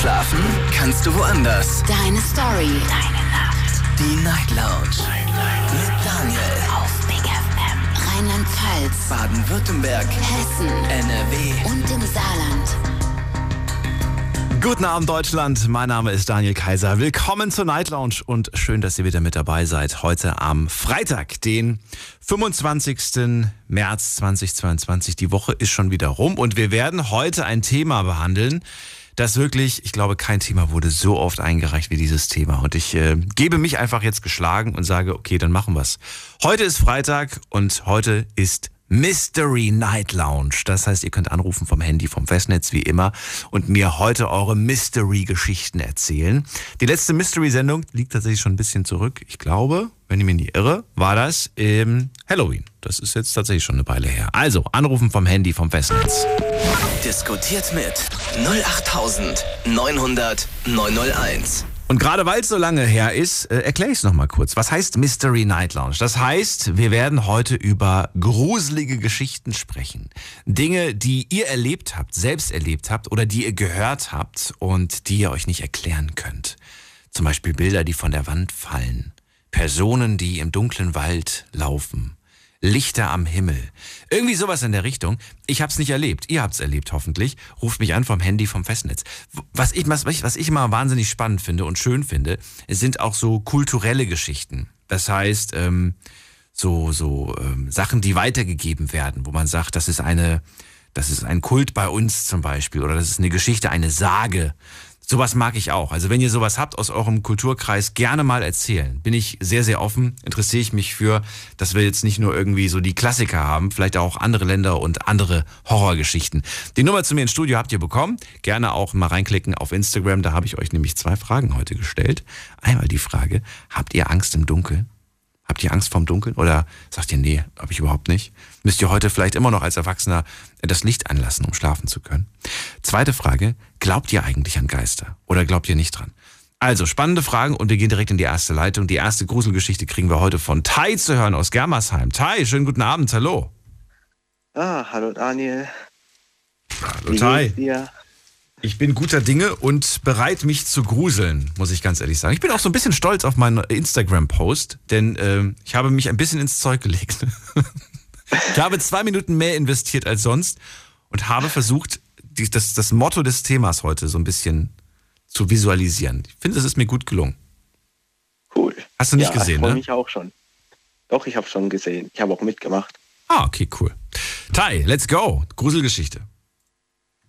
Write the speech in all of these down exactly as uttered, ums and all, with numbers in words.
Schlafen kannst du woanders. Deine Story. Deine Nacht. Die Night Lounge. Night, Night. Mit Daniel. Auf Big F M. Rheinland-Pfalz. Baden-Württemberg. Hessen. N R W. Und im Saarland. Guten Abend, Deutschland. Mein Name ist Daniel Kaiser. Willkommen zur Night Lounge und schön, dass ihr wieder mit dabei seid. Heute am Freitag, den fünfundzwanzigsten März zweitausendzweiundzwanzig. Die Woche ist schon wieder rum und wir werden heute ein Thema behandeln, das wirklich, ich glaube, kein Thema wurde so oft eingereicht wie dieses Thema. Und ich äh, gebe mich einfach jetzt geschlagen und sage, okay, dann machen wir's. Heute ist Freitag und heute ist Mystery Night Lounge. Das heißt, ihr könnt anrufen vom Handy, vom Festnetz, wie immer, und mir heute eure Mystery-Geschichten erzählen. Die letzte Mystery-Sendung liegt tatsächlich schon ein bisschen zurück. Ich glaube, wenn ich mich nicht irre, war das ähm, Halloween. Das ist jetzt tatsächlich schon eine Weile her. Also, anrufen vom Handy, vom Festnetz. Diskutiert mit null acht neun null null neun null eins. Und gerade weil es so lange her ist, äh, erkläre ich es nochmal kurz. Was heißt Mystery Night Lounge? Das heißt, wir werden heute über gruselige Geschichten sprechen. Dinge, die ihr erlebt habt, selbst erlebt habt oder die ihr gehört habt und die ihr euch nicht erklären könnt. Zum Beispiel Bilder, die von der Wand fallen. Personen, die im dunklen Wald laufen. Lichter am Himmel. Irgendwie sowas in der Richtung. Ich hab's nicht erlebt. Ihr habt's erlebt, hoffentlich. Ruft mich an vom Handy, vom Festnetz. Was ich, was, was ich immer wahnsinnig spannend finde und schön finde, sind auch so kulturelle Geschichten. Das heißt, ähm, so, so ähm, Sachen, die weitergegeben werden, wo man sagt, das ist eine, das ist ein Kult bei uns zum Beispiel oder das ist eine Geschichte, eine Sage. Sowas mag ich auch. Also wenn ihr sowas habt aus eurem Kulturkreis, gerne mal erzählen. Bin ich sehr, sehr offen, interessiere ich mich für, dass wir jetzt nicht nur irgendwie so die Klassiker haben, vielleicht auch andere Länder und andere Horrorgeschichten. Die Nummer zu mir ins Studio habt ihr bekommen. Gerne auch mal reinklicken auf Instagram, da habe ich euch nämlich zwei Fragen heute gestellt. Einmal die Frage, habt ihr Angst im Dunkeln? Habt ihr Angst vorm Dunkeln? Oder sagt ihr, nee, habe ich überhaupt nicht? Müsst ihr heute vielleicht immer noch als Erwachsener das Licht anlassen, um schlafen zu können? Zweite Frage, glaubt ihr eigentlich an Geister? Oder glaubt ihr nicht dran? Also, spannende Fragen und wir gehen direkt in die erste Leitung. Die erste Gruselgeschichte kriegen wir heute von Tai zu hören aus Germersheim. Tai, schönen guten Abend, hallo. Ah, hallo Daniel. Hallo Tai. Ich bin guter Dinge und bereit, mich zu gruseln, muss ich ganz ehrlich sagen. Ich bin auch so ein bisschen stolz auf meinen Instagram-Post, denn äh, ich habe mich ein bisschen ins Zeug gelegt. Ich habe zwei Minuten mehr investiert als sonst und habe versucht, die, das, das Motto des Themas heute so ein bisschen zu visualisieren. Ich finde, es ist mir gut gelungen. Cool. Hast du nicht ja, gesehen, ne? Ja, ich freue mich auch schon. Doch, ich habe schon gesehen. Ich habe auch mitgemacht. Ah, okay, cool. Tai, let's go. Gruselgeschichte.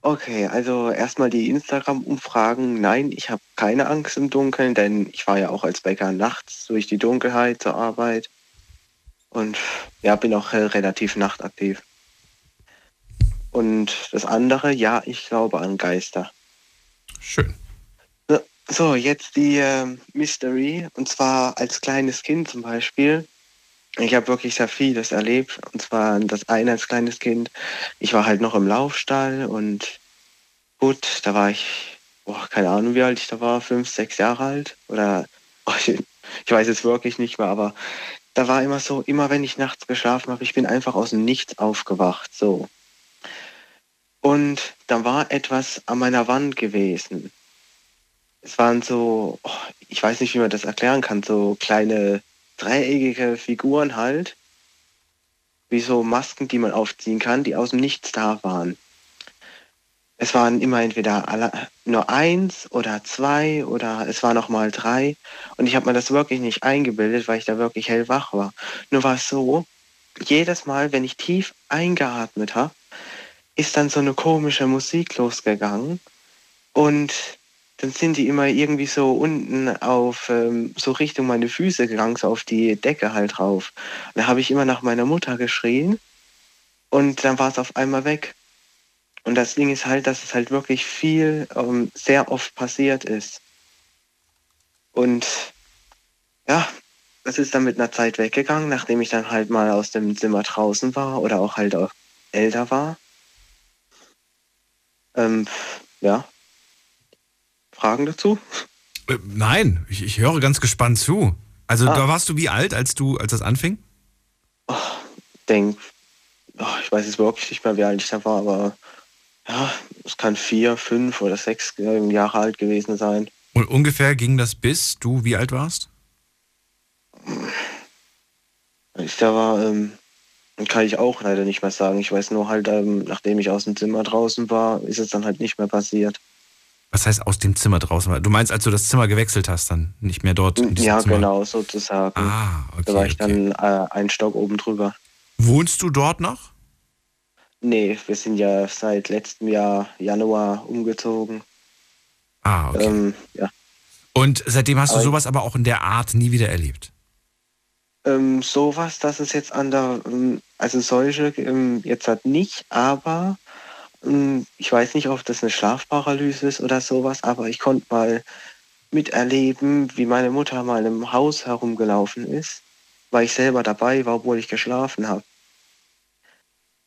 Okay, also erstmal die Instagram-Umfragen. Nein, ich habe keine Angst im Dunkeln, denn ich fahre ja auch als Bäcker nachts durch die Dunkelheit zur Arbeit und ja, bin auch relativ nachtaktiv. Und das andere, ja, ich glaube an Geister. Schön. So, jetzt die äh, Mystery, und zwar als kleines Kind zum Beispiel. Ich habe wirklich sehr vieles erlebt, und zwar das eine als kleines Kind. Ich war halt noch im Laufstall und gut, da war ich, boah, keine Ahnung wie alt ich da war, fünf, sechs Jahre alt oder oh, ich, ich weiß es wirklich nicht mehr, aber da war immer so, immer wenn ich nachts geschlafen habe, ich bin einfach aus dem Nichts aufgewacht, so. Und da war etwas an meiner Wand gewesen. Es waren so, oh, ich weiß nicht, wie man das erklären kann, so kleine dreieckige Figuren halt, wie so Masken, die man aufziehen kann, die aus dem Nichts da waren. Es waren immer entweder alle, nur eins oder zwei oder es waren noch mal drei und ich habe mir das wirklich nicht eingebildet, weil ich da wirklich hellwach war. Nur war es so, jedes Mal, wenn ich tief eingeatmet habe, ist dann so eine komische Musik losgegangen und dann sind die immer irgendwie so unten auf, ähm, so Richtung meine Füße gegangen, so auf die Decke halt drauf. Und da habe ich immer nach meiner Mutter geschrien und dann war es auf einmal weg. Und das Ding ist halt, dass es halt wirklich viel, ähm, sehr oft passiert ist. Und ja, das ist dann mit einer Zeit weggegangen, nachdem ich dann halt mal aus dem Zimmer draußen war oder auch halt auch älter war. Ähm, ja. Fragen dazu? Nein, ich, ich höre ganz gespannt zu. Also ah. Da warst du wie alt, als du, als das anfing? Oh, denk, oh, ich weiß jetzt wirklich nicht mehr, wie alt ich da war, aber ja, es kann vier, fünf oder sechs Jahre alt gewesen sein. Und ungefähr ging das bis du wie alt warst? Ich da war, ähm, kann ich auch leider nicht mehr sagen. Ich weiß nur halt, ähm, nachdem ich aus dem Zimmer draußen war, ist es dann halt nicht mehr passiert. Was heißt aus dem Zimmer draußen? Du meinst, als du das Zimmer gewechselt hast, dann nicht mehr dort? In ja, Zimmer? Genau, sozusagen. Ah, okay. Da war ich okay. dann äh, einen Stock oben drüber. Wohnst du dort noch? Nee, wir sind ja seit letztem Jahr Januar umgezogen. Ah, okay. Ähm, ja. Und seitdem hast du aber sowas aber auch in der Art nie wieder erlebt? Ähm, sowas, das ist jetzt an der, also solche ähm, jetzt halt nicht, aber... Ich weiß nicht, ob das eine Schlafparalyse ist oder sowas, aber ich konnte mal miterleben, wie meine Mutter mal im Haus herumgelaufen ist, weil ich selber dabei war, obwohl ich geschlafen habe.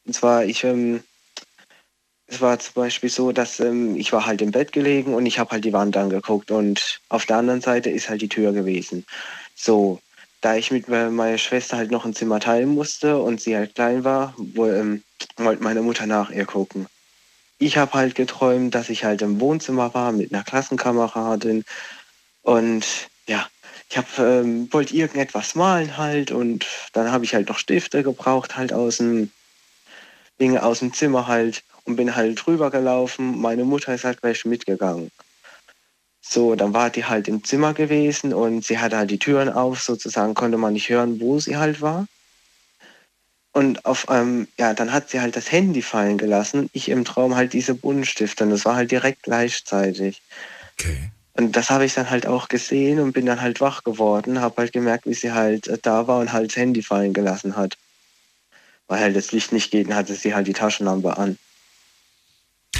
Und zwar, ich, ähm, es war zum Beispiel so, dass ähm, ich war halt im Bett gelegen und ich habe halt die Wand angeguckt und auf der anderen Seite ist halt die Tür gewesen. So, da ich mit meiner Schwester halt noch ein Zimmer teilen musste und sie halt klein war, wo, ähm, wollte meine Mutter nach ihr gucken. Ich habe halt geträumt, dass ich halt im Wohnzimmer war mit einer Klassenkameradin und ja, ich hab, ähm, wollte irgendetwas malen halt und dann habe ich halt noch Stifte gebraucht halt aus dem Ding, aus dem Zimmer halt und bin halt drüber gelaufen. Meine Mutter ist halt gleich mitgegangen. So, dann war die halt im Zimmer gewesen und sie hatte halt die Türen auf, sozusagen konnte man nicht hören, wo sie halt war. Und auf ähm, ja, dann hat sie halt das Handy fallen gelassen. Ich im Traum halt diese Buntstifte. Und das war halt direkt gleichzeitig. Okay. Und das habe ich dann halt auch gesehen und bin dann halt wach geworden. Habe halt gemerkt, wie sie halt äh, da war und halt das Handy fallen gelassen hat. Weil halt das Licht nicht geht, hatte sie halt die Taschenlampe an.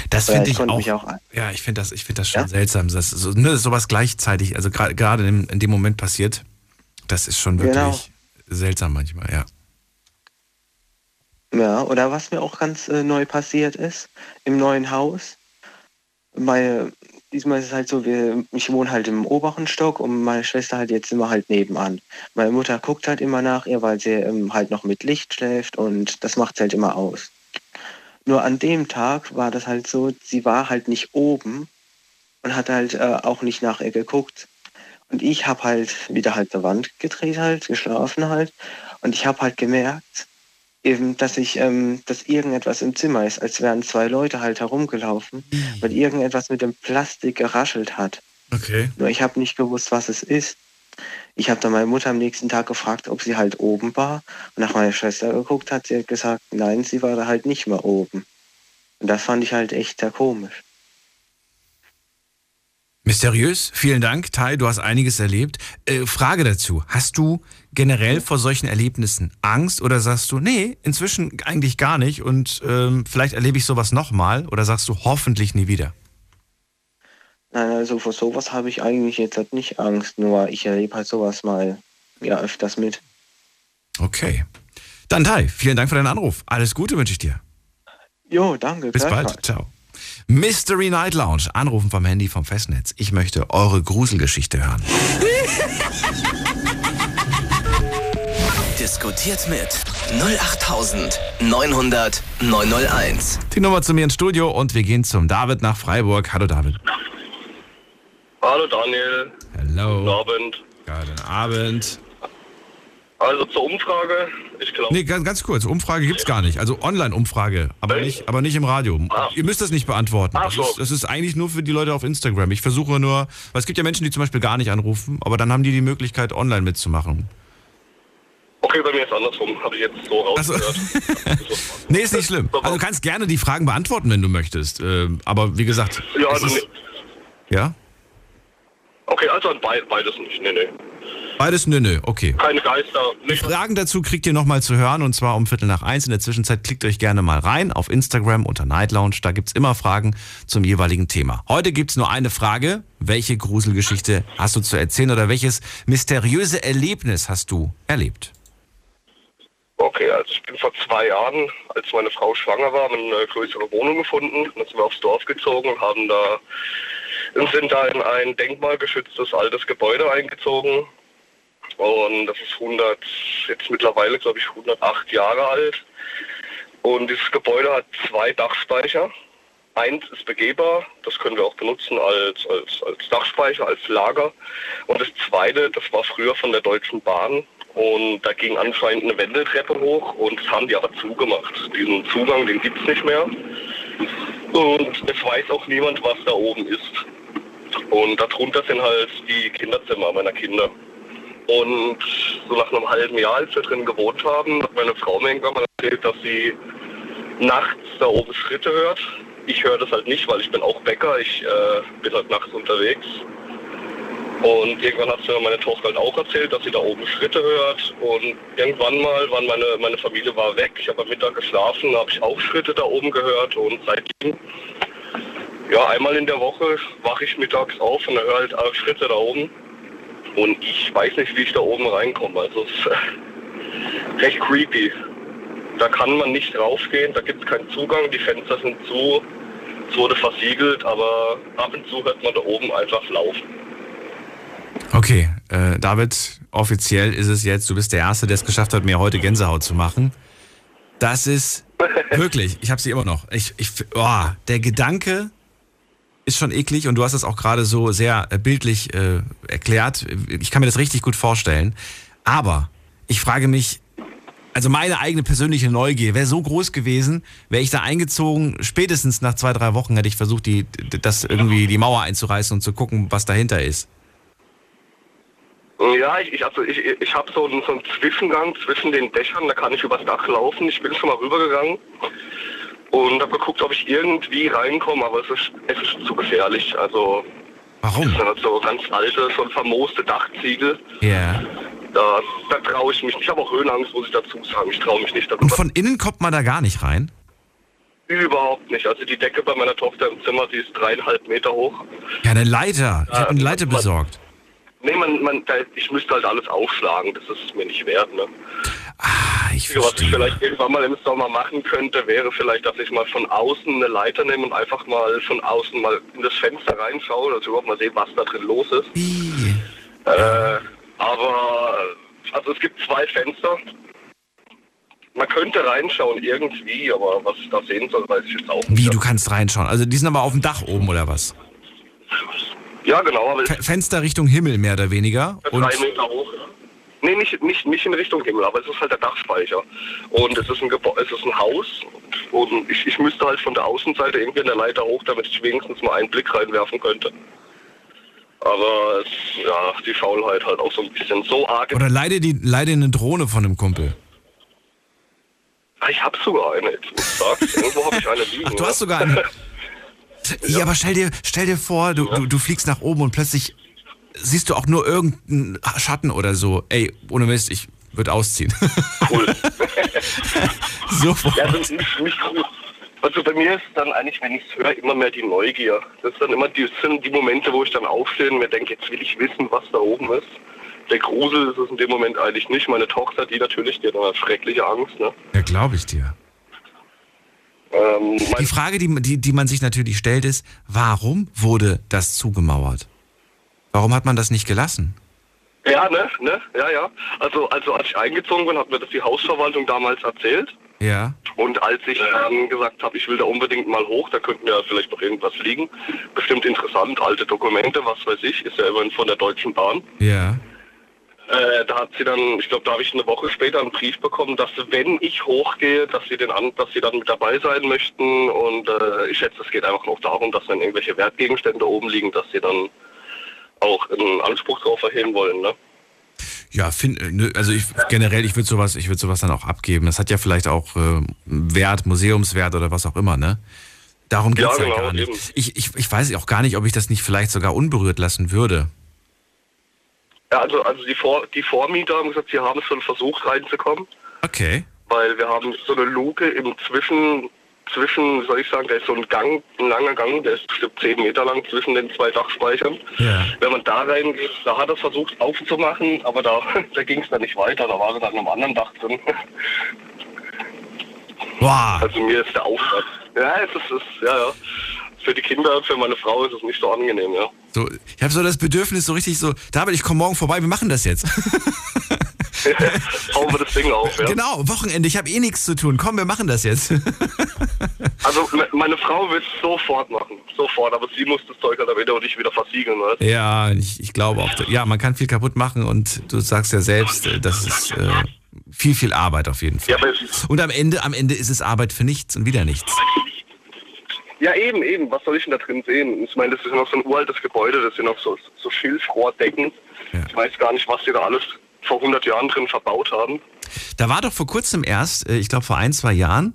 Das finde ich auch, mich auch ja, ich finde das, ich find das schon ja? seltsam. Dass so, ne, sowas gleichzeitig, also gerade gra- in, in dem Moment passiert, das ist schon wirklich genau. seltsam manchmal, ja. Ja, oder was mir auch ganz äh, neu passiert ist, im neuen Haus. Meine, diesmal ist es halt so, wir, ich wohne halt im oberen Stock und meine Schwester hat jetzt immer halt nebenan. Meine Mutter guckt halt immer nach ihr, weil sie ähm, halt noch mit Licht schläft und das macht sie halt immer aus. Nur an dem Tag war das halt so, sie war halt nicht oben und hat halt äh, auch nicht nach ihr geguckt. Und ich habe halt wieder halt zur Wand gedreht halt, geschlafen halt und ich habe halt gemerkt, eben, dass ich, ähm, dass irgendetwas im Zimmer ist, als wären zwei Leute halt herumgelaufen, weil irgendetwas mit dem Plastik geraschelt hat. Okay. Nur ich habe nicht gewusst, was es ist. Ich habe dann meine Mutter am nächsten Tag gefragt, ob sie halt oben war. Und nach meiner Schwester geguckt hat, sie hat gesagt, nein, sie war da halt nicht mehr oben. Und das fand ich halt echt sehr komisch. Mysteriös, vielen Dank, Tai, du hast einiges erlebt. Äh, Frage dazu, hast du generell vor solchen Erlebnissen Angst oder sagst du, nee, inzwischen eigentlich gar nicht und ähm, vielleicht erlebe ich sowas nochmal oder sagst du hoffentlich nie wieder? Nein, also vor sowas habe ich eigentlich jetzt halt nicht Angst, nur ich erlebe halt sowas mal ja öfters mit. Okay, dann Tai, vielen Dank für deinen Anruf, alles Gute wünsche ich dir. Jo, danke. Bis bald, ciao. Mystery Night Lounge. Anrufen vom Handy, vom Festnetz. Ich möchte eure Gruselgeschichte hören. Diskutiert mit null acht neunhundert neunhunderteins. Die Nummer zu mir ins Studio und wir gehen zum David nach Freiburg. Hallo David. Hallo Daniel. Hallo. Guten Abend. Guten Abend. Also zur Umfrage, ich glaube... Nee, ganz, ganz kurz, Umfrage gibt's gar nicht. Also Online-Umfrage, aber nicht, aber nicht im Radio. Ah. Ihr müsst das nicht beantworten. Ah, das, ist, das ist eigentlich nur für die Leute auf Instagram. Ich versuche nur... Weil es gibt ja Menschen, die zum Beispiel gar nicht anrufen, aber dann haben die die Möglichkeit, online mitzumachen. Okay, bei mir ist andersrum. Habe ich jetzt so rausgehört. Also. Nee, ist nicht schlimm. Also du kannst gerne die Fragen beantworten, wenn du möchtest. Äh, aber wie gesagt... Ja, also ist, nee. Ja? Okay, also an be- beides nicht. Nee, nee. Beides nö, nö, okay. Keine Geister. Die Fragen dazu kriegt ihr nochmal zu hören und zwar um Viertel nach eins. In der Zwischenzeit klickt euch gerne mal rein auf Instagram unter Night Lounge. Da gibt's immer Fragen zum jeweiligen Thema. Heute gibt's nur eine Frage. Welche Gruselgeschichte hast du zu erzählen oder welches mysteriöse Erlebnis hast du erlebt? Okay, also ich bin vor zwei Jahren, als meine Frau schwanger war, haben wir eine größere Wohnung gefunden. Dann sind wir aufs Dorf gezogen und haben da, sind da in ein denkmalgeschütztes altes Gebäude eingezogen. Und das ist hundert, jetzt mittlerweile glaube ich hundertacht Jahre alt. Und dieses Gebäude hat zwei Dachspeicher. Eins ist begehbar, das können wir auch benutzen als, als, als Dachspeicher, als Lager. Und das zweite, das war früher von der Deutschen Bahn. Und da ging anscheinend eine Wendeltreppe hoch und das haben die aber zugemacht. Diesen Zugang, den gibt es nicht mehr. Und es weiß auch niemand, was da oben ist. Und darunter sind halt die Kinderzimmer meiner Kinder. Und so nach einem halben Jahr, als wir drin gewohnt haben, hat meine Frau mir irgendwann mal erzählt, dass sie nachts da oben Schritte hört. Ich höre das halt nicht, weil ich bin auch Bäcker. Ich äh, bin halt nachts unterwegs. Und irgendwann hat sie meine Tochter halt auch erzählt, dass sie da oben Schritte hört. Und irgendwann mal, waren meine, meine Familie war weg, ich habe am Mittag geschlafen, habe ich auch Schritte da oben gehört. Und seitdem, ja, einmal in der Woche wache ich mittags auf und höre halt auch Schritte da oben. Und ich weiß nicht, wie ich da oben reinkomme. Also es ist äh, recht creepy. Da kann man nicht raufgehen, da gibt es keinen Zugang, die Fenster sind zu, es wurde versiegelt, aber ab und zu hört man da oben einfach laufen. Okay, äh, David, offiziell ist es jetzt, du bist der Erste, der es geschafft hat, mir heute Gänsehaut zu machen. Das ist wirklich, ich habe sie immer noch. Ich, ich, oh, der Gedanke ist schon eklig und du hast es auch gerade so sehr bildlich äh, erklärt. Ich kann mir das richtig gut vorstellen. Aber ich frage mich, also meine eigene persönliche Neugier wäre so groß gewesen, wäre ich da eingezogen, spätestens nach zwei, drei Wochen hätte ich versucht, die, das irgendwie die Mauer einzureißen und zu gucken, was dahinter ist. Ja, ich, ich, also ich, ich habe so, so einen Zwischengang zwischen den Dächern, da kann ich übers Dach laufen. Ich bin schon mal rübergegangen und habe geguckt, ob ich irgendwie reinkomme, aber es ist, es ist zu gefährlich. Also, warum? Das sind halt so ganz alte, schon vermooste Dachziegel. Ja. Yeah. Da, da traue ich mich nicht. Ich habe auch Höhenangst, muss ich dazu sagen. Ich traue mich nicht darüber. Und von innen kommt man da gar nicht rein? Überhaupt nicht. Also die Decke bei meiner Tochter im Zimmer, die ist dreieinhalb Meter hoch. Ja, eine Leiter. Ich habe eine Leiter besorgt. Nee, man, man, ich müsste halt alles aufschlagen, das ist es mir nicht wert, ne? Ah, ich verstehe. Was ich vielleicht irgendwann mal im Sommer machen könnte, wäre vielleicht, dass ich mal von außen eine Leiter nehme und einfach mal von außen mal in das Fenster reinschaue, dass ich überhaupt mal sehe, was da drin los ist. Wie? Äh, aber, also es gibt zwei Fenster. Man könnte reinschauen irgendwie, aber was ich da sehen soll, weiß ich jetzt auch nicht. Wie, du kannst reinschauen? Also die sind aber auf dem Dach oben, oder was? Ja, genau. Aber Fenster Richtung Himmel, mehr oder weniger. Drei und Meter hoch. Nee, nicht, nicht, nicht in Richtung Himmel, aber es ist halt der Dachspeicher. Und es ist ein, Gebo- es ist ein Haus und ich, ich müsste halt von der Außenseite irgendwie in der Leiter hoch, damit ich wenigstens mal einen Blick reinwerfen könnte. Aber es, ja, die Faulheit halt auch so ein bisschen so arg. Oder leide, die, leide eine Drohne von einem Kumpel. Ich hab sogar eine, jetzt muss ich sagen. Irgendwo hab ich eine liegen. Ach, du hast sogar eine? Ja, ja, aber stell dir, stell dir vor, du, ja. du, du fliegst nach oben und plötzlich siehst du auch nur irgendeinen Schatten oder so. Ey, ohne Mist, ich würde ausziehen. Cool. Sofort. Ja, das ist nicht, nicht cool. Also bei mir ist dann eigentlich, wenn ich es höre, immer mehr die Neugier. Das, ist dann immer die, das sind die Momente, wo ich dann aufstehe und mir denke, jetzt will ich wissen, was da oben ist. Der Grusel ist es in dem Moment eigentlich nicht. Meine Tochter, die natürlich, die hat eine schreckliche Angst. Ne? Ja, glaube ich dir. Die Frage, die, die, die man sich natürlich stellt, ist, warum wurde das zugemauert? Warum hat man das nicht gelassen? Ja, ne, ne, ja, ja. Also, also als ich eingezogen bin, hat mir das die Hausverwaltung damals erzählt. Ja. Und als ich dann gesagt habe, ich will da unbedingt mal hoch, da könnten ja vielleicht noch irgendwas liegen. Bestimmt interessant, alte Dokumente, was weiß ich, ist ja immerhin von der Deutschen Bahn. Ja. Äh, da hat sie dann, ich glaube, da habe ich eine Woche später einen Brief bekommen, dass wenn ich hochgehe, dass sie, den an, dass sie dann mit dabei sein möchten. Und äh, ich schätze, es geht einfach noch darum, dass dann irgendwelche Wertgegenstände oben liegen, dass sie dann auch einen Anspruch drauf erheben wollen, ne? Ja, find, also ich, generell, ich würde sowas, ich würde sowas dann auch abgeben. Das hat ja vielleicht auch äh, Wert, Museumswert oder was auch immer, ne? Darum geht es ja, genau, ja gar nicht. Eben. Ich, ich, ich weiß auch gar nicht, ob ich das nicht vielleicht sogar unberührt lassen würde. Ja, also, also die, Vor- die Vormieter haben gesagt, sie haben es schon versucht reinzukommen. Okay. Weil wir haben so eine Luke im Zwischen, zwischen, soll ich sagen, da ist so ein Gang, ein langer Gang, der ist bestimmt zehn Meter lang zwischen den zwei Dachspeichern. Ja. Wenn man da reingeht, da hat er versucht aufzumachen, aber da, da ging es dann nicht weiter, da war er dann am anderen Dach drin. Wow. Also mir ist der Aufwand. Ja, es ist, es, ja, ja. Für die Kinder, für meine Frau ist es nicht so angenehm, ja. So, ich habe so das Bedürfnis, so richtig so, David, ich komme morgen vorbei, wir machen das jetzt. Hauen wir das Ding auf, ja. Genau, Wochenende, ich habe eh nichts zu tun, komm, wir machen das jetzt. Also meine Frau will es sofort machen, sofort, aber sie muss das Zeug halt am Ende und ich wieder versiegeln, weißt du? Ja, ich, ich glaube auch, ja, man kann viel kaputt machen und du sagst ja selbst, das ist äh, viel, viel Arbeit auf jeden Fall. Ja, und am Ende, am Ende ist es Arbeit für nichts und wieder nichts. Ja, eben, eben, was soll ich denn da drin sehen? Ich meine, das ist noch so ein uraltes Gebäude, das sind noch so, so Schilfrohrdecken. Ja. Ich weiß gar nicht, was die da alles vor hundert Jahren drin verbaut haben. Da war doch vor kurzem erst, ich glaube vor ein, zwei Jahren,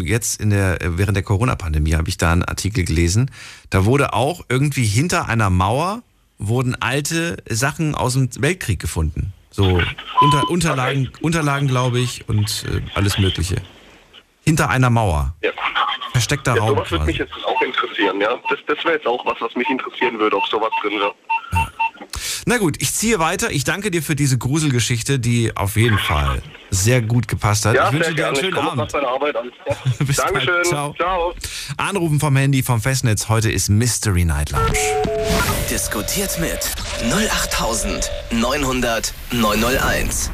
jetzt in der, während der Corona-Pandemie habe ich da einen Artikel gelesen, da wurde auch irgendwie hinter einer Mauer wurden alte Sachen aus dem Weltkrieg gefunden. So unter, Unterlagen, Unterlagen glaube ich, und äh, alles Mögliche. Hinter einer Mauer. Ja. Versteckter ja, Raum quasi. Sowas würde mich jetzt auch interessieren, ja. Das, das wäre jetzt auch was, was mich interessieren würde, ob sowas drin wäre. Ja. Na gut, ich ziehe weiter. Ich danke dir für diese Gruselgeschichte, die auf jeden Fall sehr gut gepasst hat. Ja, ich wünsche dir einen schönen Abend. Bis Dankeschön. Bald. Ciao. Ciao. Anrufen vom Handy, vom Festnetz. Heute ist Mystery Night Lounge. Diskutiert mit null acht neun null null neun null eins.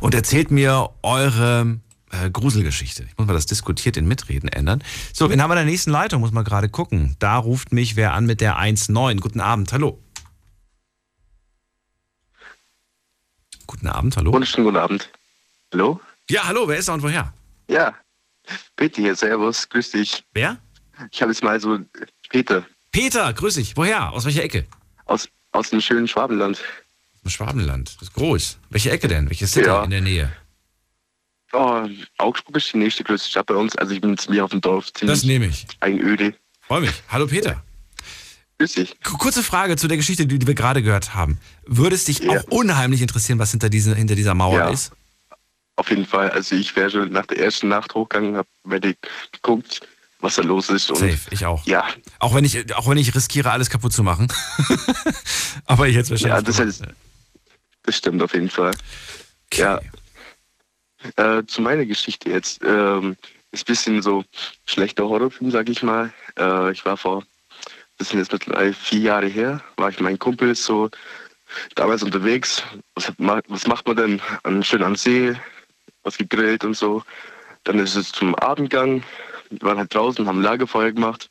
Und erzählt mir eure äh, Gruselgeschichte. Ich muss mal das diskutiert in Mitreden ändern. So, wen haben wir in der nächsten Leitung? Muss man gerade gucken. Da ruft mich wer an mit der eins neun. Guten Abend, hallo. Guten Abend, hallo. Wunderschönen guten Abend. Hallo? Ja, hallo, wer ist da und woher? Ja, Peter hier, servus, grüß dich. Wer? Ich habe jetzt mal so Peter. Peter, grüß dich. Woher? Aus welcher Ecke? Aus, aus dem schönen Schwabenland. Aus dem Schwabenland, das ist groß. Welche Ecke denn? Welches City ja. in der Nähe? Oh, Augsburg ist die nächste größte Stadt bei uns. Also ich bin jetzt mehr auf dem Dorf. Ziemlich das nehme ich. Einöde. Freue mich. Hallo Peter. Ja. Kurze Frage zu der Geschichte, die wir gerade gehört haben. Würde es dich ja. auch unheimlich interessieren, was hinter, diese, hinter dieser Mauer ja. ist? Auf jeden Fall. Also ich wäre schon nach der ersten Nacht hochgegangen, habe mir geguckt, was da los ist. Und safe, ich auch. Ja. Auch wenn ich, auch wenn ich riskiere, alles kaputt zu machen. Aber ich hätte es wahrscheinlich ja, das, heißt, das stimmt auf jeden Fall. Okay. Ja. Äh, zu meiner Geschichte jetzt. Ähm, ist ein bisschen so schlechter Horrorfilm, sag ich mal. Äh, ich war vor... Das sind jetzt mittlerweile vier Jahre her, war ich mit meinem Kumpel so damals unterwegs. Was, was macht man denn? An, schön am See, was gegrillt und so. Dann ist es zum Abendgang. Wir waren halt draußen, haben Lagerfeuer gemacht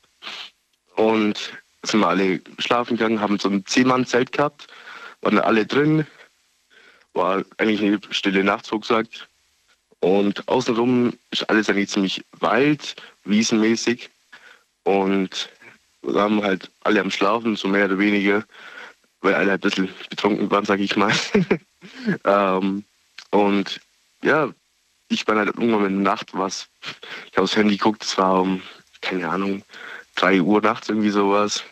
und sind wir alle schlafen gegangen, haben so ein Zehn-Mann-Zelt gehabt, waren alle drin. War eigentlich eine stille Nacht, so gesagt. Und außenrum ist alles eigentlich ziemlich wald, wiesenmäßig und wir waren halt alle am Schlafen, so mehr oder weniger, weil alle ein bisschen betrunken waren, sag ich mal. ähm, und ja, ich war halt irgendwann in der Nacht was. Ich habe aufs Handy geguckt, es war um, keine Ahnung, drei Uhr nachts irgendwie sowas.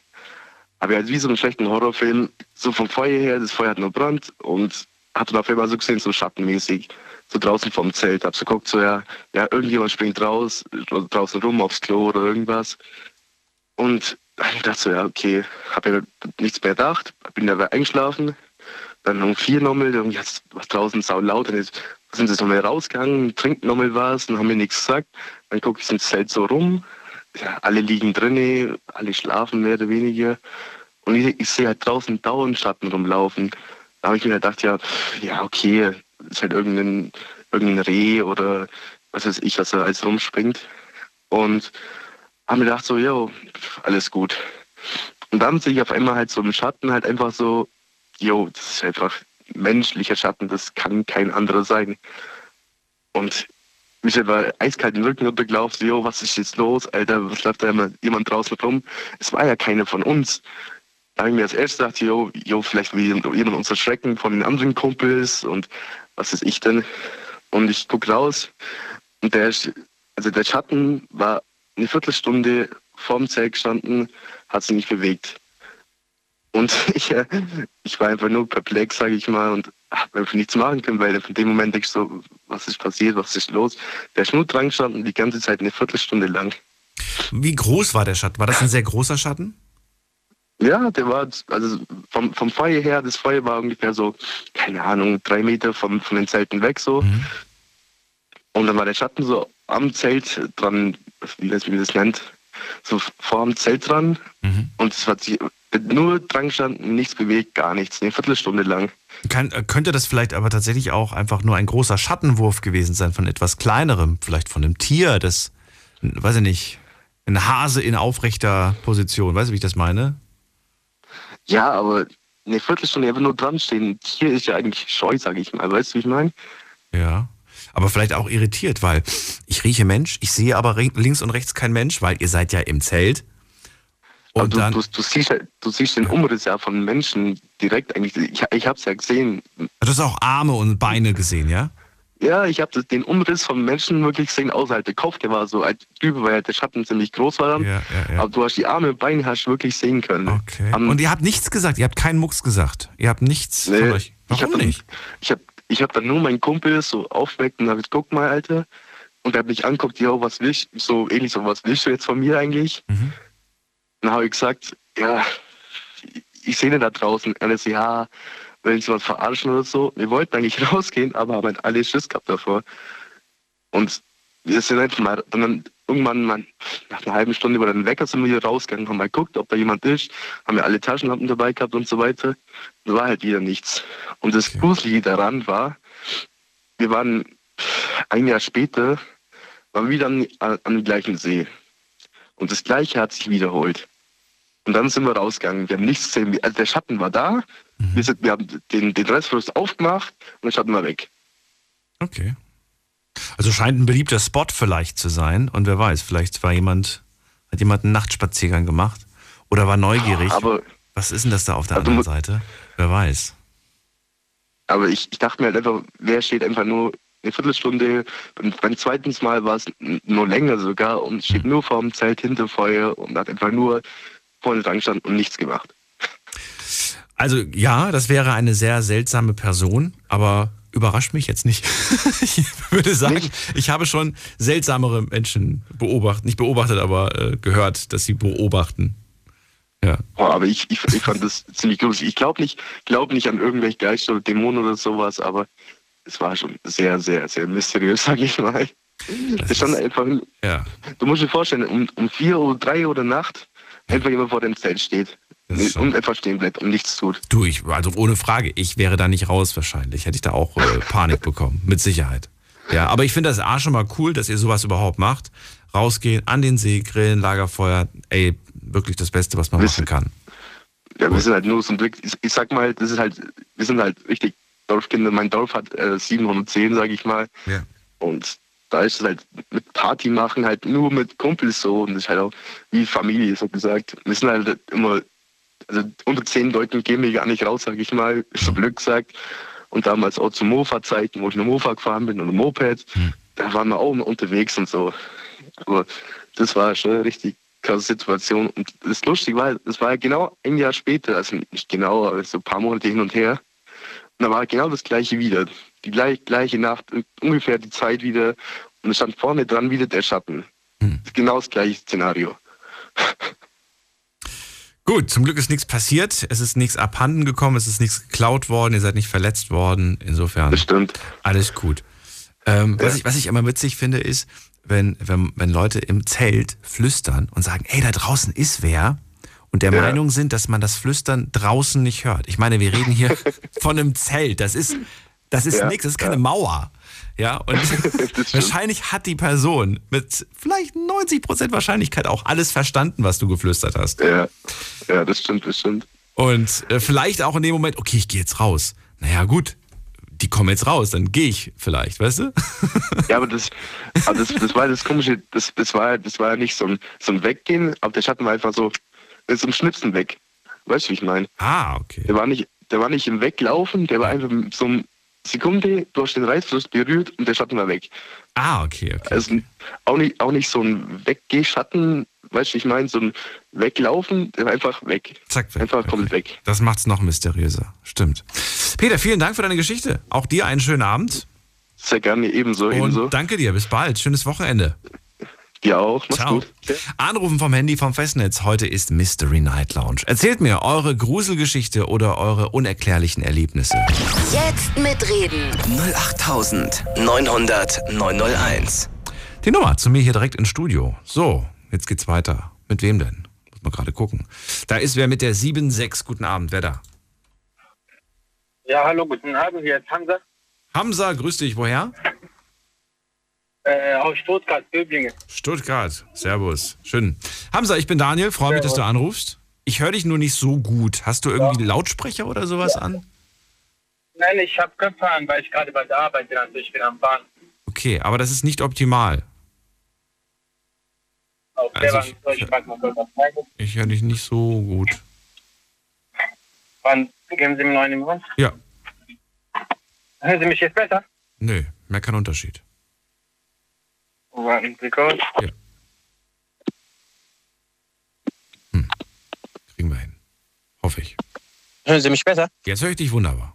Aber halt wie so einen schlechten Horrorfilm, so vom Feuer her, das Feuer hat nur Brand und hat dann auf einmal so gesehen, so schattenmäßig, so draußen vom Zelt. Hab so geguckt, so ja, ja, irgendjemand springt raus, draußen rum aufs Klo oder irgendwas. Und ich dachte so, ja, okay, habe ja nichts mehr gedacht, bin dabei eingeschlafen. Dann um vier nochmal, dann hat's was draußen sau laut, dann sind sie nochmal rausgegangen, trinken nochmal was und haben mir nichts gesagt. Dann gucke ich ins Zelt so rum, ja, alle liegen drin, alle schlafen mehr oder weniger. Und ich, ich sehe halt draußen dauernd Schatten rumlaufen. Da habe ich mir halt gedacht, ja, ja, okay, ist halt irgendein, irgendein Reh oder was weiß ich, was da alles rumspringt. Und haben mir gedacht so, jo, alles gut. Und dann sehe ich auf einmal halt so im Schatten halt einfach so, jo, das ist einfach menschlicher Schatten, das kann kein anderer sein. Und mich war eiskalt den Rücken runtergelaufen, jo, was ist jetzt los, Alter, was läuft da immer jemand draußen rum? Es war ja keiner von uns. Da habe ich mir als erstes gedacht, jo, jo, vielleicht will jemand uns erschrecken von den anderen Kumpels und was ist ich denn? Und ich gucke raus und der, also der Schatten war eine Viertelstunde vorm Zelt gestanden, hat sich nicht bewegt. Und ich, äh, ich war einfach nur perplex, sage ich mal, und habe einfach nichts machen können, weil von dem Moment denke ich so, was ist passiert, was ist los? Der ist nur dran gestanden, die ganze Zeit eine Viertelstunde lang. Wie groß war der Schatten? War das ein sehr großer Schatten? Ja, der war, also vom, vom Feuer her, das Feuer war ungefähr so, keine Ahnung, drei Meter vom, von den Zelten weg so. Mhm. Und dann war der Schatten so am Zelt dran, wie das, wie das nennt, so vor dem Zelt dran. Mhm. Und es hat sich nur dran gestanden, nichts bewegt, gar nichts, eine Viertelstunde lang. Kann, könnte das vielleicht aber tatsächlich auch einfach nur ein großer Schattenwurf gewesen sein von etwas Kleinerem, vielleicht von einem Tier, das, weiß ich nicht, ein Hase in aufrechter Position. Weißt du, wie ich das meine? Ja, aber eine Viertelstunde einfach nur dran stehen. Hier ist ja eigentlich scheu, sage ich mal. Weißt du, wie ich meine? Ja. Aber vielleicht auch irritiert, weil ich rieche Mensch, ich sehe aber links und rechts kein Mensch, weil ihr seid ja im Zelt. Und aber du, dann, du, du, siehst, du siehst den Umriss ja von Menschen direkt eigentlich. Ich, ich habe es ja gesehen. Du hast auch Arme und Beine gesehen, ja? Ja, ich habe den Umriss von Menschen wirklich gesehen, außer halt der Kopf, der war so alt drüber, weil der Schatten ziemlich groß war. Dann. Ja, ja, ja. Aber du hast die Arme und Beine hast wirklich sehen können. Okay. Um, und ihr habt nichts gesagt, ihr habt keinen Mucks gesagt. Ihr habt nichts nee, von euch. Warum ich hab nicht? Dann, ich habe Ich hab dann nur meinen Kumpel so aufgeweckt und habe gesagt, guck mal, Alter. Und er hat mich angeguckt, ja, was willst du, so ähnlich so, was willst du jetzt von mir eigentlich? Mhm. Dann habe ich gesagt, ja, ich sehe den da draußen. Er hat ja, wenn sie was verarschen oder so. Wir wollten eigentlich rausgehen, aber haben halt alle Schiss gehabt davor. Und wir sind einfach mal, dann irgendwann mal, nach einer halben Stunde über den Wecker sind wir hier rausgegangen, haben mal geguckt, ob da jemand ist, haben wir alle Taschenlampen dabei gehabt und so weiter. Da war halt wieder nichts. Und das okay. Gruselige daran war, wir waren ein Jahr später, waren wieder an, an, an dem gleichen See. Und das Gleiche hat sich wiederholt. Und dann sind wir rausgegangen. Wir haben nichts gesehen. Also der Schatten war da. Mhm. Wir, sind, wir haben den, den Restfluss aufgemacht und der Schatten war weg. Okay. Also scheint ein beliebter Spot vielleicht zu sein. Und wer weiß, vielleicht war jemand, hat jemand einen Nachtspaziergang gemacht oder war neugierig. Aber was ist denn das da auf der also anderen Seite? Wer weiß. Aber ich, ich dachte mir halt einfach, wer steht einfach nur eine Viertelstunde, und beim zweiten Mal war es nur länger sogar und steht nur vor dem Zelt hinter Feuer und hat einfach nur vorne dran gestanden und nichts gemacht. Also ja, das wäre eine sehr seltsame Person, aber überrascht mich jetzt nicht. Ich würde sagen, nicht? Ich habe schon seltsamere Menschen beobachtet, nicht beobachtet, aber äh, gehört, dass sie beobachten. Ja. Oh, aber ich, ich, ich fand das ziemlich gruselig. Ich glaube nicht, glaub nicht an irgendwelche Geister oder Dämonen oder sowas, aber es war schon sehr, sehr, sehr mysteriös, sag ich mal. Das ist, einfach, ja. Du musst dir vorstellen, um, um vier oder drei Uhr der Nacht einfach jemand vor dem Zelt steht und einfach stehen bleibt und nichts tut. Du, ich, also ohne Frage, ich wäre da nicht raus wahrscheinlich. Hätte ich da auch äh, Panik bekommen, mit Sicherheit. Ja, aber ich finde das A schon mal cool, dass ihr sowas überhaupt macht. Rausgehen, an den See, grillen, Lagerfeuer, ey, wirklich das Beste, was man wir machen kann. Ja, cool. Wir sind halt nur so ein Glück. Ich, ich sag mal, das ist halt, wir sind halt richtig Dorfkinder. Mein Dorf hat äh, siebenhundertzehn, sag ich mal. Ja. Und da ist es halt mit Party machen, halt nur mit Kumpels so. Und das ist halt auch wie Familie, so gesagt. Wir sind halt immer, also unter zehn Leuten gehen wir gar nicht raus, sag ich mal, so blöd gesagt. Und damals auch zu Mofa-Zeiten, wo ich eine Mofa gefahren bin und ein Moped, mhm. Da waren wir auch unterwegs und so. Aber das war schon eine richtig krasse Situation. Und das Lustige war, es war genau ein Jahr später, also nicht genau, aber so ein paar Monate hin und her. Und da war genau das Gleiche wieder. Die gleich, gleiche Nacht, ungefähr die Zeit wieder. Und es stand vorne dran wieder der Schatten. Hm. Genau das gleiche Szenario. Gut, zum Glück ist nichts passiert. Es ist nichts abhanden gekommen, es ist nichts geklaut worden, ihr seid nicht verletzt worden. Insofern bestimmt. Alles gut. Ähm, ja. was, ich, was ich immer witzig finde, ist, wenn, wenn, wenn Leute im Zelt flüstern und sagen, ey, da draußen ist wer. Und der ja. Meinung sind, dass man das Flüstern draußen nicht hört. Ich meine, wir reden hier von einem Zelt. Das ist... Das ist ja, nichts, das ist keine ja. Mauer. Ja, und wahrscheinlich hat die Person mit vielleicht neunzig Prozent Wahrscheinlichkeit auch alles verstanden, was du geflüstert hast. Ja, ja, das stimmt, das stimmt. Und äh, vielleicht auch in dem Moment, okay, ich gehe jetzt raus. Naja, gut, die kommen jetzt raus, dann gehe ich vielleicht, weißt du? Ja, aber das, aber das, das war das Komische, das, das war ja das war nicht so ein, so ein Weggehen, aber der Schatten war einfach so, so ein Schnipsen weg. Weißt du, wie ich meine? Ah, okay. Der war nicht, der war nicht im Weglaufen, der war einfach so ein Sekunde, du hast den Reißverschluss berührt und der Schatten war weg. Ah, okay, okay. Also auch nicht, auch nicht so ein Weggeh-Schatten, weißt du, ich meine, so ein Weglaufen, der war einfach weg. Zack, weg. Einfach komplett weg. weg. Das macht's noch mysteriöser, stimmt. Peter, vielen Dank für deine Geschichte. Auch dir einen schönen Abend. Sehr gerne, ebenso. Und ebenso. Danke dir, bis bald. Schönes Wochenende. Dir auch, mach's Ciao. Gut. Okay. Anrufen vom Handy vom Festnetz, heute ist Mystery Night Lounge. Erzählt mir eure Gruselgeschichte oder eure unerklärlichen Erlebnisse. Jetzt mitreden. null acht neunhundert neunhunderteins. Die Nummer zu mir hier direkt ins Studio. So, jetzt geht's weiter. Mit wem denn? Muss man gerade gucken. Da ist wer mit der sechs sieben. Guten Abend, wer da? Ja, hallo, guten Abend, hier ist Hamza. Hamza, grüß dich, woher? Äh, aus Stuttgart, Böblingen. Stuttgart, servus. Schön. Hamza, ich bin Daniel, freue mich, dass du anrufst. Ich höre dich nur nicht so gut. Hast du irgendwie ja. Lautsprecher oder sowas ja. an? Nein, ich habe Kopfhörer an, weil ich gerade bei der Arbeit bin, also ich bin am Fahren. Okay, aber das ist nicht optimal. Also ich ich, ich höre dich nicht so gut. Wann geben Sie mir noch einen Moment? Ja. Hören Sie mich jetzt besser? Nö, mehr kein Unterschied. Warten Sie kurz. Ja. Hm. Kriegen wir hin. Hoffe ich. Hören Sie mich besser? Jetzt höre ich dich wunderbar.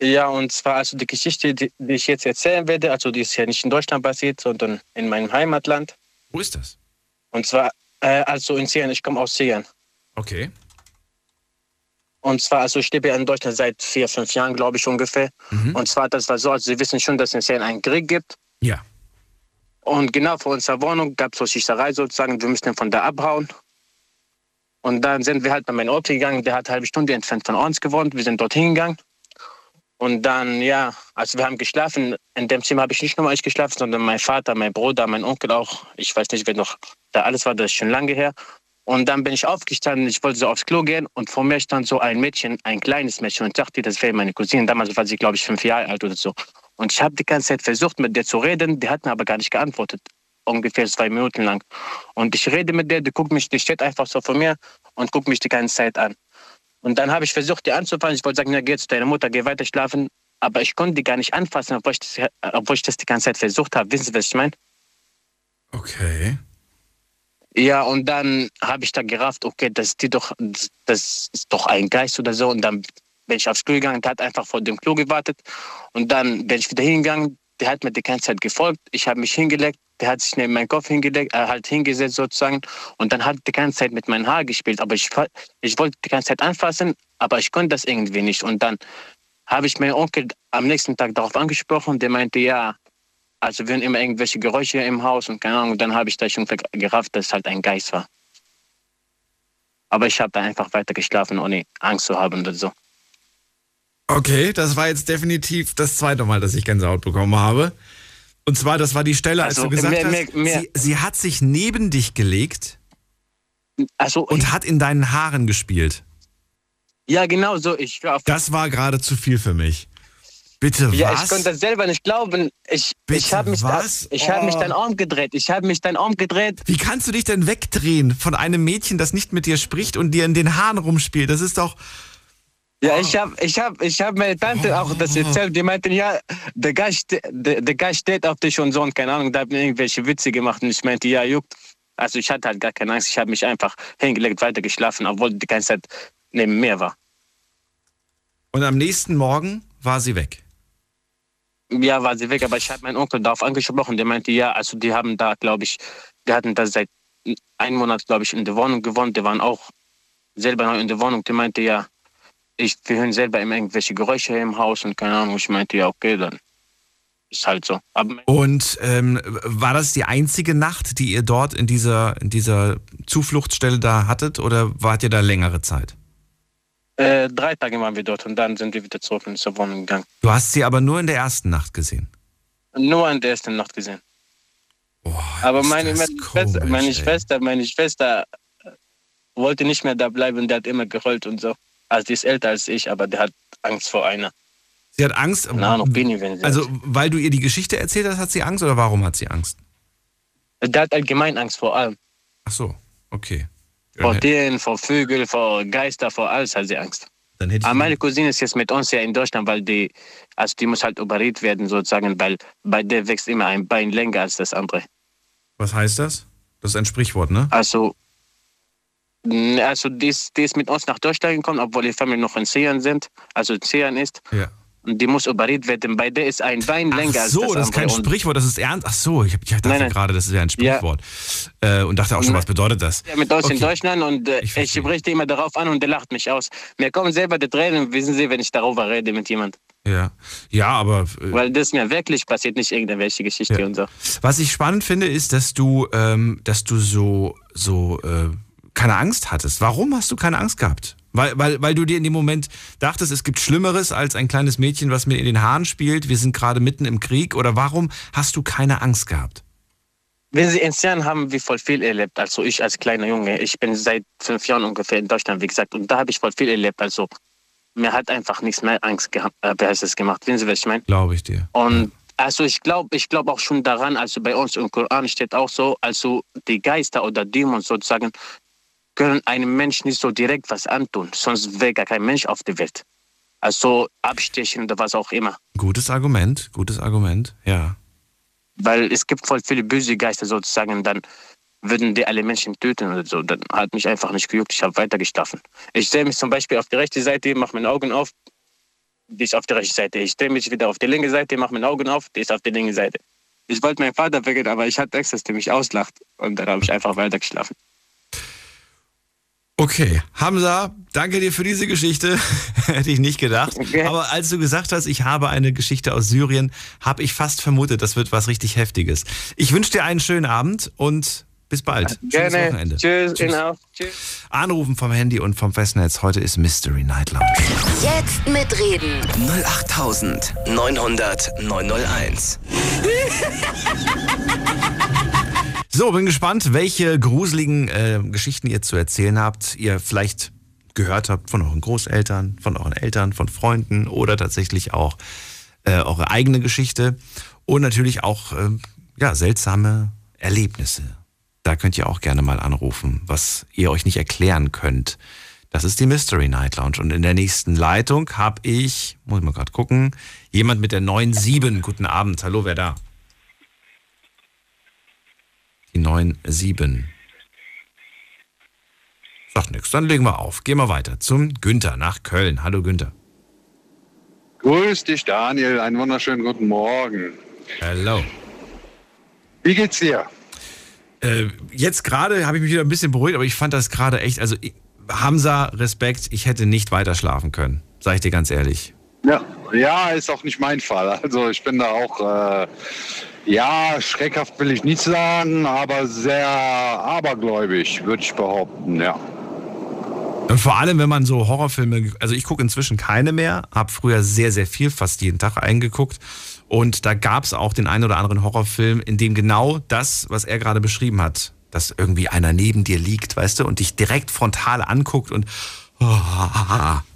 Ja, und zwar also die Geschichte, die, die ich jetzt erzählen werde, also die ist ja nicht in Deutschland passiert, sondern in meinem Heimatland. Wo ist das? Und zwar, äh, also in Syrien, ich komme aus Syrien. Okay. Und zwar, also ich lebe ja in Deutschland seit vier, fünf Jahren, glaube ich, ungefähr. Mhm. Und zwar, das war so, also Sie wissen schon, dass es in Syrien einen Krieg gibt. Ja. Und genau vor unserer Wohnung gab es so Schießerei sozusagen, wir müssen von da abhauen. Und dann sind wir halt bei meinem Ort gegangen, der hat eine halbe Stunde entfernt von uns gewohnt, wir sind dorthin gegangen. Und dann, ja, also wir haben geschlafen, in dem Zimmer habe ich nicht nur ich geschlafen, sondern mein Vater, mein Bruder, mein Onkel auch, ich weiß nicht, wer noch da alles war, das ist schon lange her. Und dann bin ich aufgestanden, ich wollte so aufs Klo gehen und vor mir stand so ein Mädchen, ein kleines Mädchen und dachte, das wäre meine Cousine, damals war sie, glaube ich, fünf Jahre alt oder so. Und ich habe die ganze Zeit versucht, mit der zu reden, die hat mir aber gar nicht geantwortet, ungefähr zwei Minuten lang. Und ich rede mit der, die guckt mich, die steht einfach so vor mir und guckt mich die ganze Zeit an. Und dann habe ich versucht, die anzufassen, ich wollte sagen, ja, geh zu deiner Mutter, geh weiter schlafen, aber ich konnte die gar nicht anfassen, obwohl ich das, obwohl ich das die ganze Zeit versucht habe, wissen Sie, was ich meine? Okay. Ja, und dann habe ich da gerafft, okay, das ist, die doch, das ist doch ein Geist oder so und dann bin ich aufs Klo gegangen, der hat einfach vor dem Klo gewartet und dann bin ich wieder hingegangen, der hat mir die ganze Zeit gefolgt, ich habe mich hingelegt, der hat sich neben meinen Kopf hingelegt, äh, halt hingesetzt sozusagen und dann hat die ganze Zeit mit meinen Haaren gespielt, aber ich, ich wollte die ganze Zeit anfassen, aber ich konnte das irgendwie nicht und dann habe ich meinen Onkel am nächsten Tag darauf angesprochen, der meinte, ja, also wir haben immer irgendwelche Geräusche im Haus und keine Ahnung, und dann habe ich da schon gerafft, dass es halt ein Geist war. Aber ich habe da einfach weiter geschlafen, ohne Angst zu haben oder so. Okay, das war jetzt definitiv das zweite Mal, dass ich Gänsehaut bekommen habe. Und zwar, das war die Stelle, als also, du gesagt mehr, mehr, mehr. hast, sie, sie hat sich neben dich gelegt also, und hat in deinen Haaren gespielt. Ja, genau so. Ich das war gerade zu viel für mich. Bitte was? Ja, ich konnte das selber nicht glauben. Ich, ich habe mich, da, ich oh. hab mich dann umgedreht. Ich habe mich dann umgedreht. Wie kannst du dich denn wegdrehen von einem Mädchen, das nicht mit dir spricht und dir in den Haaren rumspielt? Das ist doch... Ja, ich habe ich hab, ich hab meine Tante auch das erzählt, die meinten, ja, der Geist, der, der Geist steht auf dich und so und keine Ahnung, da haben irgendwelche Witze gemacht und ich meinte, ja, juckt. Also ich hatte halt gar keine Angst, ich habe mich einfach hingelegt, weiter geschlafen, obwohl die ganze Zeit neben mir war. Und am nächsten Morgen war sie weg? Ja, war sie weg, aber ich habe meinen Onkel darauf angesprochen, der meinte, ja, also die haben da, glaube ich, die hatten da seit einem Monat, glaube ich, in der Wohnung gewohnt, die waren auch selber neu in der Wohnung, der meinte, ja, Ich, wir hören selber immer irgendwelche Geräusche im Haus und keine Ahnung, ich meinte, ja okay, dann ist halt so. Aber und ähm, war das die einzige Nacht, die ihr dort in dieser, in dieser Zufluchtsstelle da hattet oder wart ihr da längere Zeit? Äh, drei Tage waren wir dort und dann sind wir wieder zurück in unsere Wohnung gegangen. Du hast sie aber nur in der ersten Nacht gesehen? Nur in der ersten Nacht gesehen. Oh, aber meine, meine, komisch, Schwester, meine, Schwester, meine Schwester wollte nicht mehr da bleiben, die hat immer geheult und so. Also die ist älter als ich, aber die hat Angst vor einer. Sie hat Angst? Na, noch wenig, wenn sie also hat. Weil du ihr die Geschichte erzählt hast, hat sie Angst oder warum hat sie Angst? Die hat allgemein Angst vor allem. Ach so, okay. Vor denen, vor Vögeln, vor Geister, vor alles hat sie Angst. Dann hätte ich aber meine Cousine ist jetzt mit uns ja in Deutschland, weil die, also die muss halt operiert werden sozusagen, weil bei der wächst immer ein Bein länger als das andere. Was heißt das? Das ist ein Sprichwort, ne? Also... Also die ist, die ist mit uns nach Deutschland gekommen, obwohl die Familie noch in Syrien sind, also in Syrien ist. Ja. Und die muss operiert werden. Bei der ist ein Bein länger als das andere. Ach so, das ist kein Sprichwort, das ist ernst. Ach so, ich dachte nein, nein. gerade, das ist ja ein Sprichwort. Ja. Äh, und dachte auch schon, was bedeutet das? Ja, mit uns okay. in Deutschland und äh, ich, ich berichte immer darauf an und der lacht mich aus. Mir kommen selber die Tränen, wissen Sie, wenn ich darüber rede mit jemandem. Ja, ja, aber... Äh, weil das mir wirklich passiert, nicht irgendwelche Geschichte ja. und so. Was ich spannend finde, ist, dass du, ähm, dass du so... so äh, keine Angst hattest. Warum hast du keine Angst gehabt? Weil, weil, weil du dir in dem Moment dachtest, es gibt Schlimmeres als ein kleines Mädchen, was mir in den Haaren spielt, wir sind gerade mitten im Krieg, oder warum hast du keine Angst gehabt? Wenn Sie in Syrien haben wir voll viel erlebt, also ich als kleiner Junge, ich bin seit fünf Jahren ungefähr in Deutschland, wie gesagt, und da habe ich voll viel erlebt, also mir hat einfach nichts mehr Angst gehabt, äh, heißt es gemacht, wissen Sie, was ich meine? Glaube ich dir. Und also ich glaube ich glaub auch schon daran, also bei uns im Koran steht auch so, also die Geister oder Dämonen sozusagen können einem Menschen nicht so direkt was antun, sonst wäre gar kein Mensch auf der Welt. Also abstechen oder was auch immer. Gutes Argument, gutes Argument, ja. Weil es gibt voll viele böse Geister sozusagen, dann würden die alle Menschen töten oder so. Dann hat mich einfach nicht gejuckt, ich habe weitergeschlafen. Ich sehe mich zum Beispiel auf die rechte Seite, mache meine Augen auf, die ist auf der rechten Seite. Ich sehe mich wieder auf die linke Seite, mache meine Augen auf, die ist auf der linken Seite. Ich wollte meinen Vater wecken, aber ich hatte Angst, dass der mich auslacht. Und dann habe ich einfach weitergeschlafen. Okay, Hamza, danke dir für diese Geschichte, hätte ich nicht gedacht, okay. Aber als du gesagt hast, ich habe eine Geschichte aus Syrien, habe ich fast vermutet, das wird was richtig Heftiges. Ich wünsche dir einen schönen Abend und bis bald. Gerne. Schönes Wochenende. Tschüss. Tschüss. Genau. Tschüss. Anrufen vom Handy und vom Festnetz, heute ist Mystery Night Lounge. Jetzt mitreden. null acht neun null null neun null eins. So, bin gespannt, welche gruseligen äh, Geschichten ihr zu erzählen habt, ihr vielleicht gehört habt von euren Großeltern, von euren Eltern, von Freunden oder tatsächlich auch äh, eure eigene Geschichte und natürlich auch äh, ja, seltsame Erlebnisse. Da könnt ihr auch gerne mal anrufen, was ihr euch nicht erklären könnt. Das ist die Mystery Night Lounge und in der nächsten Leitung habe ich, muss ich mal gerade gucken, jemand mit der neun sieben. Guten Abend, hallo, wer da? Die neun sieben. Sagt nix, dann legen wir auf. Gehen wir weiter zum Günther nach Köln. Hallo Günther. Grüß dich Daniel, einen wunderschönen guten Morgen. Hallo. Wie geht's dir? Äh, jetzt gerade habe ich mich wieder ein bisschen beruhigt, aber ich fand das gerade echt, also Hamza, Respekt, ich hätte nicht weiter schlafen können. Sag ich dir ganz ehrlich. Ja, ja, ist auch nicht mein Fall. Also ich bin da auch... Äh, ja, schreckhaft will ich nicht sagen, aber sehr abergläubig, würde ich behaupten, ja. Und vor allem, wenn man so Horrorfilme, also ich gucke inzwischen keine mehr, habe früher sehr, sehr viel, fast jeden Tag eingeguckt und da gab es auch den einen oder anderen Horrorfilm, in dem genau das, was er gerade beschrieben hat, dass irgendwie einer neben dir liegt, weißt du, und dich direkt frontal anguckt und oh,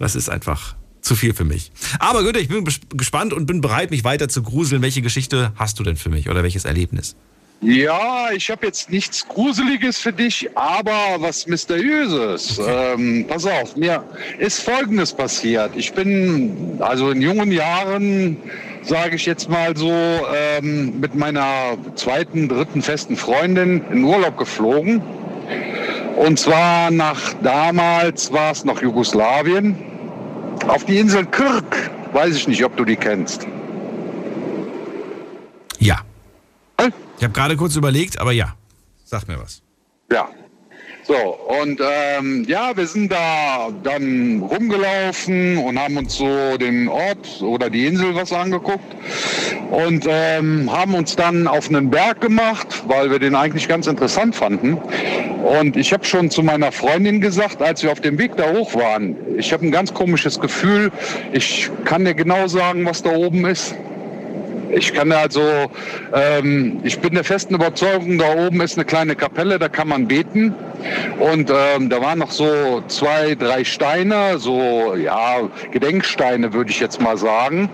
das ist einfach... zu viel für mich. Aber Günther, ich bin gespannt und bin bereit, mich weiter zu gruseln. Welche Geschichte hast du denn für mich oder welches Erlebnis? Ja, ich habe jetzt nichts Gruseliges für dich, aber was Mysteriöses. Okay. Ähm, pass auf, mir ist Folgendes passiert. Ich bin also in jungen Jahren, sage ich jetzt mal so, ähm, mit meiner zweiten, dritten festen Freundin in Urlaub geflogen. Und zwar nach damals war es noch Jugoslawien. Auf die Insel Kirk, weiß ich nicht, ob du die kennst. Ja. Ich habe gerade kurz überlegt, aber ja, sag mir was. Ja. So, und ähm, ja, wir sind da dann rumgelaufen und haben uns so den Ort oder die Insel was angeguckt und ähm, haben uns dann auf einen Berg gemacht, weil wir den eigentlich ganz interessant fanden. Und ich habe schon zu meiner Freundin gesagt, als wir auf dem Weg da hoch waren, ich habe ein ganz komisches Gefühl, ich kann dir genau sagen, was da oben ist. Ich kann also, ähm, ich bin der festen Überzeugung, da oben ist eine kleine Kapelle, da kann man beten. Und ähm, da waren noch so zwei, drei Steine, so ja, Gedenksteine würde ich jetzt mal sagen.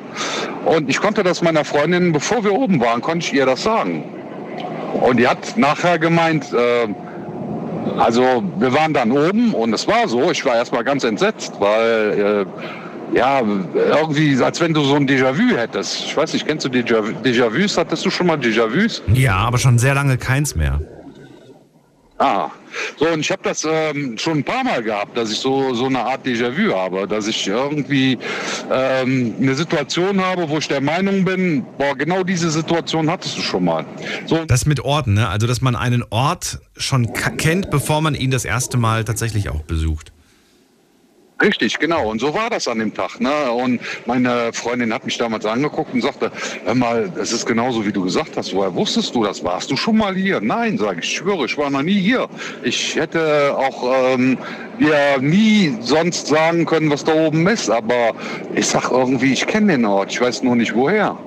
Und ich konnte das meiner Freundin, bevor wir oben waren, konnte ich ihr das sagen. Und die hat nachher gemeint, äh, also wir waren dann oben und es war so, ich war erstmal ganz entsetzt, weil... Äh, ja, irgendwie, als wenn du so ein Déjà-vu hättest. Ich weiß nicht, kennst du Déjà-vu? Déjà-vus? Hattest du schon mal Déjà-vus? Ja, aber schon sehr lange keins mehr. Ah, so und ich habe das ähm, schon ein paar Mal gehabt, dass ich so, so eine Art Déjà-vu habe, dass ich irgendwie ähm, eine Situation habe, wo ich der Meinung bin, boah, genau diese Situation hattest du schon mal. So. Das mit Orten, ne? Also dass man einen Ort schon k- kennt, bevor man ihn das erste Mal tatsächlich auch besucht. Richtig, genau. Und so war das an dem Tag. Ne? Und meine Freundin hat mich damals angeguckt und sagte, hör mal, das ist genauso, wie du gesagt hast. Woher wusstest du das? Warst du schon mal hier? Nein, sage ich, ich schwöre, ich war noch nie hier. Ich hätte auch ähm, ja, nie sonst sagen können, was da oben ist. Aber ich sag irgendwie, ich kenne den Ort. Ich weiß nur nicht, woher.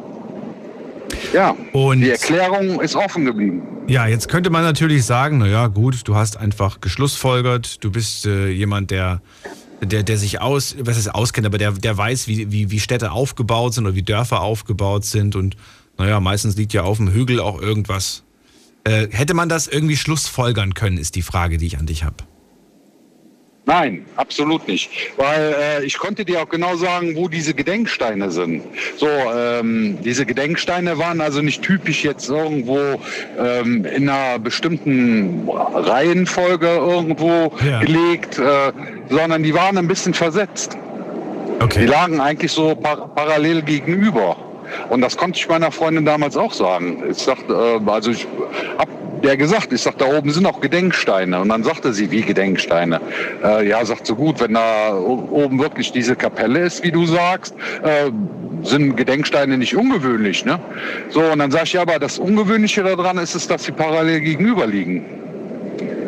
Ja, und die Erklärung ist offen geblieben. Ja, jetzt könnte man natürlich sagen, naja gut, du hast einfach geschlussfolgert, du bist äh, jemand, der, der, der sich aus, was heißt auskennt, aber der, der weiß, wie, wie, wie Städte aufgebaut sind oder wie Dörfer aufgebaut sind und naja, meistens liegt ja auf dem Hügel auch irgendwas. Äh, hätte man das irgendwie schlussfolgern können, ist die Frage, die ich an dich habe. Nein, absolut nicht, weil äh, ich konnte dir auch genau sagen, wo diese Gedenksteine sind. So, ähm, diese Gedenksteine waren also nicht typisch jetzt irgendwo ähm, in einer bestimmten Reihenfolge irgendwo ja. gelegt, äh, sondern die waren ein bisschen versetzt. Okay. Die lagen eigentlich so par- parallel gegenüber. Und das konnte ich meiner Freundin damals auch sagen. Ich sagte, äh, also ich hab der gesagt, ich sag, da oben sind auch Gedenksteine. Und dann sagte sie, wie Gedenksteine? Äh, ja, sagt so gut, wenn da oben wirklich diese Kapelle ist, wie du sagst, äh, sind Gedenksteine nicht ungewöhnlich, ne? So, und dann sag ich, ja, aber das Ungewöhnliche daran ist es, dass sie parallel gegenüber liegen.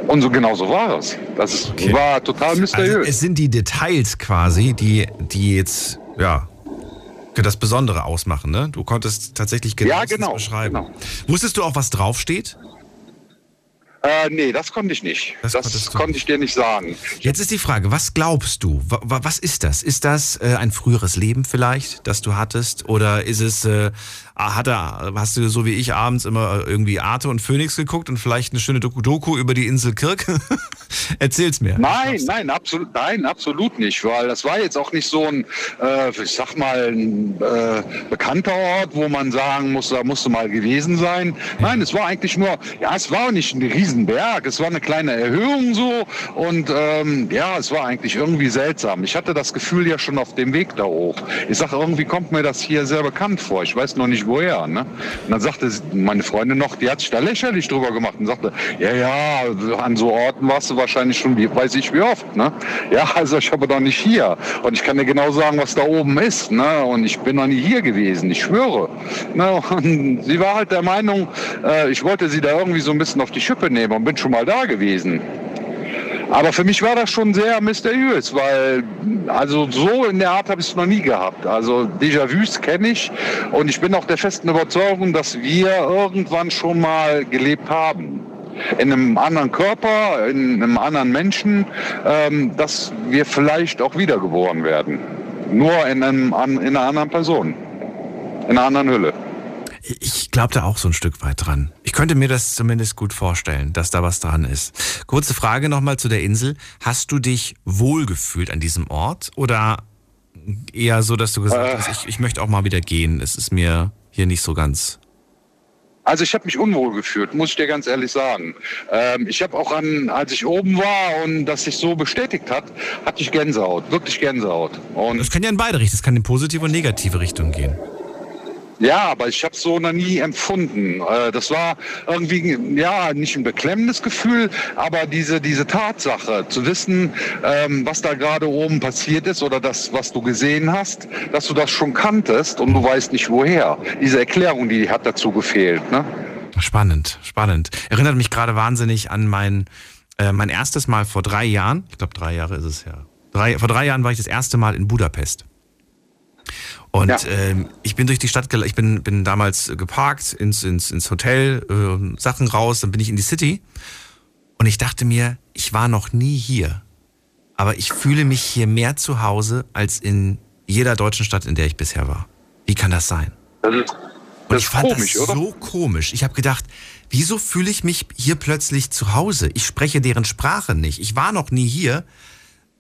Und so genau so war es. Das ist, okay. war total mysteriös. Also es sind die Details quasi, die, die jetzt, ja... das Besondere ausmachen, ne? Du konntest tatsächlich genau, ja, genau beschreiben. Genau. Wusstest du auch, was draufsteht? Äh, nee, das konnte ich nicht. Das, das konnte ich dir nicht sagen. Jetzt ist die Frage, was glaubst du? Was ist das? Ist das äh, ein früheres Leben vielleicht, das du hattest? Oder ist es, äh, hat er, hast du so wie ich abends immer irgendwie Arte und Phoenix geguckt und vielleicht eine schöne Doku über die Insel Kirk? Erzähl's mir. Nein, nein, absolut, nein, absolut nicht, weil das war jetzt auch nicht so ein, äh, ich sag mal, ein äh, bekannter Ort, wo man sagen muss, da musst du mal gewesen sein. Nein, ja. es war eigentlich nur, ja, es war nicht ein Riesenberg, es war eine kleine Erhöhung so und ähm, ja, es war eigentlich irgendwie seltsam. Ich hatte das Gefühl ja schon auf dem Weg da hoch. Ich sag, irgendwie kommt mir das hier sehr bekannt vor, ich weiß noch nicht, woher, ne? Und dann sagte meine Freundin noch, die hat sich da lächerlich drüber gemacht und sagte, ja, ja, an so Orten warst du wahrscheinlich schon, wie, weiß ich wie oft, ne? Ja, also ich habe doch nicht hier. Und ich kann dir genau sagen, was da oben ist, ne? Und ich bin noch nie hier gewesen, ich schwöre. Ne? Und sie war halt der Meinung, äh, ich wollte sie da irgendwie so ein bisschen auf die Schippe nehmen und bin schon mal da gewesen. Aber für mich war das schon sehr mysteriös, weil also so in der Art habe ich es noch nie gehabt. Also Déjà-vus kenne ich und ich bin auch der festen Überzeugung, dass wir irgendwann schon mal gelebt haben. In einem anderen Körper, in einem anderen Menschen, ähm, dass wir vielleicht auch wiedergeboren werden. Nur in, einem, in einer anderen Person, in einer anderen Hülle. Ich glaube da auch so ein Stück weit dran. Ich könnte mir das zumindest gut vorstellen, dass da was dran ist. Kurze Frage nochmal zu der Insel. Hast du dich wohlgefühlt an diesem Ort? Oder eher so, dass du gesagt äh, hast, ich, ich möchte auch mal wieder gehen. Es ist mir hier nicht so ganz... Also ich habe mich unwohl gefühlt, muss ich dir ganz ehrlich sagen. Ähm, ich habe auch, an, als ich oben war und das sich so bestätigt hat, hatte ich Gänsehaut, wirklich Gänsehaut. Und das kann ja in beide Richtungen, das kann in positive und negative Richtungen gehen. Ja, aber ich habe es so noch nie empfunden. Das war irgendwie, ja, nicht ein beklemmendes Gefühl, aber diese, diese Tatsache, zu wissen, was da gerade oben passiert ist oder das, was du gesehen hast, dass du das schon kanntest und du weißt nicht woher. Diese Erklärung, die hat dazu gefehlt, ne? Spannend, spannend. Erinnert mich gerade wahnsinnig an mein, äh, mein erstes Mal vor drei Jahren. Ich glaube, drei Jahre ist es ja. Drei, vor drei Jahren war ich das erste Mal in Budapest. Und ja. ähm, ich bin durch die Stadt, gel- ich bin, bin damals geparkt, ins, ins, ins Hotel, äh, Sachen raus, dann bin ich in die City. Und ich dachte mir, ich war noch nie hier. Aber ich fühle mich hier mehr zu Hause als in jeder deutschen Stadt, in der ich bisher war. Wie kann das sein? Das ist, das Und ich fand komisch, das oder? so komisch. Ich habe gedacht, wieso fühle ich mich hier plötzlich zu Hause? Ich spreche deren Sprache nicht. Ich war noch nie hier.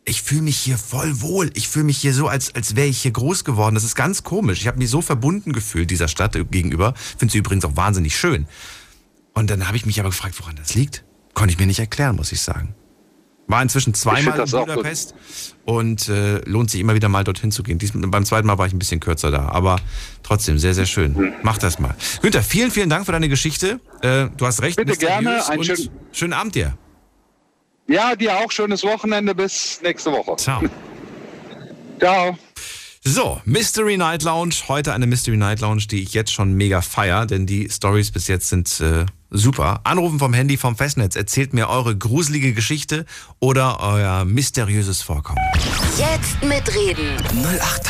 Ich fühle mich hier voll wohl. Ich fühle mich hier so, als, als wäre ich hier groß geworden. Das ist ganz komisch. Ich habe mich so verbunden gefühlt dieser Stadt gegenüber. Finde sie übrigens auch wahnsinnig schön. Und dann habe ich mich aber gefragt, woran das liegt. Konnte ich mir nicht erklären, muss ich sagen. War inzwischen zweimal in Budapest und äh, lohnt sich immer wieder mal dorthin zu gehen. Dies, beim zweiten Mal war ich ein bisschen kürzer da, aber trotzdem sehr, sehr schön. Mhm. Mach das mal. Günther, vielen, vielen Dank für deine Geschichte. Äh, du hast recht. Bitte gerne. Einen schönen, schönen Abend dir. Ja, dir auch schönes Wochenende. Bis nächste Woche. Ciao. Ciao. So, Mystery Night Lounge. Heute eine Mystery Night Lounge, die ich jetzt schon mega feier, denn die Stories bis jetzt sind äh, super. Anrufen vom Handy, vom Festnetz. Erzählt mir eure gruselige Geschichte oder euer mysteriöses Vorkommen. Jetzt mitreden. null acht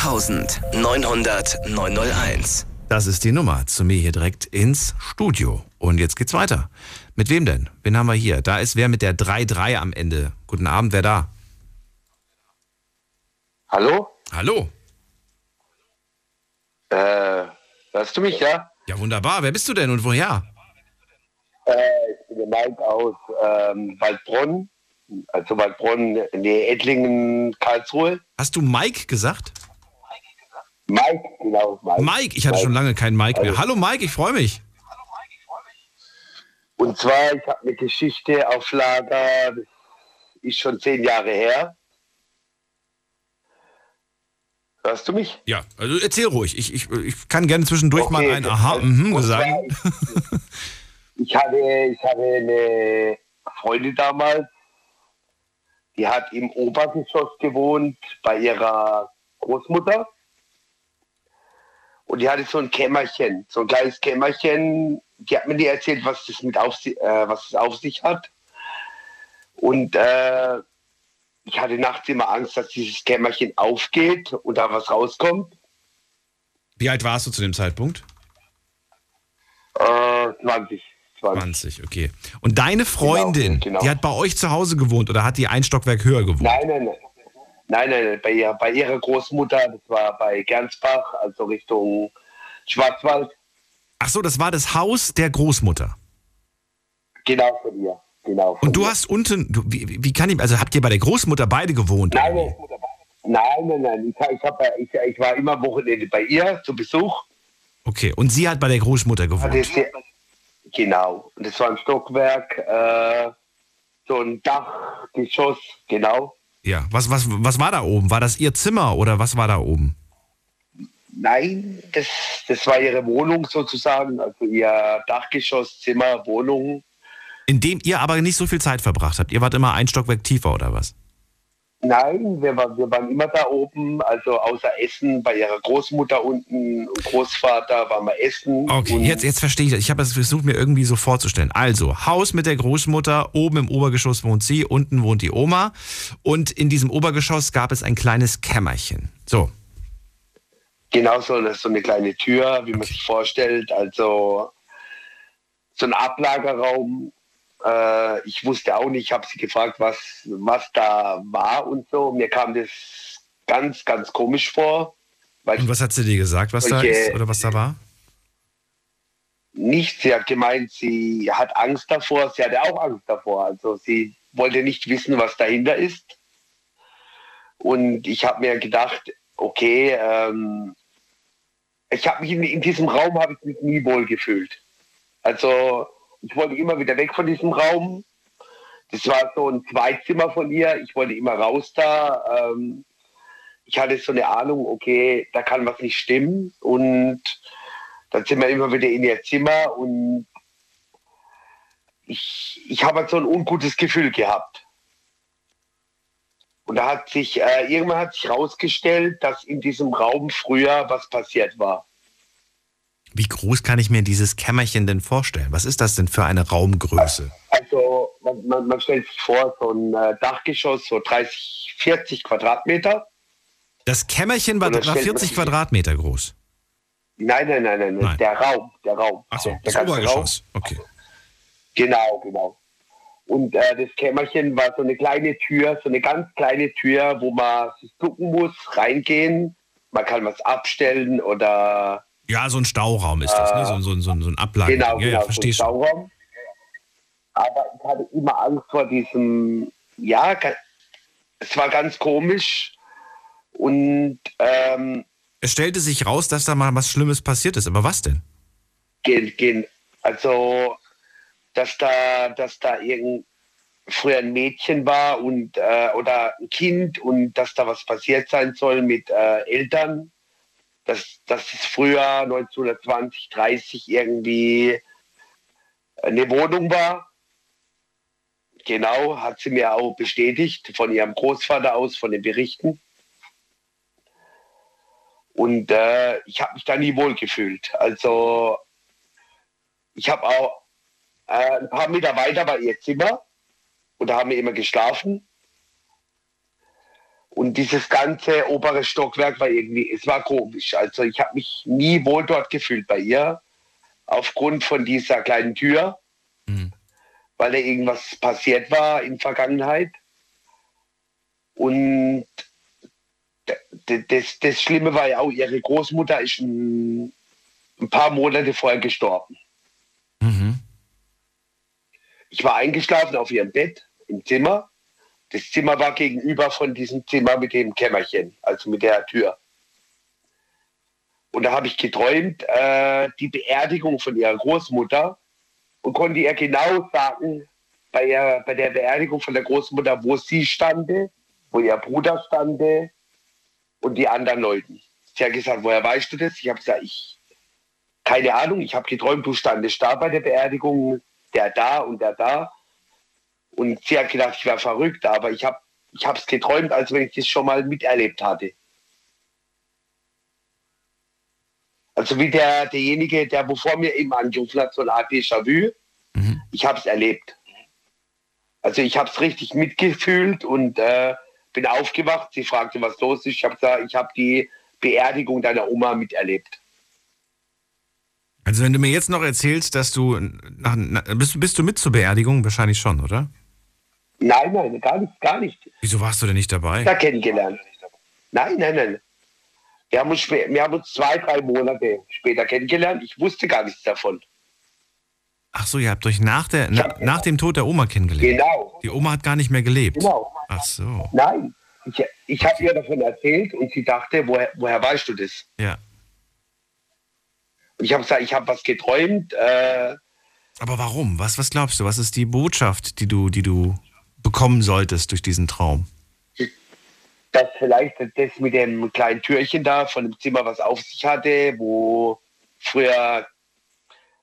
neunhundert neunhunderteins. Das ist die Nummer zu mir hier direkt ins Studio. Und jetzt geht's weiter. Mit wem denn? Wen haben wir hier? Da ist wer mit der drei drei am Ende. Guten Abend, wer da? Hallo? Hallo? Äh, hörst du mich, ja? Ja, wunderbar. Wer bist du denn und woher? Äh, ich bin der Mike aus ähm, Waldbronn, also Waldbronn, nee, Ettlingen, Karlsruhe. Hast du Mike gesagt? Mike, genau. Mike, Mike ich hatte Mike. schon lange keinen Mike mehr. Hallo Mike, ich freue mich. Hallo Mike, ich freue mich. Und zwar, ich habe eine Geschichte auf Lager, ist schon zehn Jahre her. Hörst du mich? Ja, also erzähl ruhig. Ich, ich, ich kann gerne zwischendurch okay, mal ein Aha mhm sagen. Ich hatte, ich hatte eine Freundin damals, die hat im Obergeschoss gewohnt bei ihrer Großmutter. Und die hatte so ein Kämmerchen, so ein kleines Kämmerchen. Die hat mir die erzählt, was das mit auf, äh, was das auf sich hat. Und äh, ich hatte nachts immer Angst, dass dieses Kämmerchen aufgeht und da was rauskommt. Wie alt warst du zu dem Zeitpunkt? Äh, zwanzig. zwanzig, okay. Und deine Freundin, genau, genau. die hat bei euch zu Hause gewohnt oder hat die ein Stockwerk höher gewohnt? Nein, nein, nein. Nein, nein, nein. Bei, ihr, bei ihrer Großmutter, das war bei Gernsbach, also Richtung Schwarzwald. Ach so, das war das Haus der Großmutter? Genau, von ihr. Genau, und du mir. hast unten, du, wie, wie kann ich, also habt ihr bei der Großmutter beide gewohnt? Nein, nein, nein, nein. Ich, ich, hab, ich, ich war immer Wochenende bei ihr zu Besuch. Okay, und sie hat bei der Großmutter gewohnt? Also sie, genau, und das war ein Stockwerk, äh, so ein Dachgeschoss, genau. Ja, was, was, was war da oben? War das ihr Zimmer oder was war da oben? Nein, das, das war ihre Wohnung sozusagen, also ihr Dachgeschoss, Zimmer, Wohnung. In dem ihr aber nicht so viel Zeit verbracht habt. Ihr wart immer ein Stockwerk tiefer, oder was? Nein, wir, war, wir waren immer da oben, also außer Essen, bei ihrer Großmutter unten und Großvater waren wir Essen. Okay, jetzt, jetzt verstehe ich das. Ich habe es versucht, mir irgendwie so vorzustellen. Also, Haus mit der Großmutter, oben im Obergeschoss wohnt sie, unten wohnt die Oma. Und in diesem Obergeschoss gab es ein kleines Kämmerchen. So. Genau so, das ist so eine kleine Tür, wie okay. man sich vorstellt. Also so ein Ablagerraum. Ich wusste auch nicht, ich habe sie gefragt, was, was da war und so. Mir kam das ganz, ganz komisch vor. Weil und was hat sie dir gesagt, was da ist oder was da war? Nichts, sie hat gemeint, sie hat Angst davor, sie hatte auch Angst davor. Also sie wollte nicht wissen, was dahinter ist. Und ich habe mir gedacht, okay, ähm, ich habe mich in, in diesem Raum habe ich mich nie wohl gefühlt. Also ich wollte immer wieder weg von diesem Raum. Das war so ein Zweizimmer von ihr. Ich wollte immer raus da. Ähm, ich hatte so eine Ahnung, okay, da kann was nicht stimmen. Und dann sind wir immer wieder in ihr Zimmer. Und ich, ich habe halt so ein ungutes Gefühl gehabt. Und da hat sich, äh, irgendwann hat sich herausgestellt, dass in diesem Raum früher was passiert war. Wie groß kann ich mir dieses Kämmerchen denn vorstellen? Was ist das denn für eine Raumgröße? Also man, man, man stellt sich vor, so ein Dachgeschoss, so dreißig, vierzig Quadratmeter. Das Kämmerchen war vierzig Quadratmeter groß? Nein, nein, nein, nein, nein. Der Raum, der Raum. Ach so, das Obergeschoss, okay. Genau, genau. Und äh, das Kämmerchen war so eine kleine Tür, so eine ganz kleine Tür, wo man sich gucken muss, reingehen. Man kann was abstellen oder... Ja, so ein Stauraum ist das, äh, ne? so, so, so, so ein Ablager. Genau, ja, genau, ja, verstehe so ein Stauraum. Aber ich hatte immer Angst vor diesem, ja, es war ganz komisch. Und ähm, es stellte sich raus, dass da mal was Schlimmes passiert ist. Aber was denn? Gehen, gehen. Also, dass da, dass da irgend früher ein Mädchen war und äh, oder ein Kind und dass da was passiert sein soll mit äh, Eltern. Dass, dass es früher neunzehnhundertzwanzig, dreißig irgendwie eine Wohnung war. Genau, hat sie mir auch bestätigt, von ihrem Großvater aus, von den Berichten. Und äh, ich habe mich da nie wohl gefühlt. Also ich habe auch äh, ein paar Meter weiter war ihr Zimmer und da haben wir immer geschlafen. Und dieses ganze obere Stockwerk war irgendwie, es war komisch. Also ich habe mich nie wohl dort gefühlt bei ihr, aufgrund von dieser kleinen Tür, mhm. weil da irgendwas passiert war in der Vergangenheit. Und das, das Schlimme war ja auch, ihre Großmutter ist ein, ein paar Monate vorher gestorben. Mhm. Ich war eingeschlafen auf ihrem Bett im Zimmer. Das Zimmer war gegenüber von diesem Zimmer mit dem Kämmerchen, also mit der Tür. Und da habe ich geträumt, äh, die Beerdigung von ihrer Großmutter und konnte ihr genau sagen, bei, ihr, bei der Beerdigung von der Großmutter, wo sie stande, wo ihr Bruder stande und die anderen Leuten. Sie hat gesagt, woher weißt du das? Ich habe gesagt, ich, keine Ahnung, ich habe geträumt, du standest da bei der Beerdigung, der da und der da. Und sie hat gedacht, ich wäre verrückt, aber ich habe ich habe es geträumt, als wenn ich das schon mal miterlebt hatte. Also wie der, derjenige, der vor mir eben angerufen hat, so ein Art Déjà-vu, mhm. ich habe es erlebt. Also ich habe es richtig mitgefühlt und äh, bin aufgewacht. Sie fragte, was los ist. Ich habe gesagt, ich habe die Beerdigung deiner Oma miterlebt. Also wenn du mir jetzt noch erzählst, dass du, nach, na, bist, bist du mit zur Beerdigung? Wahrscheinlich schon, oder? Nein, nein, gar nicht, gar nicht. Wieso warst du denn nicht dabei? Da kennengelernt. Nein, nein, nein. Wir haben, uns, wir haben uns zwei, drei Monate später kennengelernt. Ich wusste gar nichts davon. Ach so, ihr habt euch nach, der, na, nach dem Tod der Oma kennengelernt? Genau. Die Oma hat gar nicht mehr gelebt? Genau. Ach so. Nein, ich, ich habe ihr davon erzählt und sie dachte, woher, woher weißt du das? Ja. Und ich habe gesagt, ich habe was geträumt. Äh, Aber warum? Was, was glaubst du? Was ist die Botschaft, die du, die du bekommen solltest durch diesen Traum? Dass vielleicht das mit dem kleinen Türchen da von dem Zimmer was auf sich hatte, wo früher,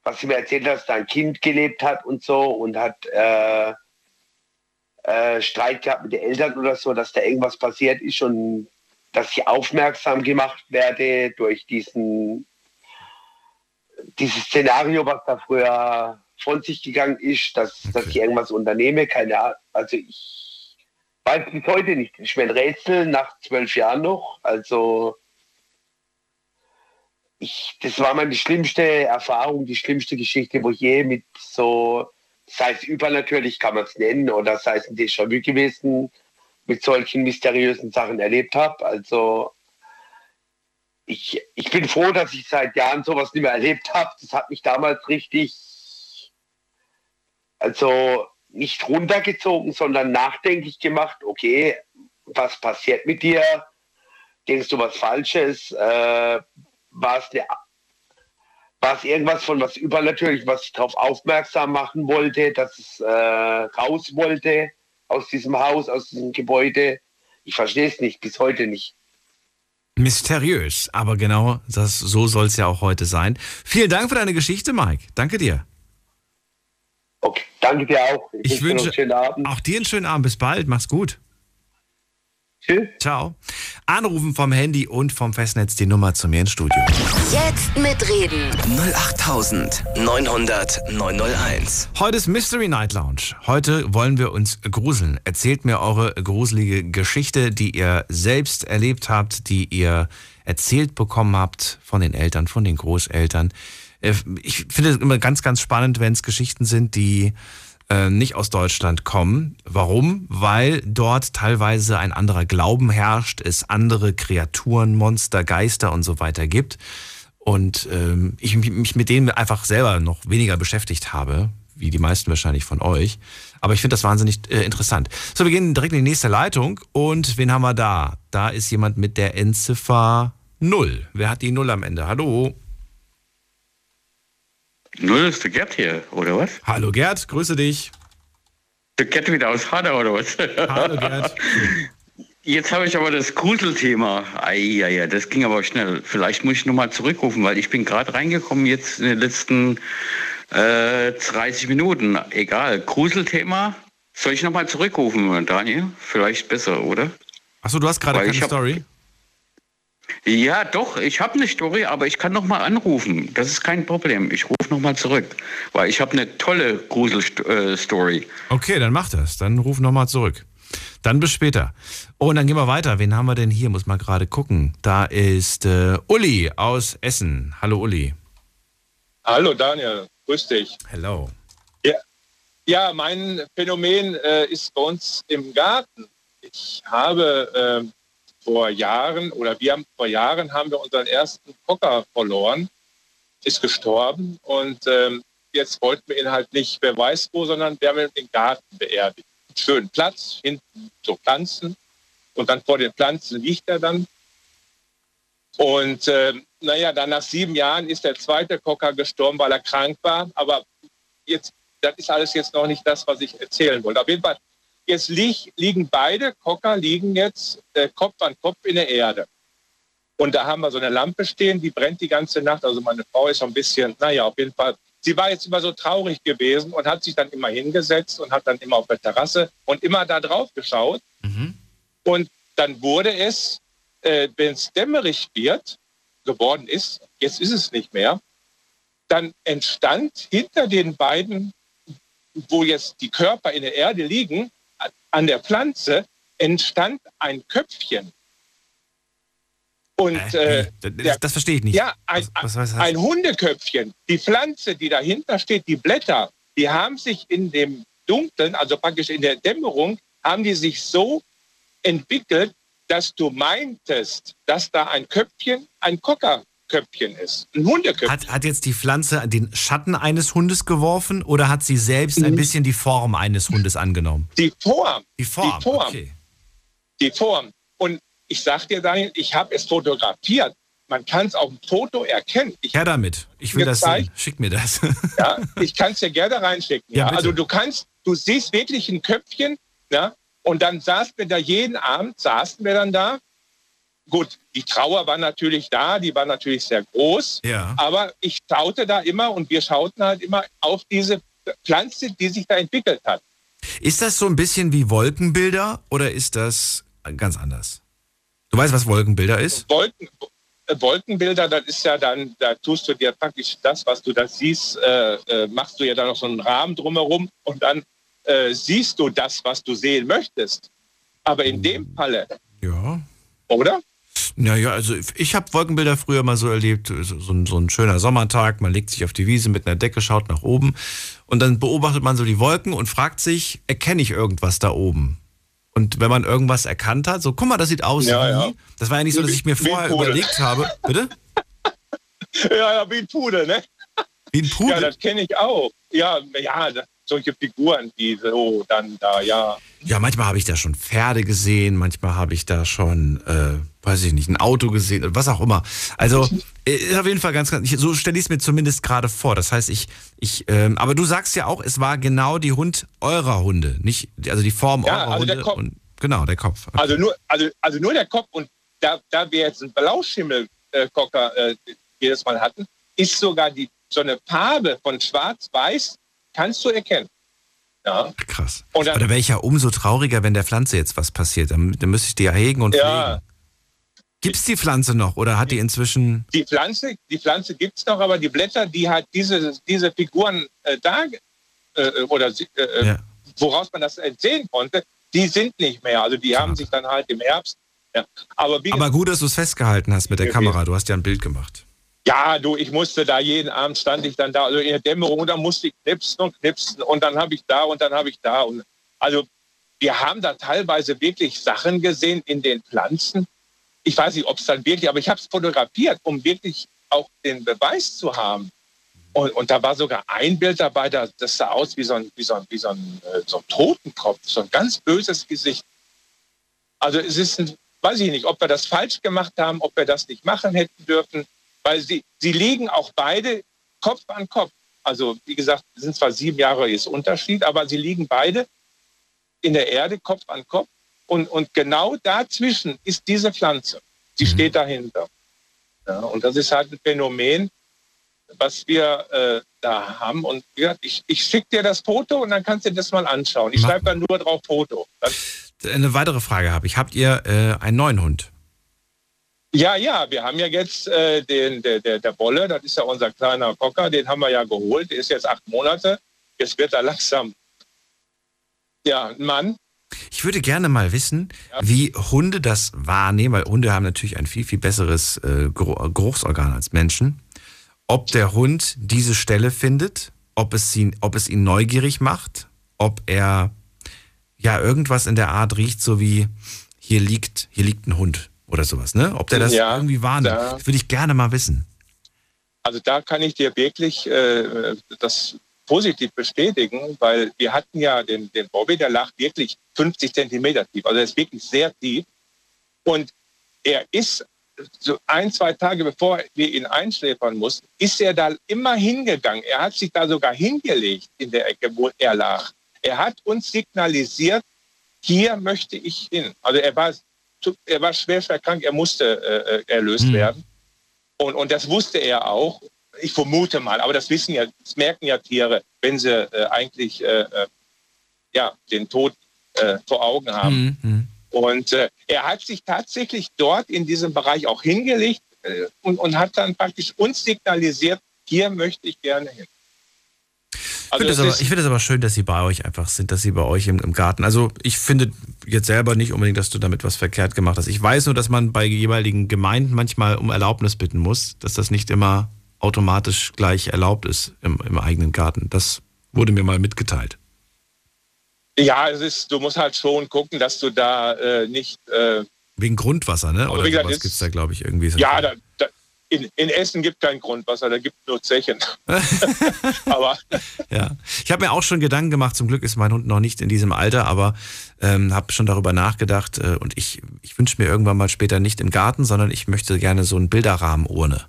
was sie mir erzählt hat, da ein Kind gelebt hat und so und hat äh, äh, Streit gehabt mit den Eltern oder so, dass da irgendwas passiert ist und dass ich aufmerksam gemacht werde durch diesen dieses Szenario, was da früher von sich gegangen ist, dass, okay. dass ich irgendwas unternehme, keine Ahnung. Also ich weiß bis heute nicht. Ich bin Rätsel nach zwölf Jahren noch. Also ich, das war meine schlimmste Erfahrung, die schlimmste Geschichte, wo ich je mit so, sei es übernatürlich, kann man es nennen, oder sei es ein Déjà-vu gewesen, mit solchen mysteriösen Sachen erlebt habe. Also Ich, ich bin froh, dass ich seit Jahren sowas nicht mehr erlebt habe. Das hat mich damals richtig, also nicht runtergezogen, sondern nachdenklich gemacht. Okay, was passiert mit dir? Denkst du was Falsches? Äh, war es ne, war es irgendwas von was Übernatürlichem, was ich darauf aufmerksam machen wollte, dass es äh, raus wollte aus diesem Haus, aus diesem Gebäude? Ich verstehe es nicht, bis heute nicht. Mysteriös, aber genau das, so soll es ja auch heute sein. Vielen Dank für deine Geschichte, Mike. Danke dir. Okay, danke dir auch. Ich, ich wünsche einen schönen Abend. Auch dir einen schönen Abend. Bis bald. Mach's gut. Tschüss. Ciao. Anrufen vom Handy und vom Festnetz die Nummer zu mir ins Studio. Jetzt mitreden. null acht neun null null neun null eins. Heute ist Mystery Night Lounge. Heute wollen wir uns gruseln. Erzählt mir eure gruselige Geschichte, die ihr selbst erlebt habt, die ihr erzählt bekommen habt von den Eltern, von den Großeltern. Ich finde es immer ganz, ganz spannend, wenn es Geschichten sind, die nicht aus Deutschland kommen. Warum? Weil dort teilweise ein anderer Glauben herrscht, es andere Kreaturen, Monster, Geister und so weiter gibt. Und ähm, ich mich mit denen einfach selber noch weniger beschäftigt habe, wie die meisten wahrscheinlich von euch. Aber ich finde das wahnsinnig äh, interessant. So, wir gehen direkt in die nächste Leitung. Und wen haben wir da? Da ist jemand mit der Endziffer null. Wer hat die null am Ende? Hallo? Null ist der Gerd hier, oder was? Hallo Gerd, grüße dich. Der Gerd wieder aus Hanau, oder was? Hallo Gerd. Jetzt habe ich aber das Gruselthema. Eieiei, das ging aber schnell. Vielleicht muss ich nochmal zurückrufen, weil ich bin gerade reingekommen jetzt in den letzten äh, dreißig Minuten. Egal, Gruselthema. Soll ich nochmal zurückrufen, Daniel? Vielleicht besser, oder? Achso, du hast gerade keine Story? Ja, doch, ich habe eine Story, aber ich kann nochmal anrufen. Das ist kein Problem. Ich rufe nochmal zurück, weil ich habe eine tolle Grusel-Story. Okay, dann mach das. Dann ruf nochmal zurück. Dann bis später. Oh, und dann gehen wir weiter. Wen haben wir denn hier? Muss mal gerade gucken. Da ist äh, Uli aus Essen. Hallo, Uli. Hallo, Daniel. Grüß dich. Hello. Ja, ja mein Phänomen äh, ist bei uns im Garten. Ich habe... Äh, Vor Jahren oder wir haben vor Jahren haben wir unseren ersten Cocker verloren, ist gestorben und ähm, jetzt wollten wir ihn halt nicht, wer weiß wo, sondern wir haben ihn im Garten beerdigt. Schönen Platz, hinten so Pflanzen und dann vor den Pflanzen liegt er dann. Und ähm, naja, dann nach sieben Jahren ist der zweite Cocker gestorben, weil er krank war. Aber jetzt, das ist alles jetzt noch nicht das, was ich erzählen wollte. Auf jeden Fall. Jetzt lieg, liegen beide Cocker liegen jetzt äh, Kopf an Kopf in der Erde. Und da haben wir so eine Lampe stehen, die brennt die ganze Nacht. Also meine Frau ist so ein bisschen, naja, auf jeden Fall. Sie war jetzt immer so traurig gewesen und hat sich dann immer hingesetzt und hat dann immer auf der Terrasse und immer da drauf geschaut. Mhm. Und dann wurde es, äh, wenn es dämmerig wird, geworden ist, jetzt ist es nicht mehr, dann entstand hinter den beiden, wo jetzt die Körper in der Erde liegen, an der Pflanze entstand ein Köpfchen. Und äh, das, der, das verstehe ich nicht. Ja, ein, was, was ein Hundeköpfchen. Die Pflanze, die dahinter steht, die Blätter, die haben sich in dem Dunkeln, also praktisch in der Dämmerung, haben die sich so entwickelt, dass du meintest, dass da ein Köpfchen, ein Cockerköpfchen ist. Ein Hundeköpfchen. Hat, hat jetzt die Pflanze den Schatten eines Hundes geworfen oder hat sie selbst ein bisschen die Form eines Hundes angenommen? Die Form. Die Form, die Form. Okay. Die Form. Und ich sag dir, Daniel, ich habe es fotografiert. Man kann es auf dem Foto erkennen. Ich ja, damit. Ich will das sehen. Schick mir das. Ja, ich kann es dir gerne reinschicken. Ja, ja. Also du kannst, du siehst wirklich ein Köpfchen, ja? Und dann saßen wir da jeden Abend, saßen wir dann da. Gut, die Trauer war natürlich da, die war natürlich sehr groß, ja. Aber ich schaute da immer und wir schauten halt immer auf diese Pflanze, die sich da entwickelt hat. Ist das so ein bisschen wie Wolkenbilder oder ist das ganz anders? Du weißt, was Wolkenbilder ist? Wolken, Wolkenbilder, das ist ja dann, da tust du dir praktisch das, was du da siehst, äh, äh, machst du ja dann noch so einen Rahmen drumherum und dann äh, siehst du das, was du sehen möchtest. Aber in dem Falle... Ja... Oder? Naja, also ich habe Wolkenbilder früher mal so erlebt, so, so ein schöner Sommertag, man legt sich auf die Wiese mit einer Decke, schaut nach oben und dann beobachtet man so die Wolken und fragt sich, erkenne ich irgendwas da oben? Und wenn man irgendwas erkannt hat, so guck mal, das sieht aus ja, wie, ja. Das war ja nicht so, dass ich mir vorher überlegt habe, bitte? Ja, ja, wie ein Pudel, ne? Wie ein Pudel? Ja, das kenne ich auch. Ja, ja, das solche Figuren, die so dann da, ja. Ja, manchmal habe ich da schon Pferde gesehen, manchmal habe ich da schon, äh, weiß ich nicht, ein Auto gesehen, was auch immer. Also ist auf jeden Fall ganz, ganz, ich, so stelle ich es mir zumindest gerade vor. Das heißt, ich, ich, ähm, aber du sagst ja auch, es war genau die Hund eurer Hunde, nicht, also die Form ja, eurer also Hunde. Der Kopf. Und, genau, der Kopf. Okay. Also nur, also, also nur der Kopf und da, da wir jetzt einen Blauschimmelkocker äh, äh, jedes Mal hatten, ist sogar die, so eine Farbe von Schwarz-Weiß kannst du erkennen. Ja. Krass. Dann, aber da wäre ich ja umso trauriger, wenn der Pflanze jetzt was passiert. Dann, dann müsste ich die ja hegen und ja. pflegen. Gibt es die Pflanze noch oder hat die inzwischen... Die Pflanze, die Pflanze gibt es noch, aber die Blätter, die halt diese, diese Figuren äh, da, äh, oder äh, ja. woraus man das sehen konnte, die sind nicht mehr. Also die Klar. haben sich dann halt im Herbst... Ja. Aber, wie aber gut, dass du es festgehalten hast mit der Kamera. Du hast ja ein Bild gemacht. Ja, du, ich musste da, jeden Abend stand ich dann da, also in der Dämmerung, da musste ich knipsen und knipsen und dann habe ich da und dann habe ich da. Und also wir haben da teilweise wirklich Sachen gesehen in den Pflanzen. Ich weiß nicht, ob es dann wirklich, aber ich habe es fotografiert, um wirklich auch den Beweis zu haben. Und, und da war sogar ein Bild dabei, das sah aus wie so ein, wie so ein, wie so ein, so ein Totenkopf, so ein ganz böses Gesicht. Also es ist, ein, weiß ich nicht, ob wir das falsch gemacht haben, ob wir das nicht machen hätten dürfen. Weil sie, sie liegen auch beide Kopf an Kopf. Also wie gesagt, sind zwar sieben Jahre jetzt Unterschied, aber sie liegen beide in der Erde Kopf an Kopf. Und, und genau dazwischen ist diese Pflanze. Sie mhm. steht dahinter. Ja, und das ist halt ein Phänomen, was wir äh, da haben. Und wie gesagt, ich, ich schicke dir das Foto und dann kannst du dir das mal anschauen. Ich schreibe dann nur drauf Foto. Dann Eine weitere Frage habe ich. Habt ihr äh, einen neuen Hund? Ja, ja, wir haben ja jetzt äh, den, der, der, der Bolle, das ist ja unser kleiner Cocker, den haben wir ja geholt, der ist jetzt acht Monate, jetzt wird er langsam, ja, ein Mann. Ich würde gerne mal wissen, ja, wie Hunde das wahrnehmen, weil Hunde haben natürlich ein viel, viel besseres äh, Geruchsorgan als Menschen. Ob der Hund diese Stelle findet, ob es ihn, ob es ihn neugierig macht, ob er ja irgendwas in der Art riecht, so wie hier liegt, hier liegt ein Hund. Oder sowas, ne? Ob der das ja irgendwie wahrnimmt, da, das würde ich gerne mal wissen. Also da kann ich dir wirklich äh, das positiv bestätigen, weil wir hatten ja den, den Bobby, der lag wirklich fünfzig Zentimeter tief, also er ist wirklich sehr tief. Und er ist, so ein, zwei Tage bevor wir ihn einschläfern mussten, ist er da immer hingegangen. Er hat sich da sogar hingelegt in der Ecke, wo er lag. Er hat uns signalisiert, hier möchte ich hin. Also er war Er war schwer, schwer krank, er musste äh, erlöst mhm. werden. Und, und das wusste er auch. Ich vermute mal, aber das wissen ja, das merken ja Tiere, wenn sie äh, eigentlich äh, ja, den Tod äh, vor Augen haben. Mhm. Und äh, er hat sich tatsächlich dort in diesem Bereich auch hingelegt äh, und, und hat dann praktisch uns signalisiert, hier möchte ich gerne hin. Also ich finde es aber, find aber schön, dass sie bei euch einfach sind, dass sie bei euch im, im Garten. Also ich finde jetzt selber nicht unbedingt, dass du damit was verkehrt gemacht hast. Ich weiß nur, dass man bei jeweiligen Gemeinden manchmal um Erlaubnis bitten muss, dass das nicht immer automatisch gleich erlaubt ist im, im eigenen Garten. Das wurde mir mal mitgeteilt. Ja, es ist, du musst halt schon gucken, dass du da äh, nicht... Äh, wegen Grundwasser, ne? Oder was gibt es da, glaube ich, irgendwie? So ja, da, da In, in Essen gibt kein Grundwasser, da gibt es nur Zechen. Aber ja, ich habe mir auch schon Gedanken gemacht, zum Glück ist mein Hund noch nicht in diesem Alter, aber ähm, habe schon darüber nachgedacht äh, und ich, ich wünsche mir irgendwann mal später nicht im Garten, sondern ich möchte gerne so einen Bilderrahmenurne.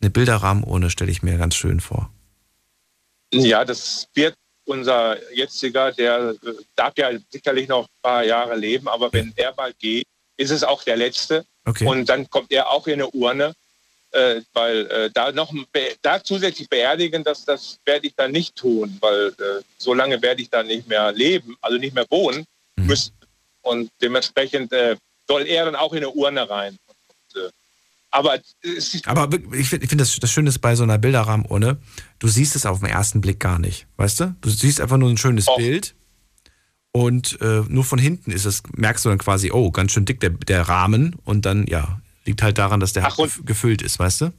Eine Bilderrahmenurne stelle ich mir ganz schön vor. Ja, das wird unser jetziger, der äh, darf ja sicherlich noch ein paar Jahre leben, aber wenn ja. er bald geht, ist es auch der letzte. Okay. Und dann kommt er auch in eine Urne. Äh, weil äh, da noch da zusätzlich beerdigen, das, das werde ich dann nicht tun, weil äh, so lange werde ich dann nicht mehr leben, also nicht mehr wohnen mhm. müssen. Und dementsprechend äh, soll er dann auch in eine Urne rein. Und, äh, aber, äh, aber ich finde find das, das Schöne ist bei so einer Bilderrahmenurne, du siehst es auf den ersten Blick gar nicht, weißt du? Du siehst einfach nur ein schönes oh. Bild und äh, nur von hinten ist es, merkst du dann quasi, oh, ganz schön dick der, der Rahmen und dann, ja, liegt halt daran, dass der Ach, und, gefüllt ist, weißt du?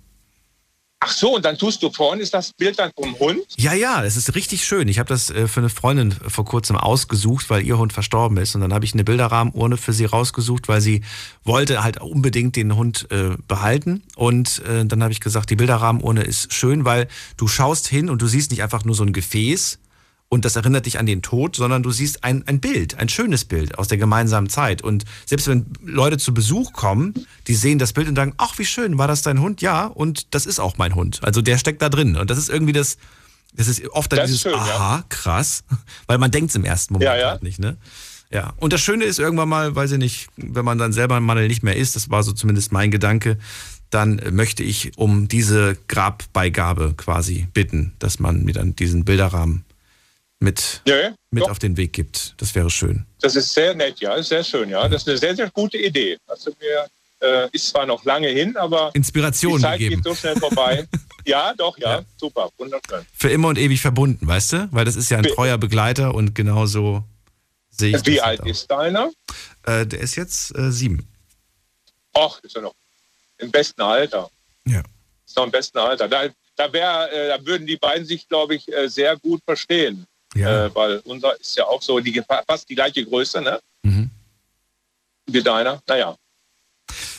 Ach so, und dann tust du vorne, ist das Bild dann vom Hund? Ja, ja, das ist richtig schön. Ich habe das äh, für eine Freundin vor kurzem ausgesucht, weil ihr Hund verstorben ist. Und dann habe ich eine Bilderrahmenurne für sie rausgesucht, weil sie wollte halt unbedingt den Hund äh, behalten. Und äh, dann habe ich gesagt, die Bilderrahmenurne ist schön, weil du schaust hin und du siehst nicht einfach nur so ein Gefäß und das erinnert dich an den Tod, sondern du siehst ein, ein Bild, ein schönes Bild aus der gemeinsamen Zeit. Und selbst wenn Leute zu Besuch kommen, die sehen das Bild und sagen, ach, wie schön, war das dein Hund? Ja, und das ist auch mein Hund. Also der steckt da drin. Und das ist irgendwie das, das ist oft dann das dieses, schön, aha, ja. krass. Weil man denkt es im ersten Moment ja, ja. halt nicht, ne? Ja. Und das Schöne ist irgendwann mal, weiß ich nicht, wenn man dann selber mal nicht mehr ist, das war so zumindest mein Gedanke, dann möchte ich um diese Grabbeigabe quasi bitten, dass man mir dann diesen Bilderrahmen mit, nee, mit auf den Weg gibt. Das wäre schön. Das ist sehr nett, ja. Das ist sehr schön, ja. Das ist eine sehr, sehr gute Idee. Also mir äh, ist zwar noch lange hin, aber Inspiration die Zeit gegeben. Geht so schnell vorbei. Ja, doch, ja. ja. Super, wunderschön. Für immer und ewig verbunden, weißt du? Weil das ist ja ein treuer Begleiter und genauso sehe ich Wie das alt halt ist deiner? Äh, der ist jetzt äh, sieben. Och, ist ja noch im besten Alter. Ja. Ist noch im besten Alter. Da, da, wär, äh, da würden die beiden sich, glaube ich, äh, sehr gut verstehen. Ja. Äh, weil unser ist ja auch so die, fast die gleiche Größe, ne? Mhm. Wie deiner. Naja.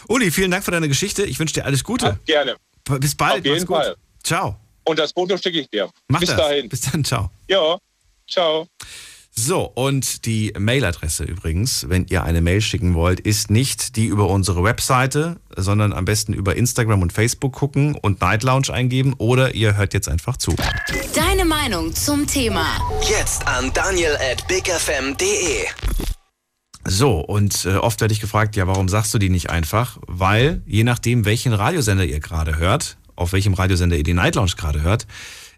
Uli, vielen Dank für deine Geschichte. Ich wünsche dir alles Gute. Ja, gerne. Bis bald. Auf jeden Fall. Ciao. Und das Foto schicke ich dir. Mach Bis das. dahin. Bis dann. Ciao. Ja. Ciao. So, und die Mailadresse übrigens, wenn ihr eine Mail schicken wollt, ist nicht die über unsere Webseite, sondern am besten über Instagram und Facebook gucken und Night Lounge eingeben oder ihr hört jetzt einfach zu. Deine Meinung zum Thema. Jetzt an Daniel at bigfm.de. So, und äh, oft werde ich gefragt, ja, warum sagst du die nicht einfach? Weil, je nachdem, welchen Radiosender ihr gerade hört, auf welchem Radiosender ihr die Night Lounge gerade hört,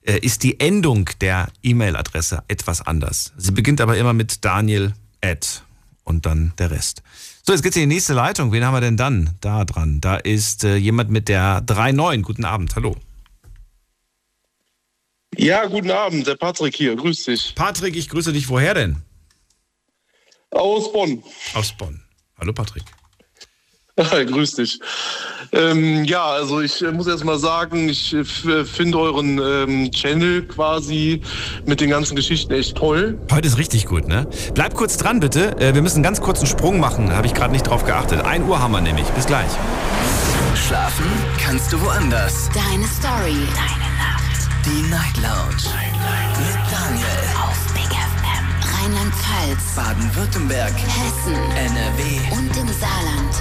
ist die Endung der E-Mail-Adresse etwas anders. Sie beginnt aber immer mit Daniel at und dann der Rest. So, jetzt geht's in die nächste Leitung. Wen haben wir denn dann da dran? Da ist äh, jemand mit der drei neun. Guten Abend, hallo. Ja, guten Abend, der Patrick hier, grüß dich. Patrick, ich grüße dich. Woher denn? Aus Bonn. Aus Bonn. Hallo Patrick. Hi, grüß dich. Ähm, ja, also ich äh, muss erst mal sagen, ich äh, finde euren ähm, Channel quasi mit den ganzen Geschichten echt toll. Heute ist richtig gut, ne? Bleib kurz dran, bitte. Äh, wir müssen ganz kurz einen Sprung machen, da habe ich gerade nicht drauf geachtet. ein Uhr haben wir nämlich. Bis gleich. Schlafen kannst du woanders. Deine Story. Deine Nacht. Die Night Lounge. Night, Night. Mit Daniel. Auf Big F M. Rheinland-Pfalz. Baden-Württemberg. Hessen. N R W. Und im Saarland.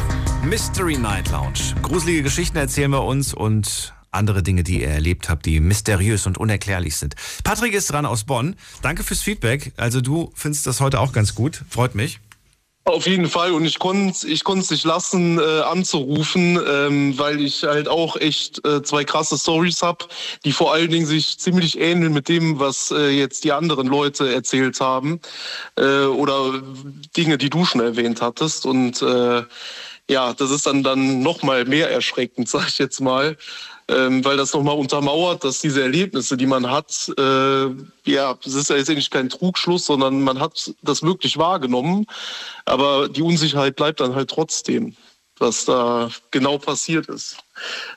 Mystery Night Lounge. Gruselige Geschichten erzählen wir uns und andere Dinge, die ihr erlebt habt, die mysteriös und unerklärlich sind. Patrick ist dran aus Bonn. Danke fürs Feedback. Also du findest das heute auch ganz gut. Freut mich. Auf jeden Fall. Und ich konnte ich konnte es nicht lassen, äh, anzurufen, ähm, weil ich halt auch echt äh, zwei krasse Stories habe, die vor allen Dingen sich ziemlich ähneln mit dem, was äh, jetzt die anderen Leute erzählt haben. Äh, oder Dinge, die du schon erwähnt hattest. Und äh, ja, das ist dann, dann nochmal mehr erschreckend, sag ich jetzt mal, ähm, weil das nochmal untermauert, dass diese Erlebnisse, die man hat, äh, ja, es ist ja jetzt eigentlich kein Trugschluss, sondern man hat das wirklich wahrgenommen, aber die Unsicherheit bleibt dann halt trotzdem, was da genau passiert ist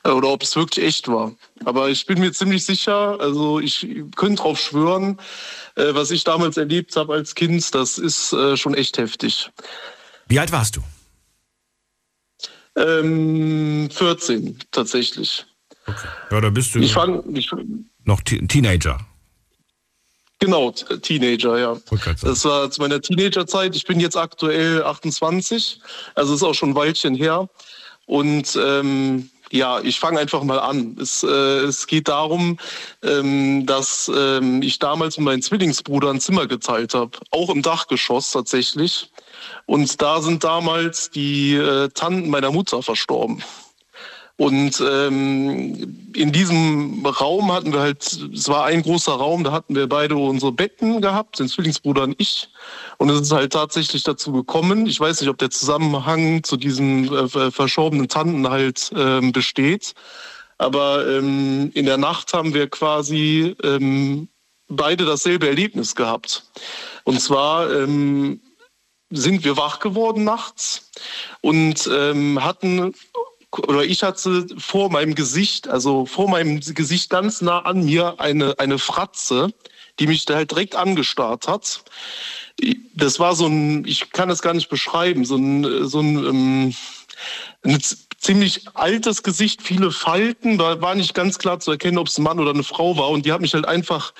oder ob es wirklich echt war. Aber ich bin mir ziemlich sicher, also ich könnte drauf schwören, äh, was ich damals erlebt habe als Kind, das ist äh, schon echt heftig. Wie alt warst du? Ähm, vierzehn, tatsächlich. Okay. Ja, da bist du ich fang, ich, noch T- Teenager. Genau, T- Teenager, ja. Okay, so. Das war zu meiner Teenagerzeit. Ich bin jetzt aktuell achtundzwanzig, also ist auch schon ein Weilchen her. Und ähm, ja, ich fange einfach mal an. Es, äh, es geht darum, ähm, dass ähm, ich damals mit meinem Zwillingsbruder ein Zimmer geteilt habe. Auch im Dachgeschoss tatsächlich. Und da sind damals die äh, Tanten meiner Mutter verstorben. Und ähm, in diesem Raum hatten wir halt, es war ein großer Raum, da hatten wir beide unsere Betten gehabt, den Zwillingsbruder und ich. Und es ist halt tatsächlich dazu gekommen, ich weiß nicht, ob der Zusammenhang zu diesen äh, verschorbenen Tanten halt äh, besteht, aber ähm, in der Nacht haben wir quasi ähm, beide dasselbe Erlebnis gehabt. Und zwar ähm, sind wir wach geworden nachts und ähm, hatten... oder ich hatte vor meinem Gesicht, also vor meinem Gesicht ganz nah an mir eine, eine Fratze, die mich da halt direkt angestarrt hat. Das war so ein, ich kann das gar nicht beschreiben, so ein, so ein, ähm, ein ziemlich altes Gesicht, viele Falten, da war nicht ganz klar zu erkennen, ob es ein Mann oder eine Frau war und die hat mich halt einfach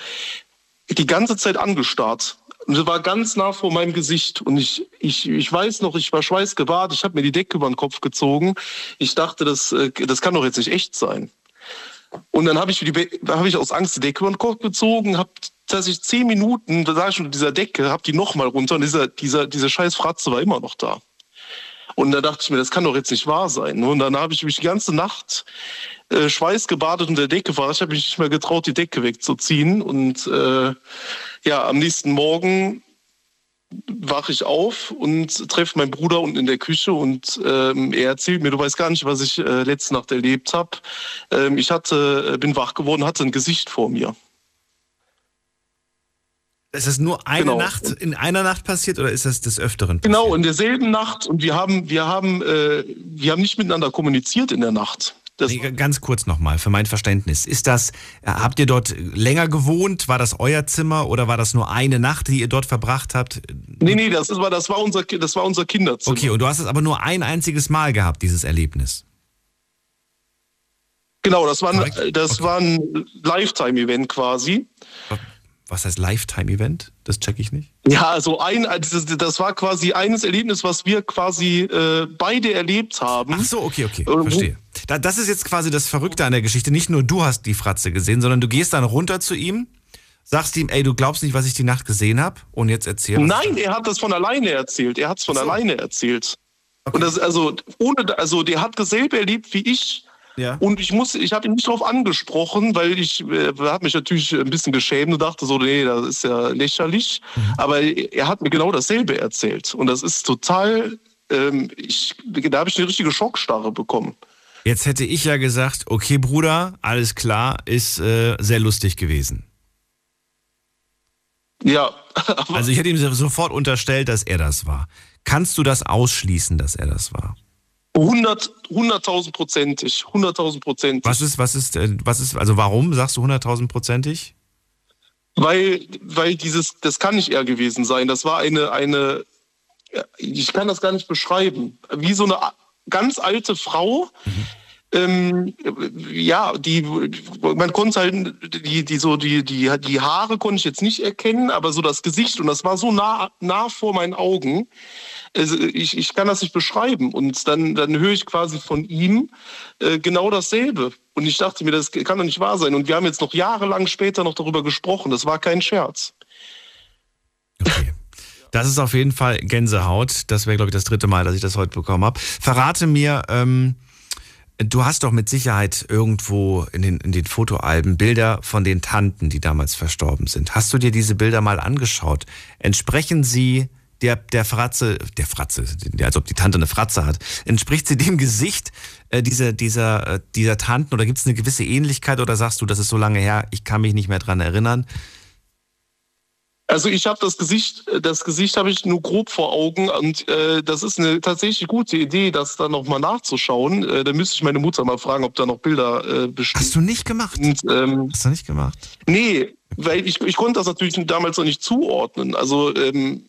die ganze Zeit angestarrt. Und sie war ganz nah vor meinem Gesicht. Und ich, ich, ich weiß noch, ich war schweißgebadet, ich habe mir die Decke über den Kopf gezogen. Ich dachte, das, das kann doch jetzt nicht echt sein. Und dann habe ich, hab ich aus Angst die Decke über den Kopf gezogen, habe tatsächlich zehn Minuten, da sah ich schon mit dieser Decke, habe die nochmal runter und dieser, dieser, diese scheiß Fratze war immer noch da. Und da dachte ich mir, das kann doch jetzt nicht wahr sein. Und dann habe ich mich die ganze Nacht äh, schweißgebadet unter der Decke war. Ich habe mich nicht mehr getraut, die Decke wegzuziehen. Und äh, ja, am nächsten Morgen wache ich auf und treffe meinen Bruder unten in der Küche. Und ähm, er erzählt mir, du weißt gar nicht, was ich äh, letzte Nacht erlebt habe. Ähm, ich hatte, bin wach geworden, hatte ein Gesicht vor mir. Ist das nur eine genau. Nacht, in einer Nacht passiert oder ist das des Öfteren passiert? Genau, in derselben Nacht und wir haben, wir haben, äh, wir haben nicht miteinander kommuniziert in der Nacht. Das nee, ganz kurz nochmal, für mein Verständnis. Ist das, habt ihr dort länger gewohnt? War das euer Zimmer oder war das nur eine Nacht, die ihr dort verbracht habt? Nee, nee, das, ist, das, war, unser, das war unser Kinderzimmer. Okay, und du hast es aber nur ein einziges Mal gehabt, dieses Erlebnis. Genau, das war ein, das okay. war ein Lifetime-Event quasi. Okay. Was heißt Lifetime-Event? Das checke ich nicht. Ja, also ein, das, das war quasi eines Erlebnis, was wir quasi äh, beide erlebt haben. Ach so, okay, okay, verstehe. Das ist jetzt quasi das Verrückte an der Geschichte. Nicht nur du hast die Fratze gesehen, sondern du gehst dann runter zu ihm, sagst ihm, ey, du glaubst nicht, was ich die Nacht gesehen habe und jetzt erzähl. Nein, er hat das von alleine erzählt. Er hat es von so. alleine erzählt. Okay. Und das, also, ohne, also der hat dasselbe erlebt wie ich. Ja. Und ich muss, ich habe ihn nicht drauf angesprochen, weil ich äh, habe mich natürlich ein bisschen geschämt und dachte so, nee, das ist ja lächerlich. Mhm. Aber er hat mir genau dasselbe erzählt. Und das ist total ähm, ich, da habe ich eine richtige Schockstarre bekommen. Jetzt hätte ich ja gesagt, okay Bruder, alles klar, ist äh, sehr lustig gewesen. Ja. Also ich hätte ihm sofort unterstellt, dass er das war. Kannst du das ausschließen, dass er das war? hunderttausendprozentig. hunderttausendprozentig. Was ist, was ist, was ist, also warum sagst du hunderttausendprozentig? Weil, weil dieses, das kann nicht er gewesen sein. Das war eine, eine, ich kann das gar nicht beschreiben. Wie so eine ganz alte Frau, mhm. Ähm, ja, die, man konnte halt, die, die, so die, die, die Haare konnte ich jetzt nicht erkennen, aber so das Gesicht, und das war so nah, nah vor meinen Augen. Also ich, ich kann das nicht beschreiben. Und dann, dann höre ich quasi von ihm äh, genau dasselbe. Und ich dachte mir, das kann doch nicht wahr sein. Und wir haben jetzt noch jahrelang später noch darüber gesprochen. Das war kein Scherz. Okay. Das ist auf jeden Fall Gänsehaut. Das wäre, glaube ich, das dritte Mal, dass ich das heute bekommen habe. Verrate mir, ähm, du hast doch mit Sicherheit irgendwo in den, in den Fotoalben Bilder von den Tanten, die damals verstorben sind. Hast du dir diese Bilder mal angeschaut? Entsprechen sie der, der Fratze, der Fratze, als ob die Tante eine Fratze hat, entspricht sie dem Gesicht äh, dieser, dieser, äh, dieser Tanten, oder gibt es eine gewisse Ähnlichkeit, oder sagst du, das ist so lange her, ich kann mich nicht mehr dran erinnern? Also ich habe das Gesicht, das Gesicht habe ich nur grob vor Augen, und äh, das ist eine tatsächlich gute Idee, das da nochmal nachzuschauen. Äh, da müsste ich meine Mutter mal fragen, ob da noch Bilder äh, bestehen. Hast du nicht gemacht? Und, ähm, Hast du nicht gemacht? Nee, weil ich, ich konnte das natürlich damals noch nicht zuordnen. Also ähm,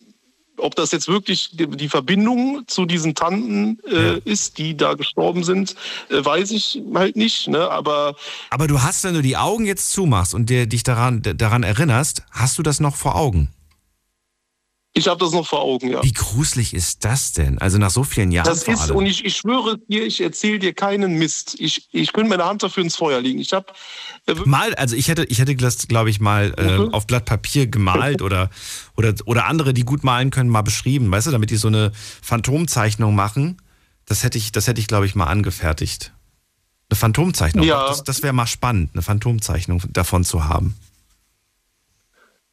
ob das jetzt wirklich die Verbindung zu diesen Tanten äh, ja. ist, die da gestorben sind, äh, weiß ich halt nicht. Ne? Aber, Aber du hast, wenn du die Augen jetzt zumachst und dir, dich daran, daran erinnerst, hast du das noch vor Augen? Ich habe das noch vor Augen, ja. Wie gruselig ist das denn? Also nach so vielen Jahren. Das ist, und ich, ich schwöre dir, ich erzähle dir keinen Mist. Ich, ich könnte meine Hand dafür ins Feuer legen. Ich habe äh, mal, also ich hätte, ich hätte das, glaube ich, mal äh, mhm. auf Blatt Papier gemalt oder, oder, oder andere, die gut malen können, mal beschrieben, weißt du, damit die so eine Phantomzeichnung machen. Das hätte ich, das hätte ich, glaube ich, mal angefertigt. Eine Phantomzeichnung. Ja. Das, das wäre mal spannend, eine Phantomzeichnung davon zu haben.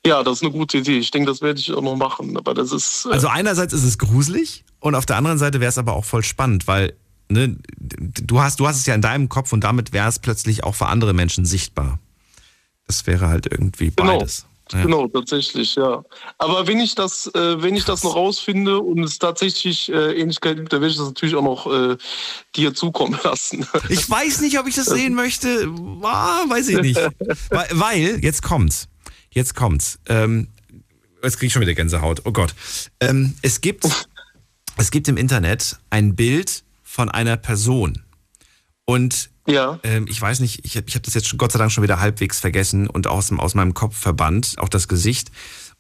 Ja, das ist eine gute Idee. Ich denke, das werde ich auch noch machen. Aber das ist, äh also einerseits ist es gruselig, und auf der anderen Seite wäre es aber auch voll spannend, weil ne, du hast, du hast es ja in deinem Kopf, und damit wäre es plötzlich auch für andere Menschen sichtbar. Das wäre halt irgendwie beides. Genau. Ja. Genau, tatsächlich, ja. Aber wenn ich das, äh, wenn ich das noch rausfinde und es tatsächlich äh, Ähnlichkeit gibt, dann werde ich das natürlich auch noch äh, dir zukommen lassen. Ich weiß nicht, ob ich das sehen möchte. Ah, weiß ich nicht. Weil, weil jetzt kommt's. Jetzt kommt's. Ähm, jetzt kriege ich schon wieder Gänsehaut. Oh Gott. Ähm, es gibt, es gibt im Internet ein Bild von einer Person. Und ja. ähm, ich weiß nicht, ich, ich habe das jetzt schon, Gott sei Dank schon wieder halbwegs vergessen und aus, aus meinem Kopf verbannt, auch das Gesicht.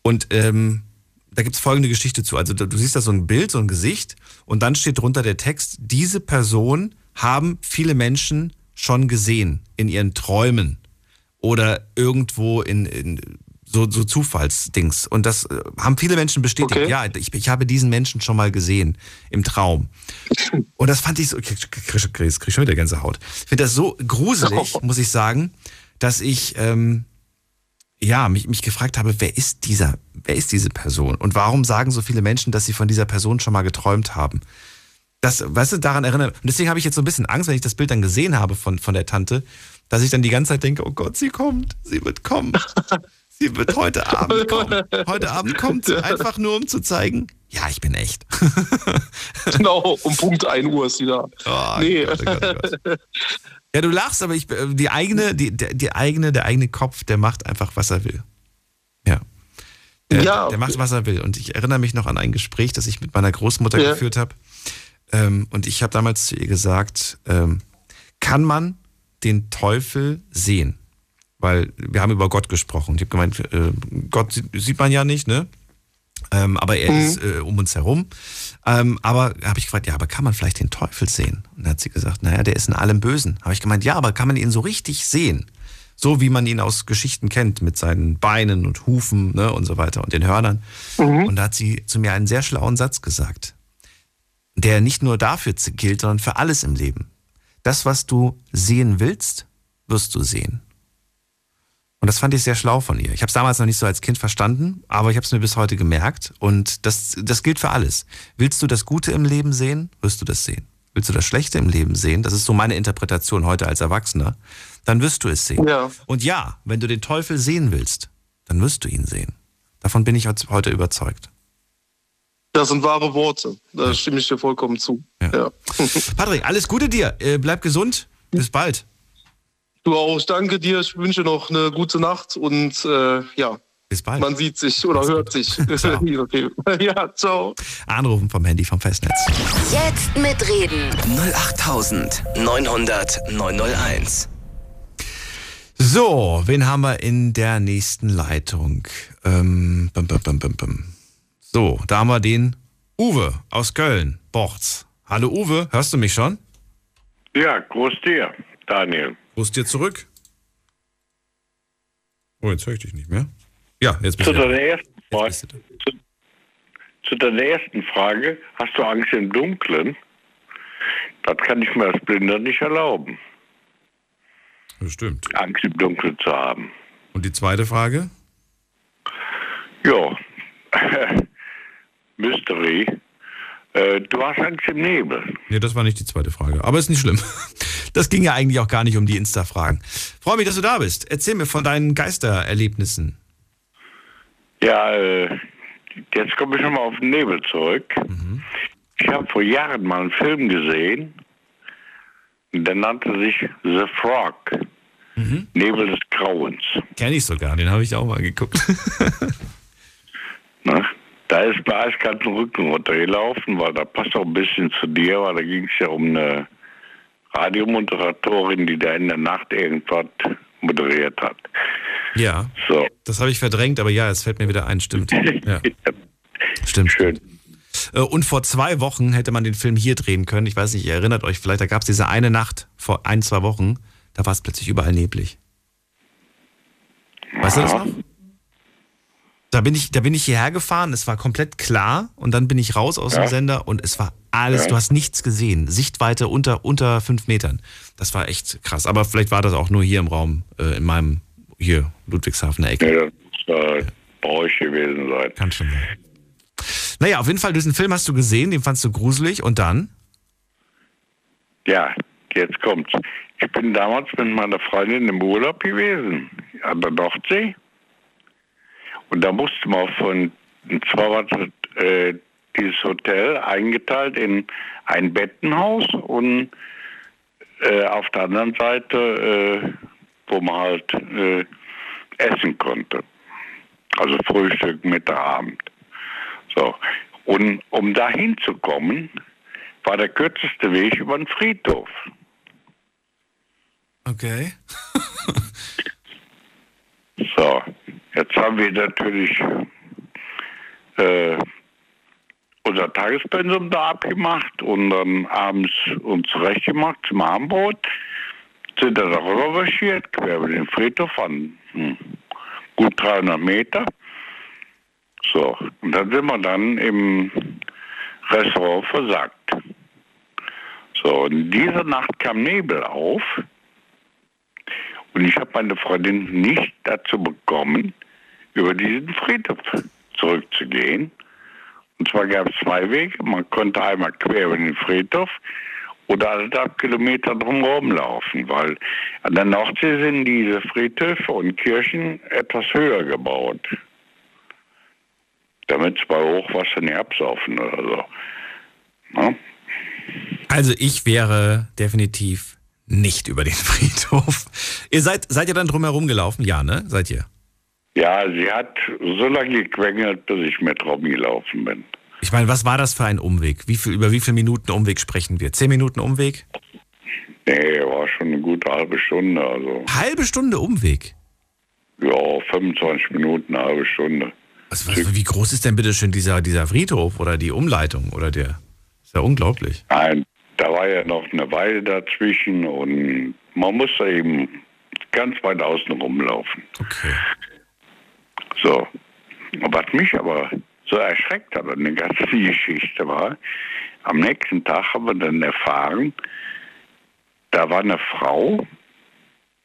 Und ähm, da gibt es folgende Geschichte zu. Also du siehst da so ein Bild, so ein Gesicht, und dann steht drunter der Text, diese Person haben viele Menschen schon gesehen in ihren Träumen oder irgendwo in... in So, so Zufallsdings. Und das äh, haben viele Menschen bestätigt. Okay. Ja, ich, ich habe diesen Menschen schon mal gesehen im Traum. Und das fand ich so, krieg, krieg, krieg, krieg schon wieder Gänsehaut. Ich finde das so gruselig, oh. muss ich sagen, dass ich ähm, ja, mich, mich gefragt habe, wer ist dieser, wer ist diese Person? Und warum sagen so viele Menschen, dass sie von dieser Person schon mal geträumt haben? Das, weißt du, daran erinnert. Und deswegen habe ich jetzt so ein bisschen Angst, wenn ich das Bild dann gesehen habe von, von der Tante, dass ich dann die ganze Zeit denke, oh Gott, sie kommt, sie wird kommen. Sie wird heute Abend kommen. Heute Abend kommt sie einfach nur, um zu zeigen, ja, ich bin echt. Genau, um Punkt ein Uhr ist sie da. Oh, nee. Gott, Gott, Gott. Ja, du lachst, aber ich, die eigene, die, die eigene, der eigene Kopf, der macht einfach, was er will. Ja. Der, ja. der macht, was er will. Und ich erinnere mich noch an ein Gespräch, das ich mit meiner Großmutter ja. geführt habe. Und ich habe damals zu ihr gesagt, kann man den Teufel sehen? Weil wir haben über Gott gesprochen. Ich habe gemeint, äh, Gott sieht man ja nicht, ne? Ähm, aber er mhm. ist äh, um uns herum. Ähm, aber habe ich gefragt, ja, aber kann man vielleicht den Teufel sehen? Und dann hat sie gesagt, naja, der ist in allem Bösen. Habe ich gemeint, ja, aber kann man ihn so richtig sehen? So wie man ihn aus Geschichten kennt, mit seinen Beinen und Hufen, ne, und so weiter und den Hörnern. Mhm. Und da hat sie zu mir einen sehr schlauen Satz gesagt, der nicht nur dafür gilt, sondern für alles im Leben. Das, was du sehen willst, wirst du sehen. Und das fand ich sehr schlau von ihr. Ich habe es damals noch nicht so als Kind verstanden, aber ich habe es mir bis heute gemerkt. Und das, das gilt für alles. Willst du das Gute im Leben sehen, wirst du das sehen. Willst du das Schlechte im Leben sehen, das ist so meine Interpretation heute als Erwachsener, dann wirst du es sehen. Ja. Und ja, wenn du den Teufel sehen willst, dann wirst du ihn sehen. Davon bin ich heute überzeugt. Das sind wahre Worte. Da stimme ich dir vollkommen zu. Ja. Ja. Patrick, alles Gute dir. Bleib gesund. Bis bald. Du auch. Danke dir. Ich wünsche noch eine gute Nacht und äh, ja. Bis bald. Man sieht sich oder Bis hört gut. sich. Ciao. Okay. Ja, ciao. Anrufen vom Handy vom Festnetz. Jetzt mitreden. null acht neunhundert neunhunderteins. So, wen haben wir in der nächsten Leitung? Ähm, bum, bum, bum, bum, bum. So, da haben wir den Uwe aus Köln, Borz. Hallo Uwe, hörst du mich schon? Ja, grüß dir, Daniel. Grüß dir zurück. Oh, jetzt höre ich dich nicht mehr. Ja, jetzt bist, zu deiner ersten Frage, jetzt bist du da. Zu, zu deiner ersten Frage, hast du Angst im Dunkeln? Das kann ich mir als Blinder nicht erlauben. Das stimmt. Angst im Dunkeln zu haben. Und die zweite Frage? Ja, Mystery. Äh, du hast Angst im Nebel. Nee, das war nicht die zweite Frage. Aber ist nicht schlimm. Das ging ja eigentlich auch gar nicht um die Insta-Fragen. Freue mich, dass du da bist. Erzähl mir von deinen Geistererlebnissen. Ja, äh, jetzt komme ich nochmal auf den Nebel zurück. Mhm. Ich habe vor Jahren mal einen Film gesehen. Der nannte sich The Frog. Mhm. Nebel des Grauens. Kenn ich sogar, den habe ich auch mal geguckt. Na, da ist bei eiskalten Rücken runtergelaufen, weil da passt auch ein bisschen zu dir, weil da ging es ja um eine Radiomoderatorin, die da in der Nacht irgendwas moderiert hat. Ja, so. Das habe ich verdrängt, aber ja, es fällt mir wieder ein, stimmt. Ja. Stimmt. Schön. Und vor zwei Wochen hätte man den Film hier drehen können. Ich weiß nicht, ihr erinnert euch vielleicht, da gab es diese eine Nacht vor ein, zwei Wochen, da war es plötzlich überall neblig. Weißt ja. du das noch? Da bin ich, da bin ich hierher gefahren, es war komplett klar und dann bin ich raus aus ja. dem Sender und es war alles, ja. du hast nichts gesehen. Sichtweite unter, unter fünf Metern. Das war echt krass. Aber vielleicht war das auch nur hier im Raum, äh, in meinem, hier, Ludwigshafener Ecke. Ja, das muss äh, bei euch gewesen sein. Kann schon sein. Naja, auf jeden Fall, diesen Film hast du gesehen, den fandst du gruselig und dann? Ja, jetzt kommt's. Ich bin damals mit meiner Freundin im Urlaub gewesen, an der Nordsee. Und da musste man von, zwar war das, äh, dieses Hotel eingeteilt in ein Bettenhaus und äh, auf der anderen Seite, äh, wo man halt äh, essen konnte. Also Frühstück, Mittag, Abend. So. Und um da hinzukommen, war der kürzeste Weg über den Friedhof. Okay. So, jetzt haben wir natürlich äh, unser Tagespensum da abgemacht und dann abends uns zurechtgemacht zum Abendbrot. Sind dann darüber marschiert, quer über den Friedhof an hm, gut dreihundert Meter. So, und dann sind wir dann im Restaurant versagt. So, und diese Nacht kam Nebel auf und ich habe meine Freundin nicht dazu bekommen, über diesen Friedhof zurückzugehen. Und zwar gab es zwei Wege, man konnte einmal quer über den Friedhof oder anderthalb Kilometer drumherum laufen, weil an der Nordsee sind diese Friedhöfe und Kirchen etwas höher gebaut. Damit es bei Hochwasser nicht absaufen oder so. Na? Also ich wäre definitiv nicht über den Friedhof. Ihr seid, seid ihr dann drumherum gelaufen? Ja, ne? Seid ihr? Ja, sie hat so lange gequengelt, bis ich mit rumgelaufen bin. Ich meine, was war das für ein Umweg? Wie viel, über wie viele Minuten Umweg sprechen wir? Zehn Minuten Umweg? Nee, war schon eine gute halbe Stunde. Also. Halbe Stunde Umweg? Ja, fünfundzwanzig Minuten, eine halbe Stunde. Also, was, wie groß ist denn bitte schön dieser, dieser Friedhof oder die Umleitung oder der? Ist ja unglaublich. Nein, da war ja noch eine Weile dazwischen und man muss da eben ganz weit außen rumlaufen. Okay. So. Was mich aber so erschreckt hat an der ganzen Geschichte war, am nächsten Tag haben wir dann erfahren, da war eine Frau,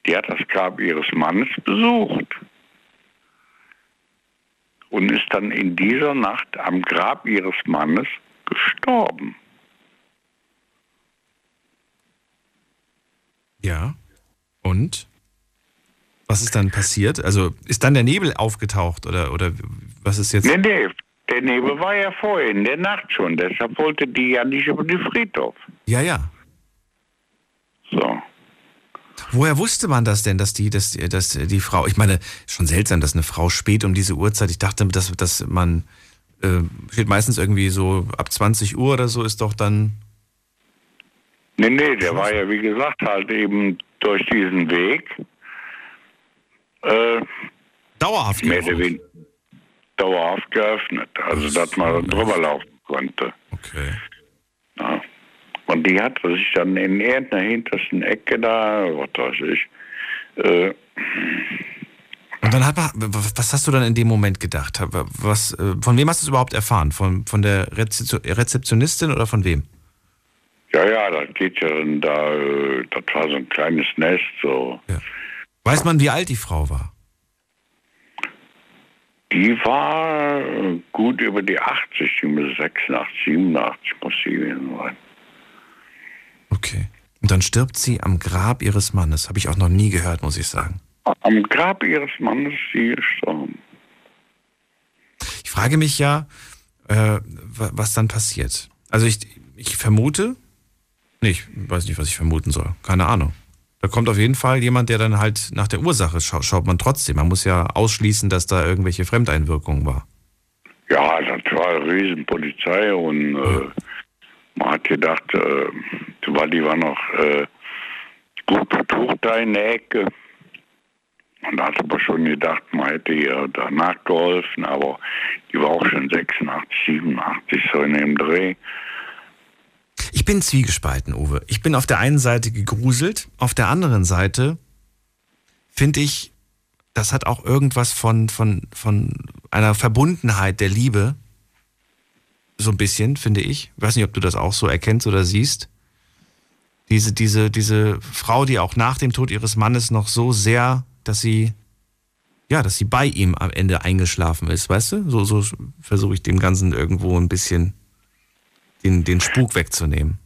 Die hat das Grab ihres Mannes besucht und ist dann in dieser Nacht am Grab ihres Mannes gestorben. Ja, und? Was ist dann passiert? Also ist dann der Nebel aufgetaucht oder, oder was ist jetzt? Nee, nee, der Nebel war ja vorher in der Nacht schon, deshalb wollte die ja nicht über den Friedhof. Ja, ja. So. Woher wusste man das denn, dass die, dass, dass die Frau, ich meine, schon seltsam, dass eine Frau spät um diese Uhrzeit, ich dachte, dass, dass man, äh, steht meistens irgendwie so ab zwanzig Uhr oder so, ist doch dann... Nee, nee, der war ja, wie gesagt, halt eben durch diesen Weg. Äh, Dauerhaft geöffnet. Dauerhaft geöffnet, also das dass man drüber laufen konnte. Okay. Ja. Und die hat sich dann in der hintersten Ecke da, was weiß ich. Äh, Und dann hat man, was hast du dann in dem Moment gedacht? Was, von wem hast du es überhaupt erfahren? Von, von der Rezeptionistin oder von wem? Ja, ja, das geht ja dann da, das war so ein kleines Nest, so. Ja. Weiß man, wie alt die Frau war? Die war gut über die achtzig, sechsundachtzig, siebenundachtzig muss sie gewesen sein. Okay. Und dann stirbt sie am Grab ihres Mannes. Habe ich auch noch nie gehört, muss ich sagen. Am Grab ihres Mannes ist sie gestorben. Ich frage mich ja, äh, was dann passiert. Also ich, ich vermute... Nee, ich weiß nicht, was ich vermuten soll. Keine Ahnung. Da kommt auf jeden Fall jemand, der dann halt nach der Ursache schaut, schaut man trotzdem. Man muss ja ausschließen, dass da irgendwelche Fremdeinwirkungen war. Ja, das war eine Riesenpolizei und ja. äh, man hat gedacht, äh, die war noch äh, gut betucht da in der Ecke. Und da hat aber schon gedacht, man hätte ihr danach geholfen, aber die war auch schon sechsundachtzig, siebenundachtzig, so in dem Dreh. Ich bin zwiegespalten, Uwe. Ich bin auf der einen Seite gegruselt, auf der anderen Seite finde ich, das hat auch irgendwas von, von, von einer Verbundenheit der Liebe. So ein bisschen, finde ich. Ich weiß nicht, ob du das auch so erkennst oder siehst. Diese, diese, diese Frau, die auch nach dem Tod ihres Mannes noch so sehr, dass sie, ja, dass sie bei ihm am Ende eingeschlafen ist, weißt du? So, so versuche ich dem Ganzen irgendwo ein bisschen... Den, den Spuk wegzunehmen.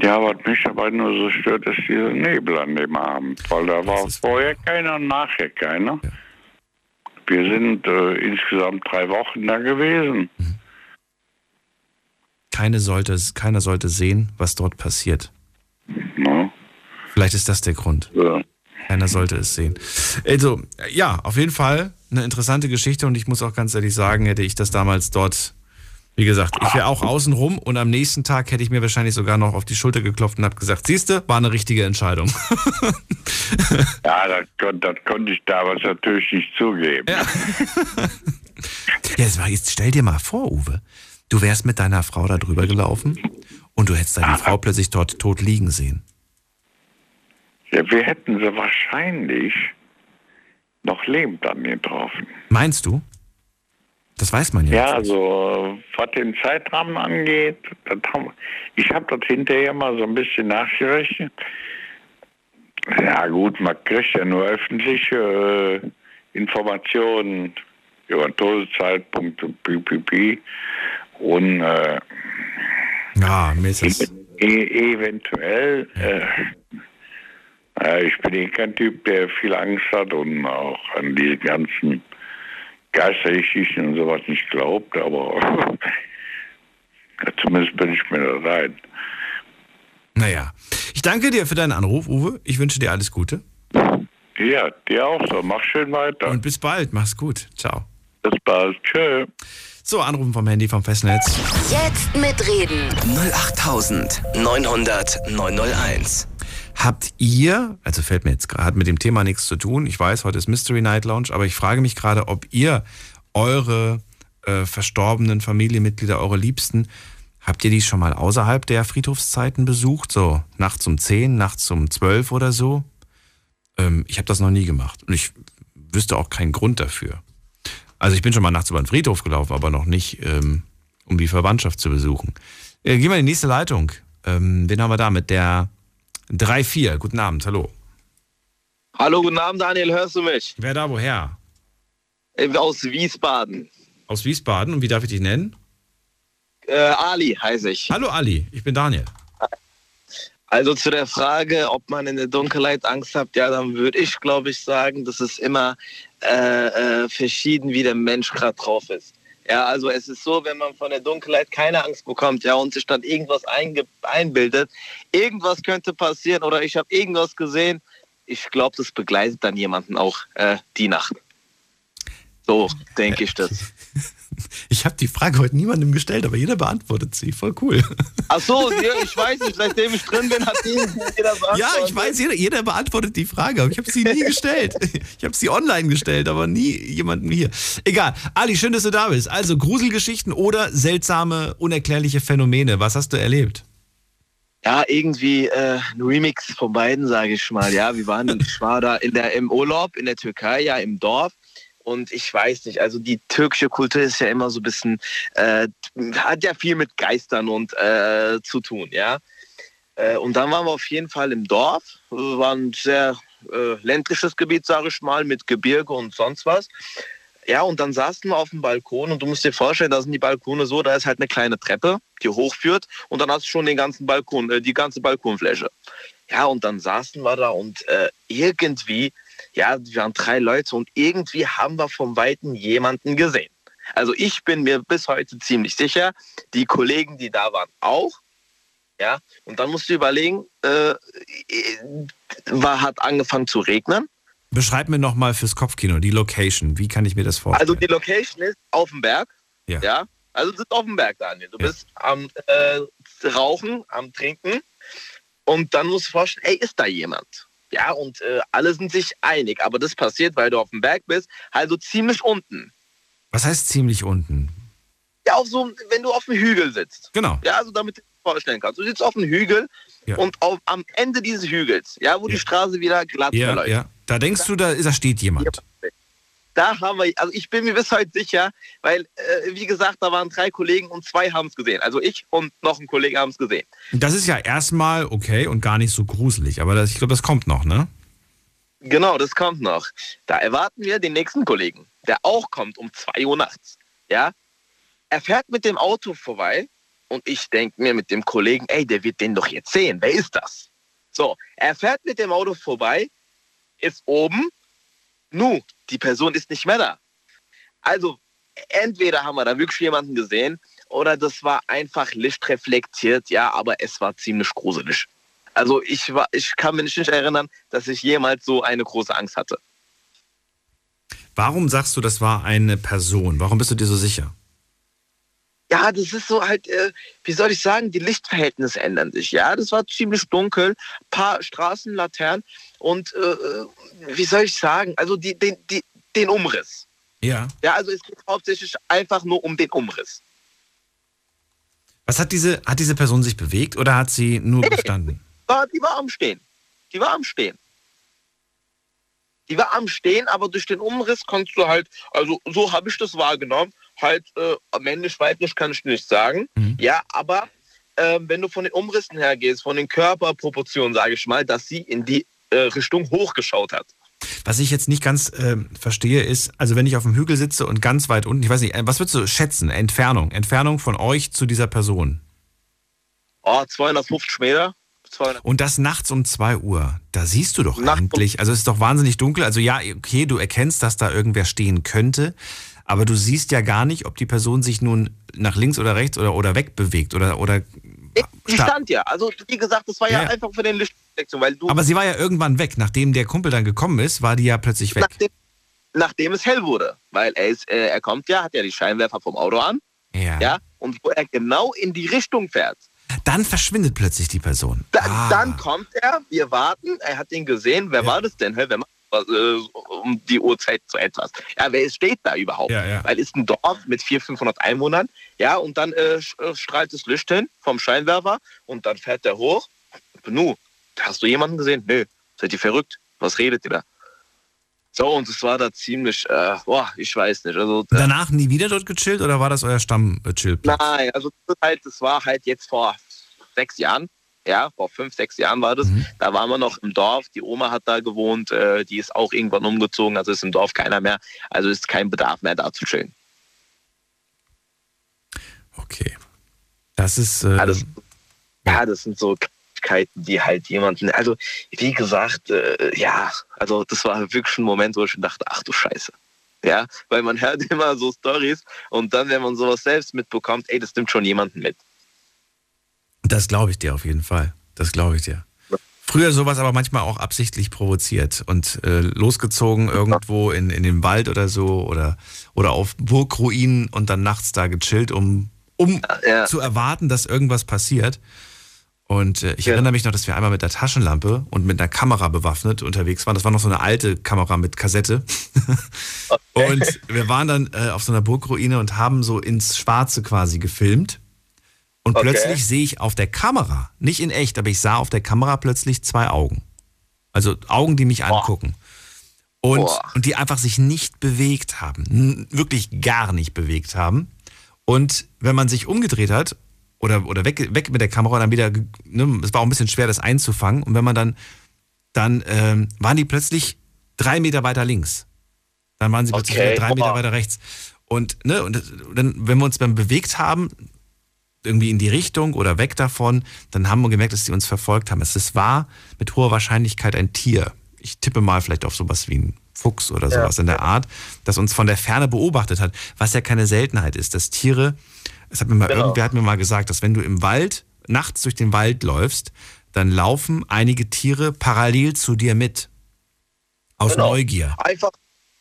Ja, was mich dabei nur so stört, ist dieser Nebel an dem Abend. Weil da war vorher keiner und nachher keiner. Ja. Wir sind äh, insgesamt drei Wochen da gewesen. Mhm. Keine sollte, keiner sollte sehen, was dort passiert. No. Vielleicht ist das der Grund. Ja. Keiner sollte es sehen. Also, ja, auf jeden Fall eine interessante Geschichte. Und ich muss auch ganz ehrlich sagen, hätte ich das damals dort... Wie gesagt, ich wäre auch außen rum und am nächsten Tag hätte ich mir wahrscheinlich sogar noch auf die Schulter geklopft und habe gesagt, siehste, war eine richtige Entscheidung. Ja, das, das konnte ich damals natürlich nicht zugeben. Ja. Jetzt, jetzt stell dir mal vor, Uwe, du wärst mit deiner Frau da drüber gelaufen und du hättest deine ah. Frau plötzlich dort tot liegen sehen. Ja, wir hätten sie wahrscheinlich noch lebend an mir getroffen. Meinst du? Das weiß man ja. Ja, also was den Zeitrahmen angeht, das haben, ich habe das hinterher mal so ein bisschen nachgerechnet. Ja gut, man kriegt ja nur öffentliche äh, Informationen über den Todeszeitpunkt und pipipi. Und äh, ja, mir ist das e- eventuell, äh, äh, ich bin eh kein Typ, der viel Angst hat und auch an die ganzen Geistergeschichten und sowas nicht glaubt, aber zumindest bin ich mir da rein. Naja, ich danke dir für deinen Anruf, Uwe. Ich wünsche dir alles Gute. Ja, dir auch so. Mach schön weiter. Und bis bald. Mach's gut. Ciao. Bis bald. Tschö. So, anrufen vom Handy, vom Festnetz. Jetzt mitreden. null acht neunhundert neunhunderteins. Habt ihr, also fällt mir jetzt gerade, hat mit dem Thema nichts zu tun, ich weiß, heute ist Mystery Night Lounge, aber ich frage mich gerade, ob ihr eure äh, verstorbenen Familienmitglieder, eure Liebsten, habt ihr die schon mal außerhalb der Friedhofszeiten besucht? So nachts um zehn, nachts um zwölf oder so? Ähm, ich habe das noch nie gemacht und ich wüsste auch keinen Grund dafür. Also ich bin schon mal nachts über den Friedhof gelaufen, aber noch nicht, ähm, um die Verwandtschaft zu besuchen. Äh, gehen wir in die nächste Leitung. Ähm, wen haben wir da mit der drei vier? Guten Abend, hallo. Hallo, guten Abend, Daniel, hörst du mich? Wer da, woher? Aus Wiesbaden. Aus Wiesbaden, und wie darf ich dich nennen? Äh, Ali heiße ich. Hallo Ali, ich bin Daniel. Also zu der Frage, ob man in der Dunkelheit Angst hat, ja, dann würde ich, glaube ich, sagen, das ist immer äh, äh, verschieden, wie der Mensch gerade drauf ist. Ja, also es ist so, wenn man von der Dunkelheit keine Angst bekommt, ja, und sich dann irgendwas einge- einbildet, irgendwas könnte passieren oder ich habe irgendwas gesehen, ich glaube, das begleitet dann jemanden auch äh, die Nacht. So denke ich das. Ich habe die Frage heute niemandem gestellt, aber jeder beantwortet sie. Voll cool. Ach so, ich weiß nicht, seitdem ich drin bin, hat jeder beantwortet. Ja, ich weiß, jeder, jeder beantwortet die Frage, aber ich habe sie nie gestellt. Ich habe sie online gestellt, aber nie jemandem hier. Egal. Ali, schön, dass du da bist. Also Gruselgeschichten oder seltsame, unerklärliche Phänomene. Was hast du erlebt? Ja, irgendwie äh, ein Remix von beiden, sage ich mal. Ja, wir waren, ich war da in der, im Urlaub in der Türkei, ja, im Dorf. Und ich weiß nicht, also die türkische Kultur ist ja immer so ein bisschen, äh, hat ja viel mit Geistern und äh, zu tun, ja. Äh, und dann waren wir auf jeden Fall im Dorf, war ein sehr äh, ländliches Gebiet, sage ich mal, mit Gebirge und sonst was. Ja, und dann saßen wir auf dem Balkon und du musst dir vorstellen, da sind die Balkone so, da ist halt eine kleine Treppe, die hochführt und dann hast du schon den ganzen Balkon, äh, die ganze Balkonfläche. Ja, und dann saßen wir da und äh, irgendwie... Ja, wir waren drei Leute und irgendwie haben wir vom Weiten jemanden gesehen. Also ich bin mir bis heute ziemlich sicher, die Kollegen, die da waren, auch. Ja, und dann musst du überlegen, äh, war, hat angefangen zu regnen. Beschreib mir nochmal fürs Kopfkino die Location. Wie kann ich mir das vorstellen? Also die Location ist auf dem Berg. Ja. ja? Also du bist auf dem Berg, Daniel. Du ja. bist am äh, Rauchen, am Trinken. Und dann musst du vorstellen, ey, ist da jemand? Ja, und äh, alle sind sich einig. Aber das passiert, weil du auf dem Berg bist, also ziemlich unten. Was heißt ziemlich unten? Ja, auch so, wenn du auf dem Hügel sitzt. Genau. Ja, also damit du dir vorstellen kannst. Du sitzt auf dem Hügel ja. und auf, am Ende dieses Hügels, ja, wo ja. die Straße wieder glatt ja, verläuft. Ja. Da denkst du, da, ist, da steht jemand. Da haben wir, also ich bin mir bis heute sicher, weil, äh, wie gesagt, da waren drei Kollegen und zwei haben es gesehen. Also ich und noch ein Kollege haben es gesehen. Das ist ja erstmal okay und gar nicht so gruselig, aber das, ich glaube, das kommt noch, ne? Genau, das kommt noch. Da erwarten wir den nächsten Kollegen, der auch kommt um zwei Uhr nachts. Ja? Er fährt mit dem Auto vorbei und ich denke mir mit dem Kollegen, ey, der wird den doch jetzt sehen, wer ist das? So, er fährt mit dem Auto vorbei, ist oben, nu, die Person ist nicht mehr da. Also entweder haben wir da wirklich jemanden gesehen oder das war einfach lichtreflektiert, ja, aber es war ziemlich gruselig. Also ich, war, ich kann mich nicht erinnern, dass ich jemals so eine große Angst hatte. Warum sagst du, das war eine Person? Warum bist du dir so sicher? Ja, das ist so halt, äh, wie soll ich sagen, die Lichtverhältnisse ändern sich. Ja, das war ziemlich dunkel, paar Straßenlaternen und äh, wie soll ich sagen, also die, den, die, den Umriss. Ja. Ja, also es geht hauptsächlich einfach nur um den Umriss. Was hat diese, hat diese Person sich bewegt oder hat sie nur nee, gestanden? War, die war am Stehen. Die war am Stehen. Die war am Stehen, aber durch den Umriss konntest du halt, also so habe ich das wahrgenommen, halt äh, männlich, weiblich kann ich nicht sagen. Mhm. Ja, aber äh, wenn du von den Umrissen her gehst, von den Körperproportionen, sage ich mal, dass sie in die äh, Richtung hochgeschaut hat. Was ich jetzt nicht ganz äh, verstehe ist, also wenn ich auf dem Hügel sitze und ganz weit unten, ich weiß nicht, was würdest du schätzen? Entfernung, Entfernung von euch zu dieser Person? Oh, zweihundertfünfzig Meter. zweihundert. Und das nachts um zwei Uhr, da siehst du doch Nacht eigentlich, also es ist doch wahnsinnig dunkel, also ja, okay, du erkennst, dass da irgendwer stehen könnte, aber du siehst ja gar nicht, ob die Person sich nun nach links oder rechts oder, oder wegbewegt oder... oder ich stand ja, also wie gesagt, das war ja, ja. einfach für den Lichtreflexion, weil du... Aber sie war ja irgendwann weg, nachdem der Kumpel dann gekommen ist, war die ja plötzlich weg. Nachdem, nachdem es hell wurde, weil er, ist, äh, er kommt ja, hat ja die Scheinwerfer vom Auto an, ja, ja und wo er genau in die Richtung fährt. Dann verschwindet plötzlich die Person. Dann, ah. dann kommt er, wir warten, er hat ihn gesehen, wer ja. war das denn? Hey, wer macht was, äh, um die Uhrzeit so etwas? Ja, wer steht da überhaupt? Ja, ja. Weil es ist ein Dorf mit vierhundert, fünfhundert Einwohnern, ja, und dann äh, strahlt das Licht hin vom Scheinwerfer und dann fährt er hoch. Nu, hast du jemanden gesehen? Nö, seid ihr verrückt? Was redet ihr da? So, und es war da ziemlich, äh, boah, ich weiß nicht. Also, danach nie wieder dort gechillt oder war das euer Stamm-Chillplatz? Nein, also das, halt, das war halt jetzt vor sechs Jahren. ja, vor fünf, sechs Jahren war das, mhm. da waren wir noch im Dorf, die Oma hat da gewohnt, äh, die ist auch irgendwann umgezogen, also ist im Dorf keiner mehr, also ist kein Bedarf mehr da zu chillen. Okay. Das ist... Äh, ja, das, ja, das sind so Kleinigkeiten, die halt jemanden... Also, wie gesagt, äh, ja, also das war wirklich ein Moment, wo ich dachte, ach du Scheiße. Ja, weil man hört immer so Storys und dann, wenn man sowas selbst mitbekommt, ey, das nimmt schon jemanden mit. Das glaube ich dir auf jeden Fall. Das glaube ich dir. Früher sowas aber manchmal auch absichtlich provoziert und äh, losgezogen irgendwo in, in den Wald oder so oder, oder auf Burgruinen und dann nachts da gechillt, um, um ja, ja. zu erwarten, dass irgendwas passiert. Und äh, ich ja. erinnere mich noch, dass wir einmal mit einer Taschenlampe und mit einer Kamera bewaffnet unterwegs waren. Das war noch so eine alte Kamera mit Kassette. Okay. Und wir waren dann äh, auf so einer Burgruine und haben so ins Schwarze quasi gefilmt. Und okay. plötzlich sehe ich auf der Kamera, nicht in echt, aber ich sah auf der Kamera plötzlich zwei Augen. Also Augen, die mich Boah. angucken. Und, und die einfach sich nicht bewegt haben. Wirklich gar nicht bewegt haben. Und wenn man sich umgedreht hat oder, oder weg, weg mit der Kamera, dann wieder, ne, es war auch ein bisschen schwer, das einzufangen. Und wenn man dann, dann ähm, waren die plötzlich drei Meter weiter links. Dann waren sie plötzlich okay. drei Boah. Meter weiter rechts. Und, ne, und dann, wenn wir uns dann bewegt haben, irgendwie in die Richtung oder weg davon, dann haben wir gemerkt, dass sie uns verfolgt haben. Es war mit hoher Wahrscheinlichkeit ein Tier. Ich tippe mal vielleicht auf sowas wie einen Fuchs oder sowas ja. in der Art, das uns von der Ferne beobachtet hat, was ja keine Seltenheit ist, dass Tiere, es hat mir mal, genau. irgendwer hat mir mal gesagt, dass wenn du im Wald, nachts durch den Wald läufst, dann laufen einige Tiere parallel zu dir mit. Aus genau. Neugier. Einfach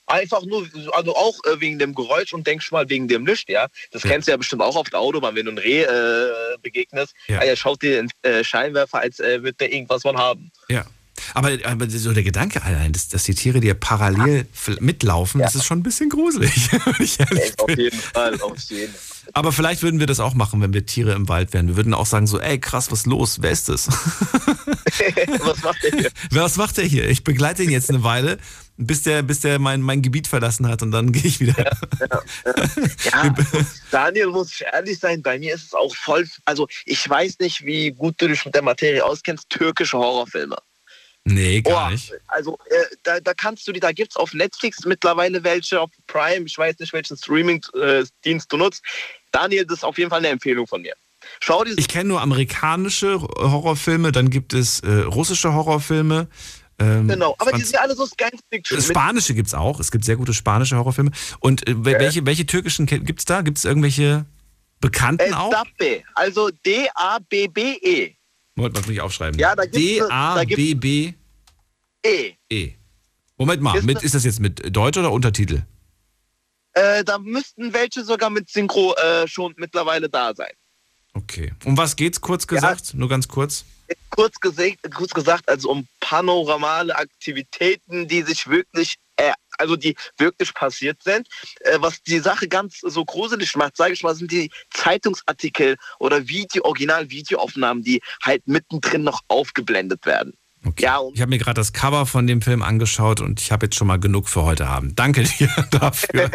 Einfach nur, also auch wegen dem Geräusch und denkst mal wegen dem Licht, ja. Das ja. kennst du ja bestimmt auch auf der Autobahn, wenn du ein Reh äh, begegnest. Ja. Er schaut dir in den Scheinwerfer, als äh, würde der irgendwas von haben. Ja, aber, aber so der Gedanke allein, dass, dass die Tiere dir parallel ja. mitlaufen, ja. das ist schon ein bisschen gruselig. Ja, auf jeden Fall, auf jeden Fall. Aber vielleicht würden wir das auch machen, wenn wir Tiere im Wald wären. Wir würden auch sagen so, ey, krass, was ist los? Wer ist das? Was macht der hier? Was macht der hier? Ich begleite ihn jetzt eine Weile, bis der, bis der mein, mein Gebiet verlassen hat und dann gehe ich wieder. Ja, ja, ja. Ja, Daniel, muss ich ehrlich sein, bei mir ist es auch voll, also ich weiß nicht, wie gut du dich mit der Materie auskennst, türkische Horrorfilme. Nee, gar oh, nicht. Also äh, da, da kannst du die, da gibt's auf Netflix mittlerweile welche, auf Prime, ich weiß nicht, welchen Streaming-Dienst du nutzt. Daniel, das ist auf jeden Fall eine Empfehlung von mir. Schau dir. Ich kenne nur amerikanische Horrorfilme, dann gibt es äh, russische Horrorfilme. Ähm, genau, aber Franz die sind alle so Science-Fiction. Spanische gibt's auch, es gibt sehr gute spanische Horrorfilme. Und äh, okay. welche, welche türkischen gibt's da? Gibt's irgendwelche bekannten äh, auch? Dabbe, also D A B B E. Wollte man nicht aufschreiben. Ja, da D A B B E. E. Moment mal, mit, ist das jetzt mit Deutsch oder Untertitel? Äh, da müssten welche sogar mit Synchro äh, schon mittlerweile da sein. Okay. Um was geht's kurz gesagt? Ja, nur ganz kurz. Kurz, gese- kurz gesagt, also um panoramale Aktivitäten, die sich wirklich, äh, also die wirklich passiert sind. Äh, was die Sache ganz so gruselig macht, sage ich mal, sind die Zeitungsartikel oder Video, Original-Videoaufnahmen, die halt mittendrin noch aufgeblendet werden. Okay. Ja, ich habe mir gerade das Cover von dem Film angeschaut und ich habe jetzt schon mal genug für heute Abend. Danke dir dafür.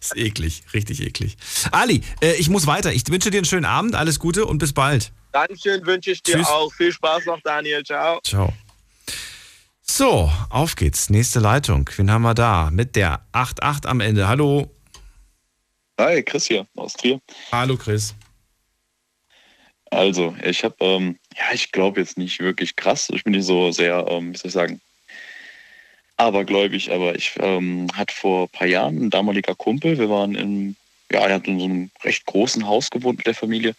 Ist eklig, richtig eklig. Ali, äh, ich muss weiter. Ich wünsche dir einen schönen Abend, alles Gute und bis bald. Dankeschön, wünsche ich dir Tschüss. Auch. Viel Spaß noch, Daniel. Ciao. Ciao. So, auf geht's. Nächste Leitung. Wen haben wir da? Mit der acht acht am Ende. Hallo. Hi, Chris hier aus Trier. Hallo, Chris. Also, ich habe, ähm, ja, ich glaube jetzt nicht wirklich krass. Ich bin nicht so sehr, ähm, wie soll ich sagen, abergläubig. Aber ich ähm, hatte vor ein paar Jahren ein damaliger Kumpel. Wir waren in, ja, er hat in so einem recht großen Haus gewohnt mit der Familie.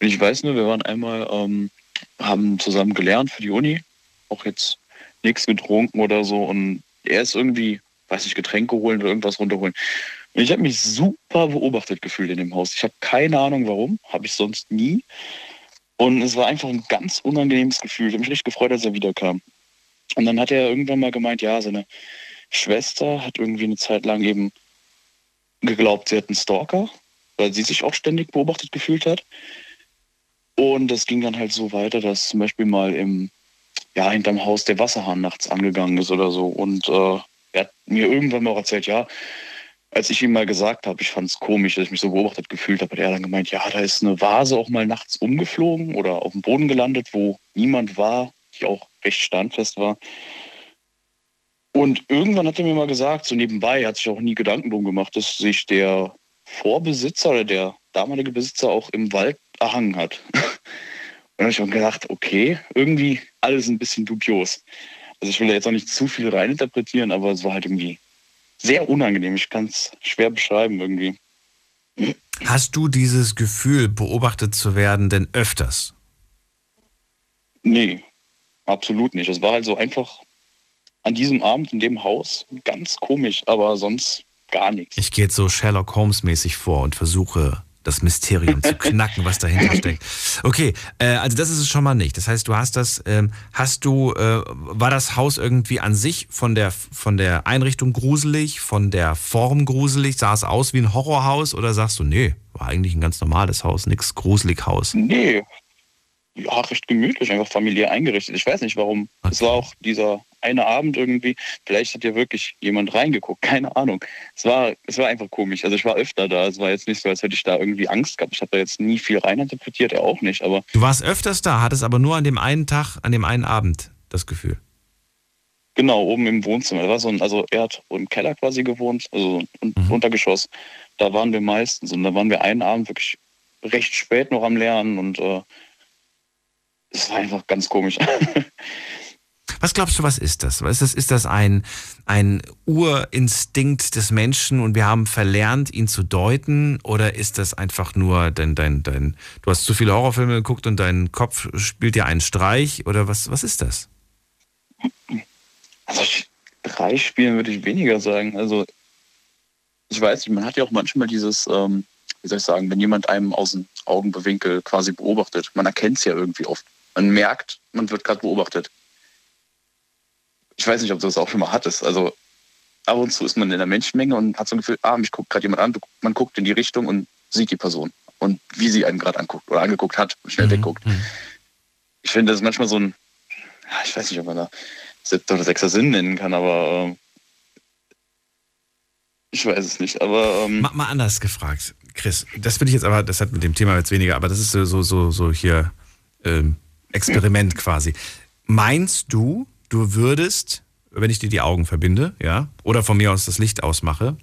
Und ich weiß nur, wir waren einmal, ähm, haben zusammen gelernt für die Uni. Auch jetzt nichts getrunken oder so. Und er ist irgendwie, weiß nicht, Getränke holen oder irgendwas runterholen. Und ich habe mich super beobachtet gefühlt in dem Haus. Ich habe keine Ahnung warum, habe ich sonst nie. Und es war einfach ein ganz unangenehmes Gefühl. Ich habe mich richtig gefreut, als er wiederkam. Und dann hat er irgendwann mal gemeint, ja, seine Schwester hat irgendwie eine Zeit lang eben geglaubt, sie hat einen Stalker, weil sie sich auch ständig beobachtet gefühlt hat. Und das ging dann halt so weiter, dass zum Beispiel mal im, ja, hinterm Haus der Wasserhahn nachts angegangen ist oder so. Und äh, er hat mir irgendwann mal erzählt, ja, als ich ihm mal gesagt habe, ich fand es komisch, dass ich mich so beobachtet gefühlt habe, hat er dann gemeint, ja, da ist eine Vase auch mal nachts umgeflogen oder auf dem Boden gelandet, wo niemand war, die auch recht standfest war. Und irgendwann hat er mir mal gesagt, so nebenbei, hat sich auch nie Gedanken drum gemacht, dass sich der Vorbesitzer oder der damalige Besitzer auch im Wald erhangen hat. Und dann habe ich schon gedacht, okay, irgendwie alles ein bisschen dubios. Also ich will da jetzt auch nicht zu viel reininterpretieren, aber es war halt irgendwie sehr unangenehm. Ich kann es schwer beschreiben irgendwie. Hast du dieses Gefühl, beobachtet zu werden, denn öfters? Nee, absolut nicht. Es war halt so einfach an diesem Abend in dem Haus ganz komisch, aber sonst gar nichts. Ich gehe jetzt so Sherlock Holmes-mäßig vor und versuche, das Mysterium zu knacken, was dahinter steckt. Okay, äh, also das ist es schon mal nicht. Das heißt, du hast das, ähm, hast du, äh, war das Haus irgendwie an sich von der, von der Einrichtung gruselig, von der Form gruselig? Sah es aus wie ein Horrorhaus oder sagst du, nee, war eigentlich ein ganz normales Haus, nix gruselig Haus? Nee, ja, recht gemütlich, einfach familiär eingerichtet. Ich weiß nicht, warum. Okay. Es war auch dieser eine Abend irgendwie, vielleicht hat ja wirklich jemand reingeguckt, keine Ahnung. Es war, es war einfach komisch, also ich war öfter da, es war jetzt nicht so, als hätte ich da irgendwie Angst gehabt. Ich habe da jetzt nie viel reininterpretiert, er auch nicht. Aber du warst öfters da, hattest aber nur an dem einen Tag, an dem einen Abend das Gefühl. Genau, oben im Wohnzimmer, da war so ein, also er hat im Keller quasi gewohnt, also ein mhm. Untergeschoss, da waren wir meistens und da waren wir einen Abend wirklich recht spät noch am Lernen und äh, es war einfach ganz komisch. Was glaubst du, was ist das? Was ist das? Ist das ein, ein Urinstinkt des Menschen und wir haben verlernt, ihn zu deuten? Oder ist das einfach nur dein, dein, dein, du hast zu viele Horrorfilme geguckt und dein Kopf spielt dir einen Streich? Oder was, was ist das? Also Streich spielen würde ich weniger sagen. Also ich weiß nicht, man hat ja auch manchmal dieses, ähm, wie soll ich sagen, wenn jemand einem aus dem Augenwinkel quasi beobachtet, man erkennt es ja irgendwie oft. Man merkt, man wird gerade beobachtet. Ich weiß nicht, ob du das auch schon mal hattest. Also ab und zu ist man in der Menschenmenge und hat so ein Gefühl, ah, mich guckt gerade jemand an. Man guckt in die Richtung und sieht die Person. Und wie sie einen gerade anguckt oder angeguckt hat, schnell mhm. wegguckt. Ich finde, das ist manchmal so ein, ich weiß nicht, ob man da siebter oder sechster Sinn nennen kann, aber ich weiß es nicht. Aber ähm mal, mal anders gefragt, Chris. Das finde ich jetzt aber, das hat mit dem Thema jetzt weniger, aber das ist so, so, so hier ähm, Experiment quasi. Meinst du, du würdest, wenn ich dir die Augen verbinde, ja, oder von mir aus das Licht ausmache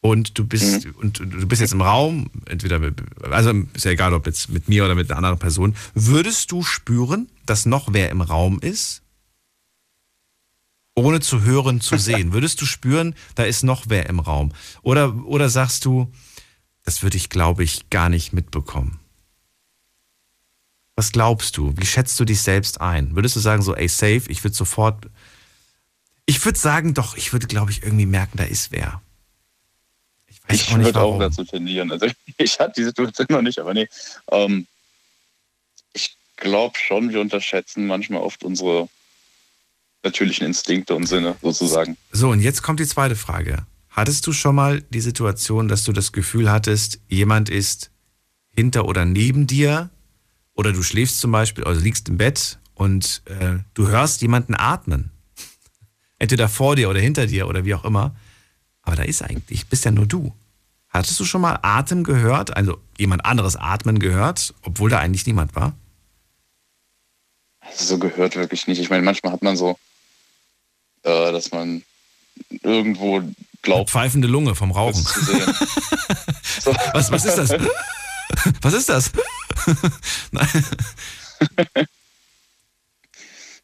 und du bist mhm. und du bist jetzt im Raum, entweder mit, also ist ja egal, ob jetzt mit mir oder mit einer anderen Person, würdest du spüren, dass noch wer im Raum ist, ohne zu hören, zu sehen? Würdest du spüren, da ist noch wer im Raum? Oder oder sagst du, das würde ich, glaube ich, gar nicht mitbekommen? Was glaubst du? Wie schätzt du dich selbst ein? Würdest du sagen so, ey, safe, ich würde sofort... Ich würde sagen, doch, ich würde, glaube ich, irgendwie merken, da ist wer. Ich weiß ich auch nicht, würde warum. Auch dazu tendieren. Also ich hatte die Situation noch nicht, aber nee. Ähm, ich glaube schon, wir unterschätzen manchmal oft unsere natürlichen Instinkte und Sinne, sozusagen. So, und jetzt kommt die zweite Frage. Hattest du schon mal die Situation, dass du das Gefühl hattest, jemand ist hinter oder neben dir? Oder du schläfst zum Beispiel, also liegst im Bett und äh, du hörst jemanden atmen. Entweder vor dir oder hinter dir oder wie auch immer. Aber da ist eigentlich, bist ja nur du. Hattest du schon mal Atem gehört, also jemand anderes atmen gehört, obwohl da eigentlich niemand war? Also so gehört wirklich nicht. Ich meine, manchmal hat man so, äh, dass man irgendwo glaubt. Eine pfeifende Lunge vom Rauchen. So. Was, was ist das? Was ist das? Nein.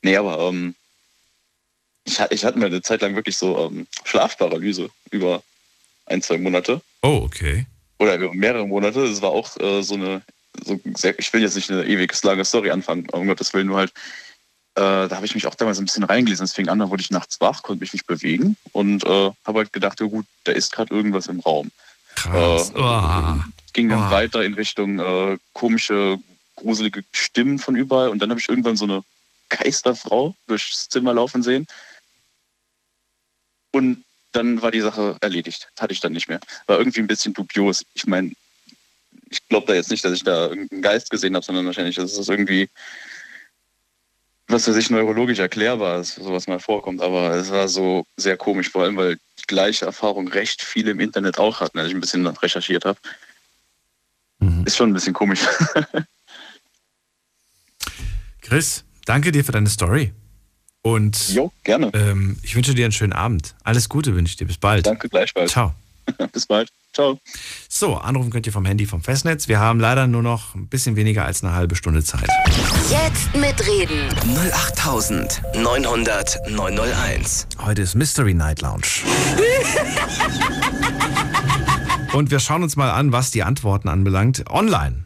Nee, aber ähm, ich, ich hatte mir eine Zeit lang wirklich so ähm, Schlafparalyse über ein, zwei Monate. Oh, okay. Oder über mehrere Monate. Das war auch äh, so eine, so sehr, ich will jetzt nicht eine ewig lange Story anfangen, um Gottes Willen, nur halt, äh, da habe ich mich auch damals ein bisschen reingelesen. Es fing an, da wurde ich nachts wach, konnte mich nicht bewegen und äh, habe halt gedacht, ja gut, da ist gerade irgendwas im Raum. Krass. Äh, oh. Ging dann oh. weiter in Richtung äh, komische, gruselige Stimmen von überall. Und dann habe ich irgendwann so eine Geisterfrau durchs Zimmer laufen sehen. Und dann war die Sache erledigt. Das hatte ich dann nicht mehr. War irgendwie ein bisschen dubios. Ich meine, ich glaube da jetzt nicht, dass ich da irgendeinen Geist gesehen habe, sondern wahrscheinlich, dass es irgendwie was weiß ich, neurologisch erklärbar ist, sowas mal vorkommt. Aber es war so sehr komisch, vor allem, weil die gleiche Erfahrung recht viele im Internet auch hatten, als ich ein bisschen recherchiert habe. Mhm. Ist schon ein bisschen komisch. Chris, danke dir für deine Story. Und jo, gerne. Ähm, ich wünsche dir einen schönen Abend. Alles Gute wünsche ich dir. Bis bald. Danke, gleichfalls. Ciao. Bis bald. Ciao. So, anrufen könnt ihr vom Handy, vom Festnetz. Wir haben leider nur noch ein bisschen weniger als eine halbe Stunde Zeit. Jetzt mitreden. null acht neun null null neun null null eins. Heute ist Mystery Night Lounge. Und wir schauen uns mal an, was die Antworten anbelangt. Online.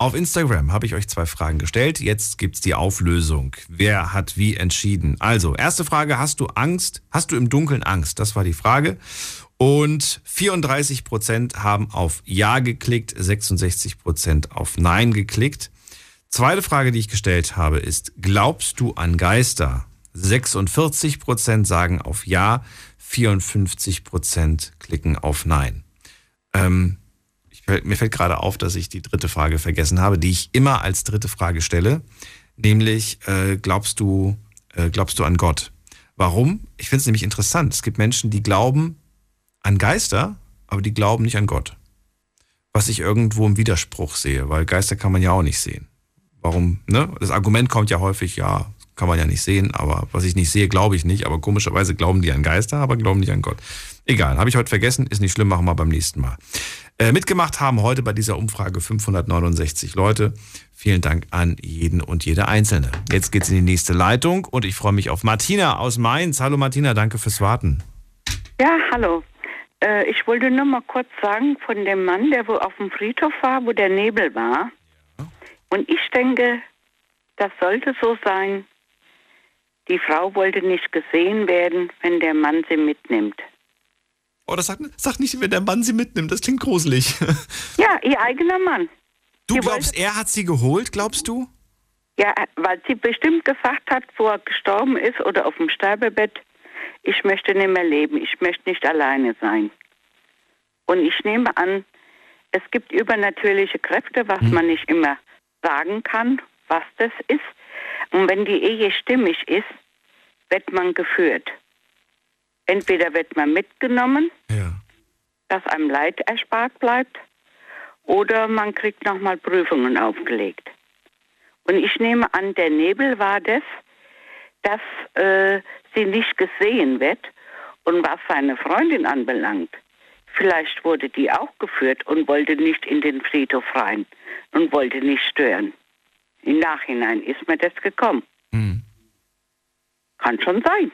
Auf Instagram habe ich euch zwei Fragen gestellt. Jetzt gibt's die Auflösung. Wer hat wie entschieden? Also, erste Frage, hast du Angst? Hast du im Dunkeln Angst? Das war die Frage. Und vierunddreißig Prozent haben auf Ja geklickt, sechsundsechzig Prozent auf Nein geklickt. Zweite Frage, die ich gestellt habe, ist, glaubst du an Geister? sechsundvierzig Prozent sagen auf Ja, vierundfünfzig Prozent klicken auf Nein. Ähm, ich, mir fällt gerade auf, dass ich die dritte Frage vergessen habe, die ich immer als dritte Frage stelle, nämlich, äh, glaubst du, äh, glaubst du an Gott? Warum? Ich finde es nämlich interessant. Es gibt Menschen, die glauben an Geister, aber die glauben nicht an Gott. Was ich irgendwo im Widerspruch sehe, weil Geister kann man ja auch nicht sehen. Warum, ne? Das Argument kommt ja häufig, ja, kann man ja nicht sehen, aber was ich nicht sehe, glaube ich nicht. Aber komischerweise glauben die an Geister, aber glauben nicht an Gott. Egal, habe ich heute vergessen, ist nicht schlimm, machen wir beim nächsten Mal. Äh, mitgemacht haben heute bei dieser Umfrage fünfhundertneunundsechzig Leute. Vielen Dank an jeden und jede Einzelne. Jetzt geht's in die nächste Leitung und ich freue mich auf Martina aus Mainz. Hallo Martina, danke fürs Warten. Ja, hallo. Ich wollte nur mal kurz sagen, von dem Mann, der wo auf dem Friedhof war, wo der Nebel war. Ja. Und ich denke, das sollte so sein. Die Frau wollte nicht gesehen werden, wenn der Mann sie mitnimmt. Oh, das sagt, sagt nicht, wenn der Mann sie mitnimmt. Das klingt gruselig. Ja, ihr eigener Mann. Du sie glaubst, wollte, er hat sie geholt, glaubst du? Ja, weil sie bestimmt gesagt hat, wo er gestorben ist oder auf dem Sterbebett, ich möchte nicht mehr leben, ich möchte nicht alleine sein. Und ich nehme an, es gibt übernatürliche Kräfte, was mhm. man nicht immer sagen kann, was das ist. Und wenn die Ehe stimmig ist, wird man geführt. Entweder wird man mitgenommen, ja. dass einem Leid erspart bleibt, oder man kriegt nochmal Prüfungen aufgelegt. Und ich nehme an, der Nebel war das, dass äh, sie nicht gesehen wird. Und was seine Freundin anbelangt, vielleicht wurde die auch geführt und wollte nicht in den Friedhof rein und wollte nicht stören. Im Nachhinein ist mir das gekommen. Hm. Kann schon sein.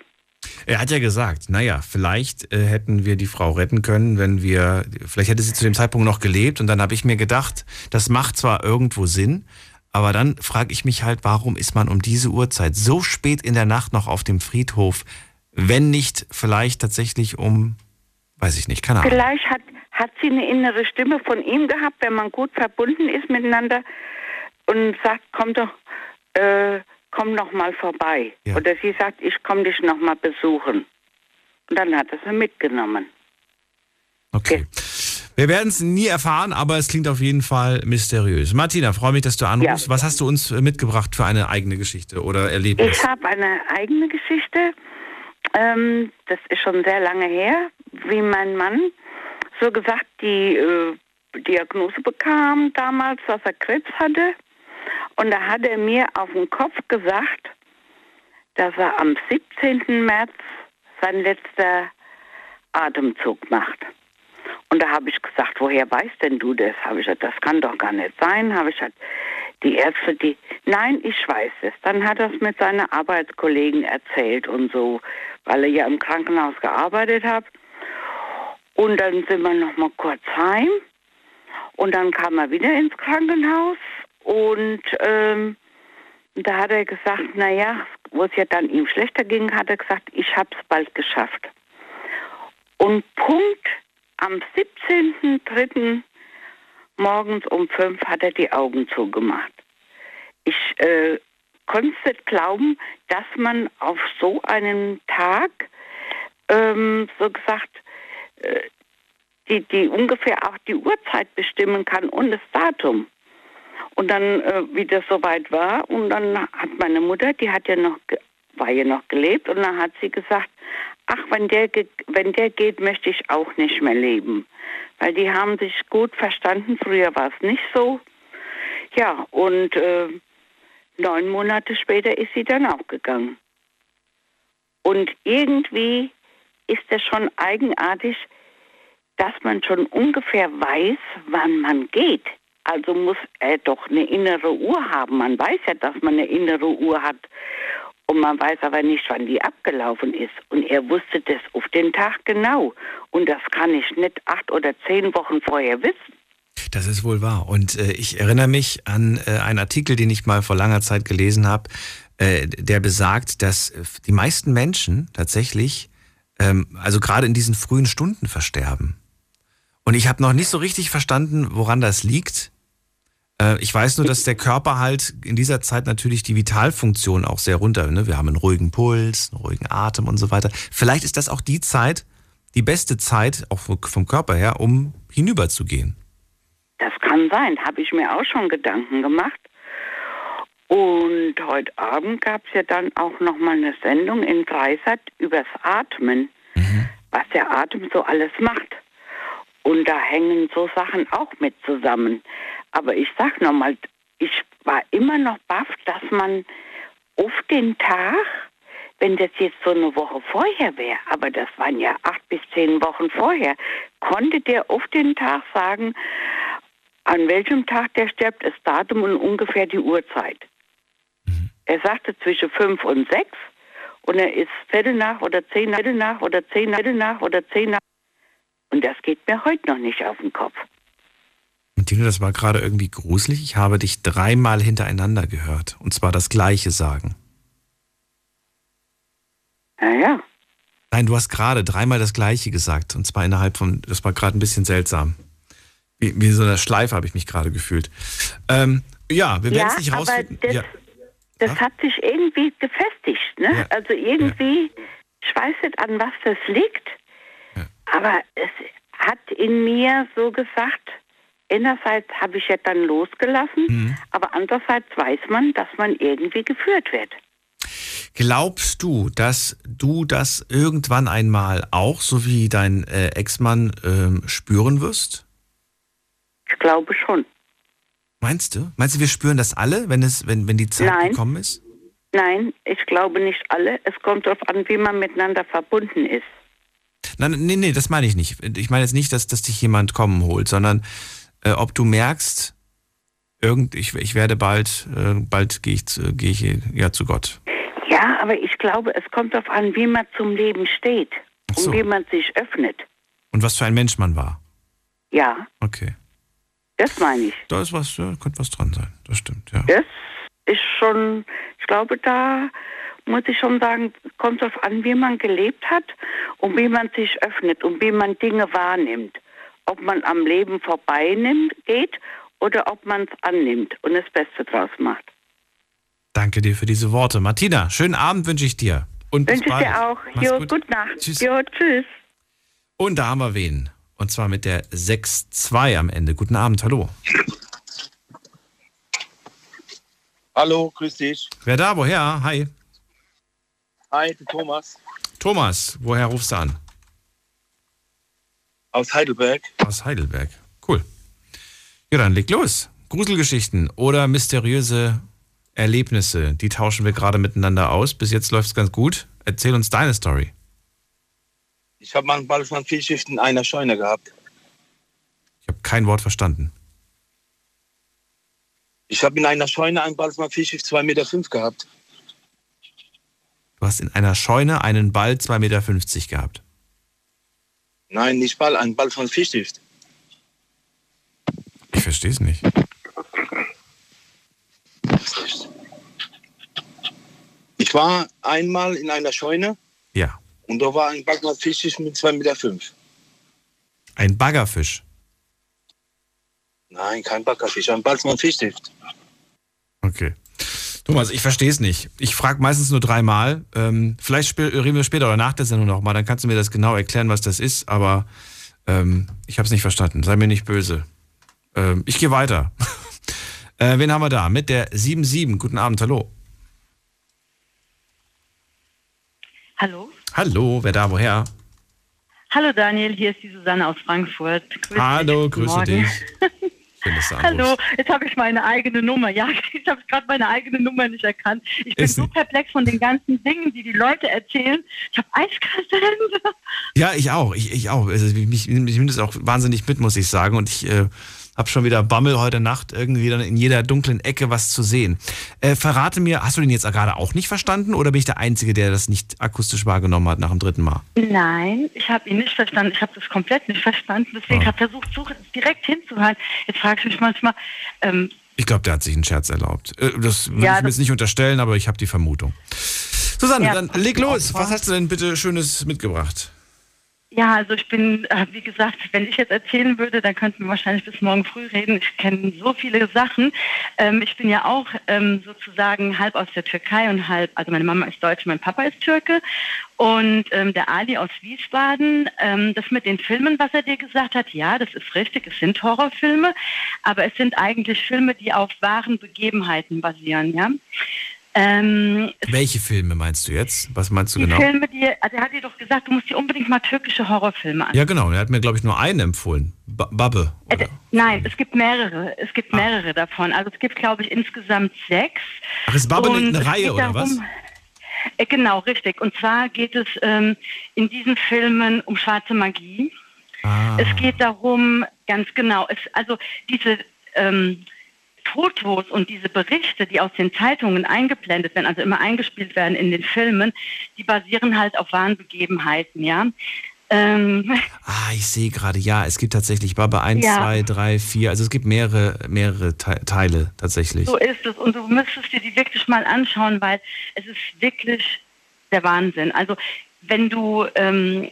Er hat ja gesagt, naja, vielleicht äh, hätten wir die Frau retten können, wenn wir, vielleicht hätte sie zu dem Zeitpunkt noch gelebt. Und dann habe ich mir gedacht, das macht zwar irgendwo Sinn, aber dann frage ich mich halt, warum ist man um diese Uhrzeit so spät in der Nacht noch auf dem Friedhof, wenn nicht vielleicht tatsächlich um, weiß ich nicht, keine Ahnung. Vielleicht hat, hat sie eine innere Stimme von ihm gehabt, wenn man gut verbunden ist miteinander und sagt, komm doch, äh, komm noch mal vorbei. Ja. Oder sie sagt, ich komm dich noch mal besuchen. Und dann hat er sie mitgenommen. Okay. Ja. Wir werden es nie erfahren, aber es klingt auf jeden Fall mysteriös. Martina, freue mich, dass du anrufst. Ja. Was hast du uns mitgebracht für eine eigene Geschichte oder Erlebnis? Ich habe eine eigene Geschichte. Ähm, das ist schon sehr lange her, wie mein Mann so gesagt die äh, Diagnose bekam damals, dass er Krebs hatte. Und da hat er mir auf den Kopf gesagt, dass er am siebzehnten März sein letzter Atemzug macht. Und da habe ich gesagt, woher weißt denn du das? Habe ich gesagt, das kann doch gar nicht sein. Habe ich gesagt, die Ärzte, die, nein, ich weiß es. Dann hat er es mit seinen Arbeitskollegen erzählt und so, weil er ja im Krankenhaus gearbeitet hat. Und dann sind wir noch mal kurz heim. Und dann kam er wieder ins Krankenhaus. Und ähm, da hat er gesagt, naja, wo es ja dann ihm schlechter ging, hat er gesagt, ich habe es bald geschafft. Und Punkt. Am siebzehnten dritten morgens um fünf hat er die Augen zugemacht. Ich äh, konnte nicht glauben, dass man auf so einem Tag, ähm, so gesagt, äh, die, die ungefähr auch die Uhrzeit bestimmen kann und das Datum. Und dann, äh, wie das soweit war, und dann hat meine Mutter, die hat ja noch, war ja noch gelebt, und dann hat sie gesagt, ach, wenn der, wenn der geht, möchte ich auch nicht mehr leben. Weil die haben sich gut verstanden, früher war es nicht so. Ja, und äh, neun Monate später ist sie dann auch gegangen. Und irgendwie ist es schon eigenartig, dass man schon ungefähr weiß, wann man geht. Also muss er doch eine innere Uhr haben. Man weiß ja, dass man eine innere Uhr hat. Und man weiß aber nicht, wann die abgelaufen ist. Und er wusste das auf den Tag genau. Und das kann ich nicht acht oder zehn Wochen vorher wissen. Das ist wohl wahr. Und äh, ich erinnere mich an äh, einen Artikel, den ich mal vor langer Zeit gelesen habe, äh, der besagt, dass die meisten Menschen tatsächlich, ähm, also gerade in diesen frühen Stunden versterben. Und ich habe noch nicht so richtig verstanden, woran das liegt. Ich weiß nur, dass der Körper halt in dieser Zeit natürlich die Vitalfunktion auch sehr runter, ne? Wir haben einen ruhigen Puls, einen ruhigen Atem und so weiter. Vielleicht ist das auch die Zeit, die beste Zeit, auch vom Körper her, um hinüberzugehen. Das kann sein, habe ich mir auch schon Gedanken gemacht. Und heute Abend gab es ja dann auch nochmal eine Sendung in Dreisat übers Atmen, mhm. was der Atem so alles macht. Und da hängen so Sachen auch mit zusammen. Aber ich sag nochmal, ich war immer noch baff, dass man auf den Tag, wenn das jetzt so eine Woche vorher wäre, aber das waren ja acht bis zehn Wochen vorher, konnte der auf den Tag sagen, an welchem Tag der stirbt, das Datum und ungefähr die Uhrzeit. Er sagte zwischen fünf und sechs und er ist Viertel nach oder zehn, Viertel nach oder zehn, Viertel nach oder zehn nach. Und das geht mir heute noch nicht auf den Kopf. Martina, das war gerade irgendwie gruselig. Ich habe dich dreimal hintereinander gehört. Und zwar das Gleiche sagen. Naja. Nein, du hast gerade dreimal das Gleiche gesagt. Und zwar innerhalb von, das war gerade ein bisschen seltsam. Wie, wie so eine Schleife habe ich mich gerade gefühlt. Ähm, ja, wir werden es nicht rausfinden. Das, ja. das ja? hat sich irgendwie gefestigt. Ne? Ja. Also irgendwie, ja. ich weiß nicht, an was das liegt. Ja. Aber es hat in mir so gesagt... Einerseits habe ich ja dann losgelassen, mhm. aber andererseits weiß man, dass man irgendwie geführt wird. Glaubst du, dass du das irgendwann einmal auch, so wie dein äh, Ex-Mann, äh, spüren wirst? Ich glaube schon. Meinst du? Meinst du, wir spüren das alle, wenn es, wenn, wenn die Zeit Nein. gekommen ist? Nein, ich glaube nicht alle. Es kommt darauf an, wie man miteinander verbunden ist. Nein, nee, nee, das meine ich nicht. Ich meine jetzt nicht, dass, dass dich jemand kommen holt, sondern... ob du merkst, irgend, ich, ich werde bald, äh, bald gehe ich, zu, gehe ich ja, zu Gott. Ja, aber ich glaube, es kommt darauf an, wie man zum Leben steht Ach so. Und wie man sich öffnet. Und was für ein Mensch man war. Ja. Okay. Das meine ich. Da ist was, da könnte was dran sein, das stimmt, ja. Das ist schon, ich glaube, da muss ich schon sagen, kommt darauf an, wie man gelebt hat und wie man sich öffnet und wie man Dinge wahrnimmt. Ob man am Leben vorbei nimmt, geht oder ob man es annimmt und das Beste draus macht. Danke dir für diese Worte. Martina, schönen Abend wünsche ich dir. Und wünsche ich dir auch. Jo, gut. Gute Nacht. Tschüss. Jo, tschüss. Und da haben wir wen. Und zwar mit der sechs zwei am Ende. Guten Abend, hallo. Hallo, grüß dich. Wer da, woher? Hi. Hi, Thomas. Thomas, woher rufst du an? Aus Heidelberg. Aus Heidelberg. Cool. Ja, dann leg los. Gruselgeschichten oder mysteriöse Erlebnisse, die tauschen wir gerade miteinander aus. Bis jetzt läuft es ganz gut. Erzähl uns deine Story. Ich habe manchmal schon vier Schichten in einer Scheune gehabt. Ich habe kein Wort verstanden. Ich habe in einer Scheune einen Ball-Vier-Schicht zwei Komma fünf Meter gehabt. Du hast in einer Scheune einen Ball zwei Komma fünfzig Meter gehabt. Nein, nicht Ball, ein Ball von Fischstift. Ich verstehe es nicht. Ich war einmal in einer Scheune. Ja. Und da war ein Bagger Fischstift mit zwei Komma fünf Meter. Ein Baggerfisch? Nein, kein Baggerfisch, ein Ball von Fischstift. Okay. Thomas, ich verstehe es nicht. Ich frage meistens nur dreimal. Ähm, vielleicht reden wir später oder nach der Sendung nochmal. Dann kannst du mir das genau erklären, was das ist. Aber ähm, ich habe es nicht verstanden. Sei mir nicht böse. Ähm, ich gehe weiter. Äh, wen haben wir da? Mit der sieben sieben. Guten Abend, hallo. Hallo. Hallo, wer da, woher? Hallo Daniel, hier ist die Susanne aus Frankfurt. Grüß Hallo, dich. grüße Morgen. dich. Hallo, jetzt habe ich meine eigene Nummer. Ja, ich habe gerade meine eigene Nummer nicht erkannt. Ich bin ist so nicht. perplex von den ganzen Dingen, die die Leute erzählen. Ich habe eiskalte Hände. Ja, ich auch. Ich, ich auch. Also, mich nimmt es auch wahnsinnig mit, muss ich sagen. Und ich äh, habe schon wieder Bammel heute Nacht, irgendwie dann in jeder dunklen Ecke was zu sehen. Äh, verrate mir, hast du den jetzt gerade auch nicht verstanden oder bin ich der Einzige, der das nicht akustisch wahrgenommen hat nach dem dritten Mal? Nein, ich habe ihn nicht verstanden. Ich habe das komplett nicht verstanden. Deswegen ja. habe ich versucht, so direkt hinzuhören. Jetzt frage ich mich manchmal... Ähm, ich glaube, der hat sich einen Scherz erlaubt. Äh, das will ja, ich mir jetzt nicht unterstellen, aber ich habe die Vermutung. Susanne, ja, dann leg los. Was hast du denn bitte Schönes mitgebracht? Ja, also ich bin, äh, wie gesagt, wenn ich jetzt erzählen würde, dann könnten wir wahrscheinlich bis morgen früh reden. Ich kenne so viele Sachen. Ähm, ich bin ja auch ähm, sozusagen halb aus der Türkei und halb, also meine Mama ist Deutsch, mein Papa ist Türke. Und ähm, der Ali aus Wiesbaden, ähm, das mit den Filmen, was er dir gesagt hat, ja, das ist richtig, es sind Horrorfilme, aber es sind eigentlich Filme, die auf wahren Begebenheiten basieren, ja. Ähm, Welche Filme meinst du jetzt? Was meinst du die genau? Filme, die, also er hat dir doch gesagt, du musst dir unbedingt mal türkische Horrorfilme anschauen. Ja genau, er hat mir glaube ich nur einen empfohlen, B- Babbe. Oder? Äh, nein, es gibt mehrere, es gibt ah. mehrere davon. Also es gibt glaube ich insgesamt sechs. Ach, ist Babbe eine, eine Reihe oder darum, was? Äh, genau, richtig. Und zwar geht es ähm, in diesen Filmen um schwarze Magie. Ah. Es geht darum, ganz genau, es, also diese... Ähm, Fotos und diese Berichte, die aus den Zeitungen eingeblendet werden, also immer eingespielt werden in den Filmen, die basieren halt auf wahren Begebenheiten, ja. Ähm ah, ich sehe gerade, ja, es gibt tatsächlich Baba eins, zwei, drei, vier, also es gibt mehrere, mehrere Teile tatsächlich. So ist es und du müsstest dir die wirklich mal anschauen, weil es ist wirklich der Wahnsinn. Also wenn du ähm,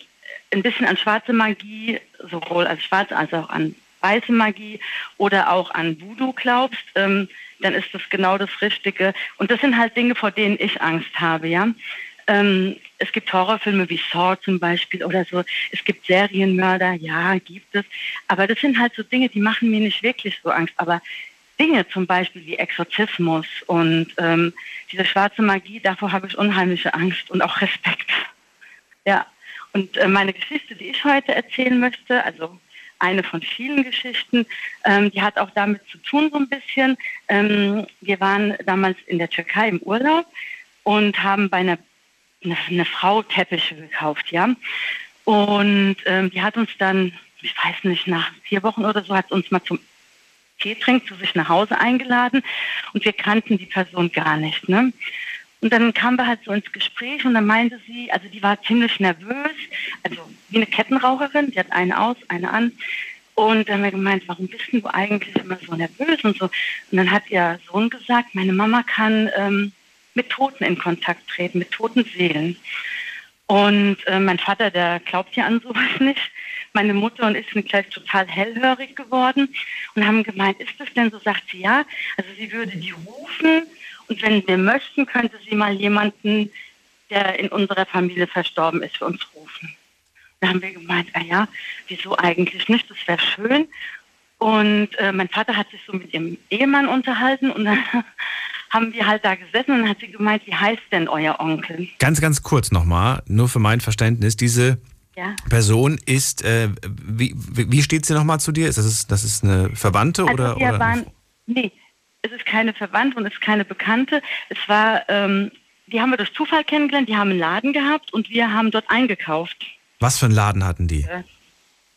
ein bisschen an schwarze Magie, sowohl als schwarz als auch an weiße Magie oder auch an Voodoo glaubst, ähm, dann ist das genau das Richtige. Und das sind halt Dinge, vor denen ich Angst habe, ja. Ähm, es gibt Horrorfilme wie Saw zum Beispiel oder so. Es gibt Serienmörder, ja, gibt es. Aber das sind halt so Dinge, die machen mir nicht wirklich so Angst. Aber Dinge zum Beispiel wie Exorzismus und ähm, diese schwarze Magie, davor habe ich unheimliche Angst und auch Respekt. Ja, und äh, meine Geschichte, die ich heute erzählen möchte, also eine von vielen Geschichten, ähm, die hat auch damit zu tun so ein bisschen. Ähm, wir waren damals in der Türkei im Urlaub und haben bei einer eine, eine Frau Teppiche gekauft, ja. Und ähm, die hat uns dann, ich weiß nicht, nach vier Wochen oder so, hat uns mal zum Tee trinken zu sich nach Hause eingeladen und wir kannten die Person gar nicht, ne. Und dann kamen wir halt so ins Gespräch und dann meinte sie, also die war ziemlich nervös, also wie eine Kettenraucherin, die hat eine aus, eine an. Und dann haben wir gemeint, warum bist du eigentlich immer so nervös und so. Und dann hat ihr Sohn gesagt, meine Mama kann ähm, mit Toten in Kontakt treten, mit toten Seelen. Und äh, mein Vater, der glaubt ja an sowas nicht. Meine Mutter und ich sind gleich total hellhörig geworden und haben gemeint, ist das denn so? Sagt sie, ja. Also sie würde die rufen. Und wenn wir möchten, könnte sie mal jemanden, der in unserer Familie verstorben ist, für uns rufen. Da haben wir gemeint, ah ja, wieso eigentlich nicht, das wäre schön. Und äh, mein Vater hat sich so mit ihrem Ehemann unterhalten und dann haben wir halt da gesessen und dann hat sie gemeint, wie heißt denn euer Onkel? Ganz, ganz kurz nochmal, nur für mein Verständnis, diese ja. Person ist, äh, wie, wie steht sie nochmal zu dir? Ist das, das ist eine Verwandte also oder? Wir oder waren, nee. Es ist keine Verwandte und es ist keine Bekannte. Es war, ähm, die haben wir durch Zufall kennengelernt, die haben einen Laden gehabt und wir haben dort eingekauft. Was für einen Laden hatten die? Äh,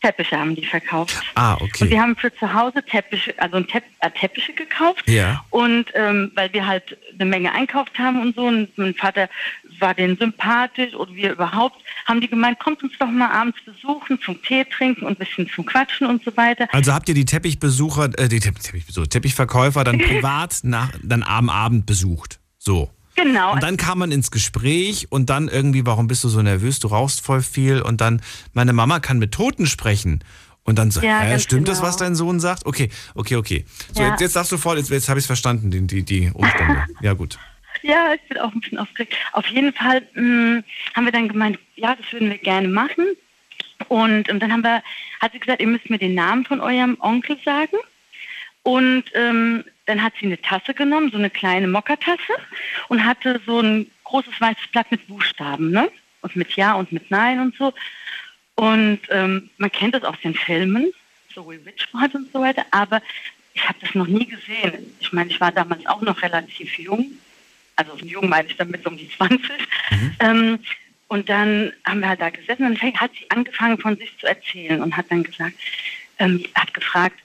Teppiche haben die verkauft. Ah, okay. Und wir haben für zu Hause Teppiche, also Tepp- äh, Teppiche gekauft. Ja. Und ähm, weil wir halt eine Menge einkauft haben und so und mein Vater war denen sympathisch und wir überhaupt, haben die gemeint, kommt uns doch mal abends besuchen, zum Tee trinken und ein bisschen zum Quatschen und so weiter. Also habt ihr die Teppichbesucher, äh, die Teppichbesucher, Teppichverkäufer dann privat nach, dann am Abend besucht, so. Genau. Und dann kam man ins Gespräch und dann irgendwie, warum bist du so nervös, du rauchst voll viel und dann, meine Mama kann mit Toten sprechen. Und dann so, ja, äh, stimmt genau. das, was dein Sohn sagt? Okay, okay, okay. So, ja. jetzt, jetzt darfst du vor, jetzt, jetzt habe ich es verstanden, die, die, die Umstände. Ja, gut. Ja, ich bin auch ein bisschen aufgeregt. Auf jeden Fall mh, haben wir dann gemeint, ja, das würden wir gerne machen. Und, und dann haben wir, hat sie gesagt, ihr müsst mir den Namen von eurem Onkel sagen. Und ähm, Dann hat sie eine Tasse genommen, so eine kleine Mokka-Tasse, und hatte so ein großes weißes Blatt mit Buchstaben, ne? Und mit Ja und mit Nein und so. Und ähm, man kennt das aus den Filmen, so wie Witchboard und so weiter, aber ich habe das noch nie gesehen. Ich meine, ich war damals auch noch relativ jung, also jung meine ich damit, so um die zwanzig. Mhm. Ähm, und dann haben wir halt da gesessen und dann hat sie angefangen, von sich zu erzählen und hat dann gesagt, ähm, hat gefragt,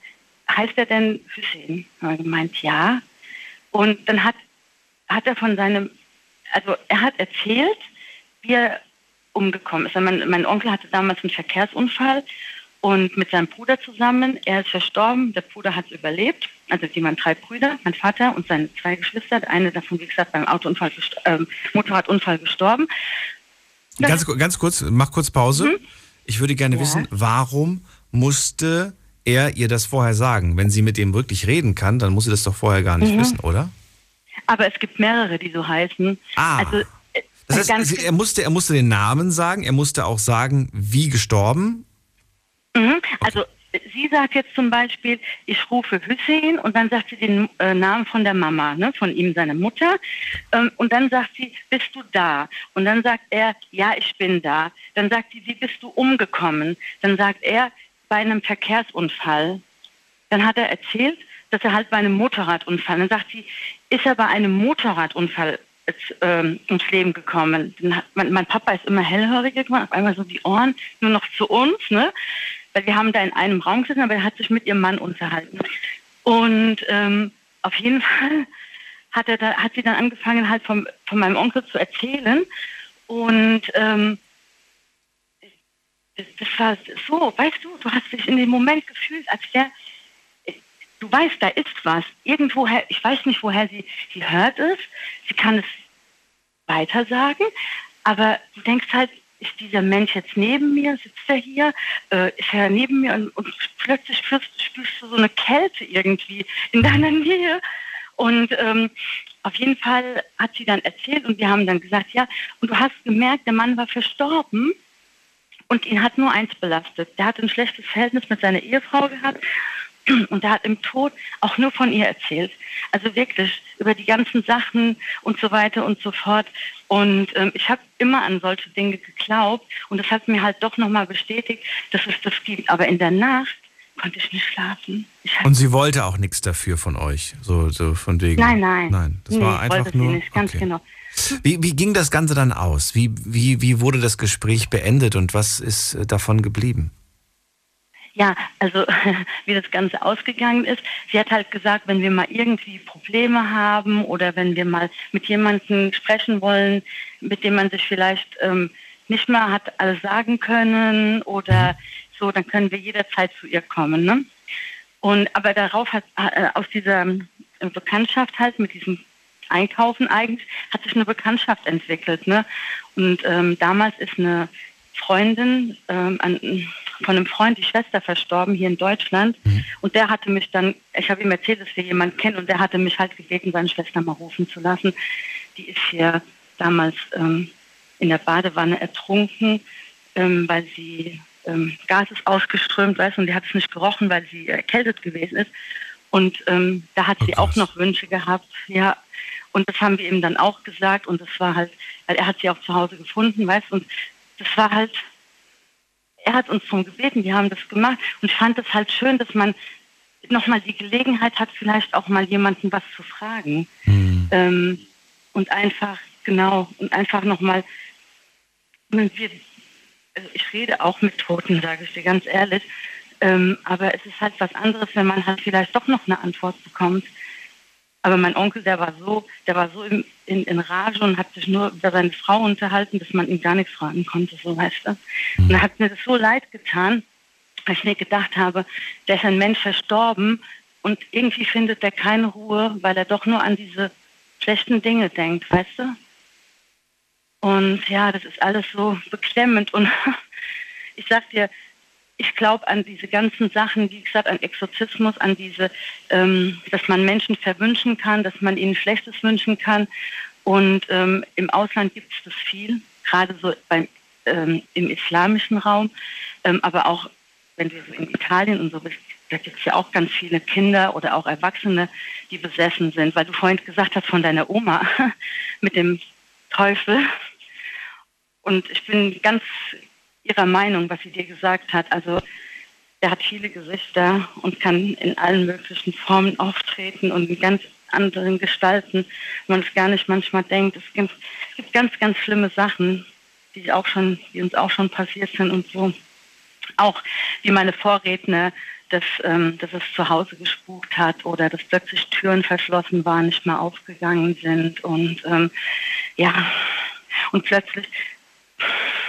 heißt er denn Hüseyin? Haben wir gemeint, ja. Und dann hat, hat er von seinem, also er hat erzählt, wie er umgekommen ist. Also mein, mein Onkel hatte damals einen Verkehrsunfall und mit seinem Bruder zusammen, er ist verstorben, der Bruder hat es überlebt. Also die waren drei Brüder, mein Vater und seine zwei Geschwister. Der eine davon, wie gesagt, beim Autounfall, äh, Motorradunfall gestorben. Ganz, ganz kurz, mach kurz Pause. Mhm. Ich würde gerne ja. wissen, warum musste er ihr das vorher sagen? Wenn sie mit dem wirklich reden kann, dann muss sie das doch vorher gar nicht mhm. wissen, oder? Aber es gibt mehrere, die so heißen. Ah, also, das heißt, er musste, er musste den Namen sagen, er musste auch sagen, wie gestorben? Mhm. Also okay. Sie sagt jetzt zum Beispiel, ich rufe Hüseyin und dann sagt sie den äh, Namen von der Mama, ne, von ihm, seiner Mutter. Ähm, und dann sagt sie, bist du da? Und dann sagt er, ja, ich bin da. Dann sagt sie, wie bist du umgekommen? Dann sagt er, bei einem Verkehrsunfall. Dann hat er erzählt, dass er halt bei einem Motorradunfall, dann sagt sie, ist er bei einem Motorradunfall ähm, ums Leben gekommen. Hat, mein, mein Papa ist immer hellhöriger geworden, auf einmal so die Ohren, nur noch zu uns, ne? Weil wir haben da in einem Raum gesessen, aber er hat sich mit ihrem Mann unterhalten. Und ähm, auf jeden Fall hat, er da, hat sie dann angefangen, halt vom, von meinem Onkel zu erzählen. Und ähm, das war so, weißt du, du hast dich in dem Moment gefühlt, als der, du weißt, da ist was. Irgendwoher, ich weiß nicht, woher sie, sie hört es, sie kann es weitersagen, aber du denkst halt, ist dieser Mensch jetzt neben mir, sitzt er hier, äh, ist er neben mir und, und plötzlich spürst, spürst du so eine Kälte irgendwie in deiner Nähe. Und ähm, auf jeden Fall hat sie dann erzählt und wir haben dann gesagt, ja, und du hast gemerkt, der Mann war verstorben. Und ihn hat nur eins belastet. Der hat ein schlechtes Verhältnis mit seiner Ehefrau gehabt und der hat im Tod auch nur von ihr erzählt. Also wirklich über die ganzen Sachen und so weiter und so fort. Und ähm, ich habe immer an solche Dinge geglaubt und das hat mir halt doch nochmal bestätigt, dass es das gibt. Aber in der Nacht konnte ich nicht schlafen. Ich und sie wollte auch nichts dafür von euch? So, so von wegen? Nein, nein. Nein, das nee, war einfach wollte nur... wollte sie nicht, ganz okay. genau. Wie, wie ging das Ganze dann aus? Wie, wie, wie wurde das Gespräch beendet und was ist davon geblieben? Ja, also wie das Ganze ausgegangen ist, sie hat halt gesagt, wenn wir mal irgendwie Probleme haben oder wenn wir mal mit jemandem sprechen wollen, mit dem man sich vielleicht ähm, nicht mehr hat alles sagen können oder so, dann können wir jederzeit zu ihr kommen. Ne? Und aber darauf hat äh, aus dieser Bekanntschaft halt mit diesem Einkaufen eigentlich, hat sich eine Bekanntschaft entwickelt. Ne? Und ähm, damals ist eine Freundin ähm, an, von einem Freund, die Schwester, verstorben hier in Deutschland. Mhm. Und der hatte mich dann, ich habe ihm erzählt, dass wir jemanden kennen, und der hatte mich halt gebeten, seine Schwester mal rufen zu lassen. Die ist hier damals ähm, in der Badewanne ertrunken, ähm, weil sie ähm, Gas ist ausgeströmt, weißt, und die hat es nicht gerochen, weil sie erkältet gewesen ist. Und ähm, da hat oh, sie auch noch Wünsche gehabt, ja. Und das haben wir ihm dann auch gesagt und das war halt, weil er hat sie auch zu Hause gefunden, weißt du, und das war halt, er hat uns darum gebeten, wir haben das gemacht und ich fand das halt schön, dass man nochmal die Gelegenheit hat, vielleicht auch mal jemanden was zu fragen. Mhm. Ähm, und einfach, genau, und einfach nochmal, also ich rede auch mit Toten, sage ich dir ganz ehrlich, ähm, aber es ist halt was anderes, wenn man halt vielleicht doch noch eine Antwort bekommt. Aber mein Onkel, der war so, der war so in, in, in Rage und hat sich nur über seine Frau unterhalten, dass man ihn gar nichts fragen konnte, so weißt du. Und da hat mir das so leid getan, weil ich mir gedacht habe, der ist ein Mensch verstorben und irgendwie findet er keine Ruhe, weil er doch nur an diese schlechten Dinge denkt, weißt du. Und ja, das ist alles so beklemmend und ich sag dir, ich glaube an diese ganzen Sachen, wie gesagt, an Exorzismus, an diese, ähm, dass man Menschen verwünschen kann, dass man ihnen Schlechtes wünschen kann. Und ähm, im Ausland gibt es das viel, gerade so beim, ähm, im islamischen Raum. Ähm, aber auch, wenn du so in Italien und so bist, da gibt es ja auch ganz viele Kinder oder auch Erwachsene, die besessen sind, weil du vorhin gesagt hast von deiner Oma mit dem Teufel. Und ich bin ganz ihrer Meinung, was sie dir gesagt hat. Also der hat viele Gesichter und kann in allen möglichen Formen auftreten und in ganz anderen Gestalten, wenn man es gar nicht manchmal denkt. Es gibt, es gibt ganz, ganz schlimme Sachen, die auch schon, die uns auch schon passiert sind und so. Auch wie meine Vorredner, dass, ähm, dass es zu Hause gespukt hat oder dass plötzlich Türen verschlossen waren, nicht mehr aufgegangen sind und ähm, ja, und plötzlich,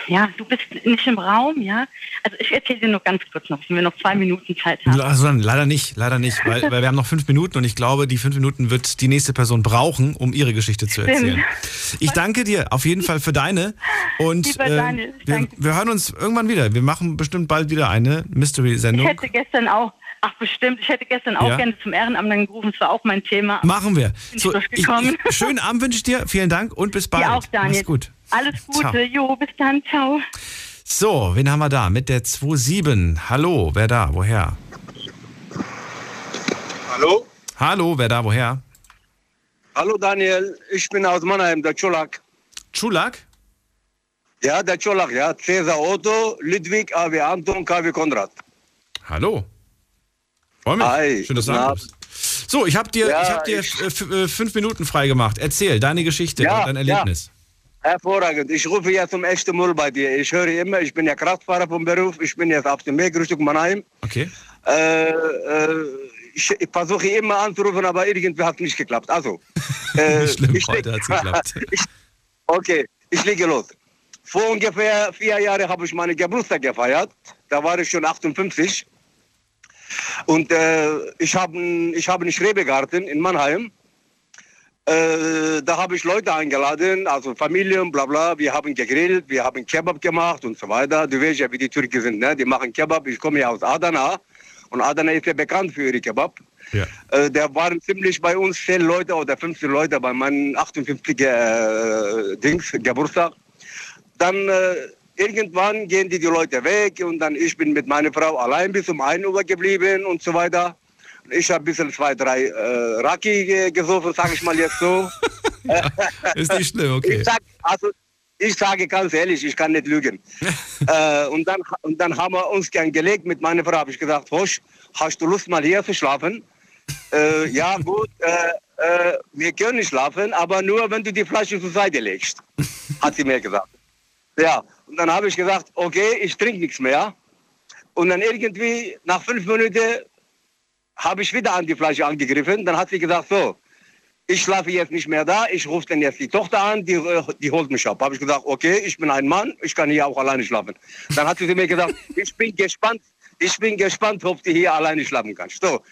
ja, du bist nicht im Raum, ja. Also ich erzähle dir nur ganz kurz noch, wenn wir noch zwei Minuten Zeit haben. Also dann leider nicht, leider nicht, weil, weil wir haben noch fünf Minuten und ich glaube, die fünf Minuten wird die nächste Person brauchen, um ihre Geschichte zu erzählen. Stimmt. Ich danke dir auf jeden Fall für deine und Lieber Daniel, äh, wir, danke. wir hören uns irgendwann wieder. Wir machen bestimmt bald wieder eine Mystery-Sendung. Ich hätte gestern auch... Ach bestimmt, ich hätte gestern auch ja. gerne zum Ehrenamt angerufen, das war auch mein Thema. Machen wir. Bin so, ich durchgekommen. Ich, ich, schönen Abend wünsche ich dir, vielen Dank und bis bald. Ja, auch Daniel. Mach's gut. Alles Gute, ciao. Jo, bis dann, ciao. So, wen haben wir da? Mit der zwei sieben. Hallo, wer da, woher? Hallo? Hallo, wer da, woher? Hallo Daniel, ich bin aus Mannheim, der Chulak. Chulak? Ja, der Chulak, ja. Cäsar Otto, Ludwig, A W Anton, K W Konrad. Hallo. Freue mich. Hi. Schön, dass du da bist. So, ich habe dir, ja, ich hab dir ich, f- f- fünf Minuten freigemacht. Erzähl deine Geschichte ja, und dein Erlebnis. Ja. Hervorragend. Ich rufe ja zum ersten Mal bei dir. Ich höre immer, ich bin ja Kraftfahrer vom Beruf. Ich bin jetzt auf dem Weg Richtung Mannheim. Okay. Äh, äh, ich, ich versuche immer anzurufen, aber irgendwie hat es nicht geklappt. Also. Äh, nicht schlimm, ich, heute hat es geklappt. ich, okay, ich lege los. Vor ungefähr vier Jahren habe ich meinen Geburtstag gefeiert. Da war ich schon achtundfünfzig. Und äh, ich habe ich hab einen Schrebergarten in Mannheim. Äh, da habe ich Leute eingeladen, also Familien, bla bla. Wir haben gegrillt, wir haben Kebab gemacht und so weiter. Du weißt ja, wie die Türken sind, ne? Die machen Kebab. Ich komme ja aus Adana und Adana ist ja bekannt für ihre Kebab. Ja. Äh, da waren ziemlich bei uns zehn Leute oder fünfzehn Leute bei meinem achtundfünfziger äh, Dings, Geburtstag. Dann... Äh, Irgendwann gehen die, die Leute weg und dann ich bin mit meiner Frau allein bis um ein Uhr geblieben und so weiter. Ich habe ein bisschen zwei, drei äh, Raki gesoffen, sage ich mal jetzt so. Ja, ist nicht schlimm, okay. Ich, sag, also, ich sage ganz ehrlich, ich kann nicht lügen. äh, und, dann, und dann haben wir uns gern gelegt mit meiner Frau. Habe ich gesagt, Hosch, hast du Lust mal hier zu schlafen? äh, ja gut, äh, äh, wir können nicht schlafen, aber nur wenn du die Flasche zur Seite legst, hat sie mir gesagt. Ja, und dann habe ich gesagt, okay, ich trinke nichts mehr. Und dann irgendwie nach fünf Minuten habe ich wieder an die Flasche angegriffen. Dann hat sie gesagt, so, ich schlafe jetzt nicht mehr da, ich rufe dann jetzt die Tochter an, die, die holt mich ab. Habe ich gesagt, okay, ich bin ein Mann, ich kann hier auch alleine schlafen. Dann hat sie mir gesagt, ich bin gespannt, ich bin gespannt, ob du hier alleine schlafen kannst. So,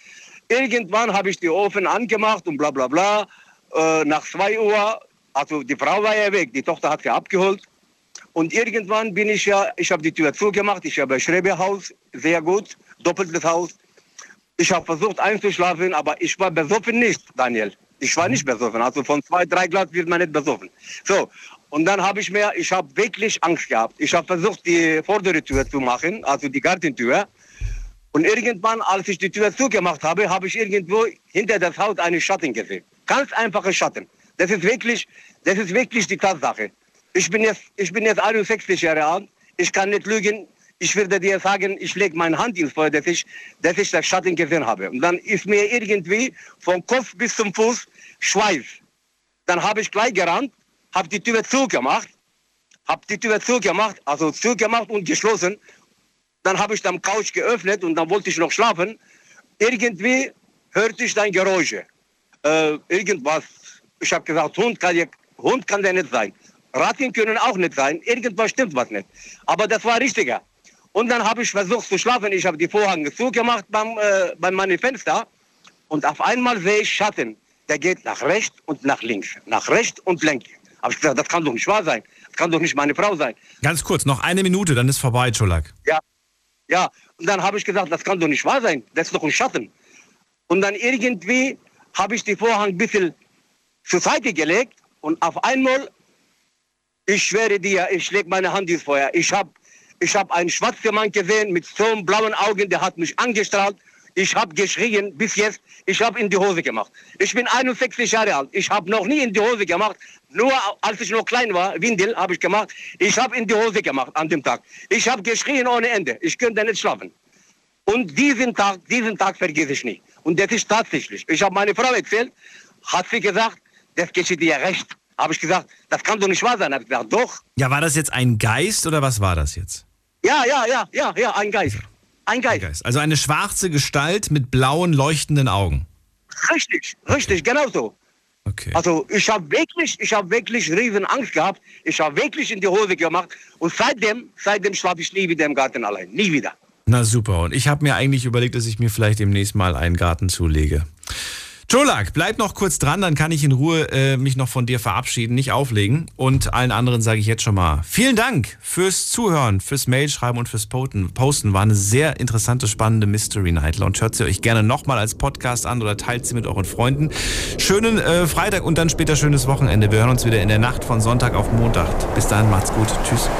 irgendwann habe ich die Ofen angemacht und bla bla bla. Äh, nach zwei Uhr, also die Frau war ja weg, die Tochter hat sie abgeholt. Und irgendwann bin ich ja, ich habe die Tür zugemacht, ich habe ein Schreberhaus, sehr gut, doppeltes Haus. Ich habe versucht einzuschlafen, aber ich war besoffen nicht, Daniel. Ich war nicht besoffen, also von zwei, drei Glas wird man nicht besoffen. So, und dann habe ich mir, ich habe wirklich Angst gehabt. Ich habe versucht, die vordere Tür zu machen, also die Gartentür. Und irgendwann, als ich die Tür zugemacht habe, habe ich irgendwo hinter das Haus einen Schatten gesehen. Ganz einfache Schatten. Das ist wirklich, das ist wirklich die Tatsache. Ich bin jetzt, ich bin jetzt einundsechzig Jahre alt, ich kann nicht lügen, ich würde dir sagen, ich lege meine Hand ins Feuer, dass ich, dass ich das Schatten gesehen habe. Und dann ist mir irgendwie vom Kopf bis zum Fuß Schweiß. Dann habe ich gleich gerannt, habe die Tür zugemacht, habe die Tür zugemacht, also zugemacht und geschlossen. Dann habe ich den Couch geöffnet und dann wollte ich noch schlafen. Irgendwie hörte ich dann Geräusche. Äh, irgendwas, ich habe gesagt, Hund kann, ja, Hund kann der nicht sein. Ratten können auch nicht sein, irgendwas stimmt was nicht. Aber das war richtiger. Und dann habe ich versucht zu schlafen, ich habe die Vorhänge zugemacht beim, äh, bei meinem Fenster und auf einmal sehe ich Schatten, der geht nach rechts und nach links, nach rechts und links. Habe ich gesagt, das kann doch nicht wahr sein, das kann doch nicht meine Frau sein. Ganz kurz, noch eine Minute, dann ist vorbei, Chulak. Ja, ja. Und dann habe ich gesagt, das kann doch nicht wahr sein, das ist doch ein Schatten. Und dann irgendwie habe ich die Vorhänge ein bisschen zur Seite gelegt und auf einmal... Ich schwöre dir, ich lege meine Hand ins Feuer. Ich habe ich hab einen schwarzen Mann gesehen mit so einem blauen Augen, der hat mich angestrahlt. Ich habe geschrien bis jetzt, ich habe in die Hose gemacht. Ich bin einundsechzig Jahre alt, ich habe noch nie in die Hose gemacht. Nur als ich noch klein war, Windel habe ich gemacht. Ich habe in die Hose gemacht an dem Tag. Ich habe geschrien ohne Ende, ich könnte nicht schlafen. Und diesen Tag, diesen Tag vergesse ich nicht. Und das ist tatsächlich. Ich habe meine Frau erzählt, hat sie gesagt, das geschieht dir recht. Habe ich gesagt, das kann doch nicht wahr sein. Habe ich gesagt, doch. Ja, war das jetzt ein Geist oder was war das jetzt? Ja, ja, ja, ja, ja, ein Geist. Ein Geist. Ein Geist. Also eine schwarze Gestalt mit blauen, leuchtenden Augen. Richtig, richtig, okay. Genau so. Okay. Also ich habe wirklich, ich habe wirklich riesen Angst gehabt. Ich habe wirklich in die Hose gemacht. Und seitdem, seitdem schlafe ich nie wieder im Garten allein. Nie wieder. Na super. Und ich habe mir eigentlich überlegt, dass ich mir vielleicht demnächst mal einen Garten zulege. Chulak, bleib noch kurz dran, dann kann ich in Ruhe äh, mich noch von dir verabschieden, nicht auflegen. Und allen anderen sage ich jetzt schon mal vielen Dank fürs Zuhören, fürs Mailschreiben und fürs Poten. Posten. War eine sehr interessante, spannende Mystery Night Lounge. Hört sie euch gerne nochmal als Podcast an oder teilt sie mit euren Freunden. Schönen äh, Freitag und dann später schönes Wochenende. Wir hören uns wieder in der Nacht von Sonntag auf Montag. Bis dahin, macht's gut. Tschüss.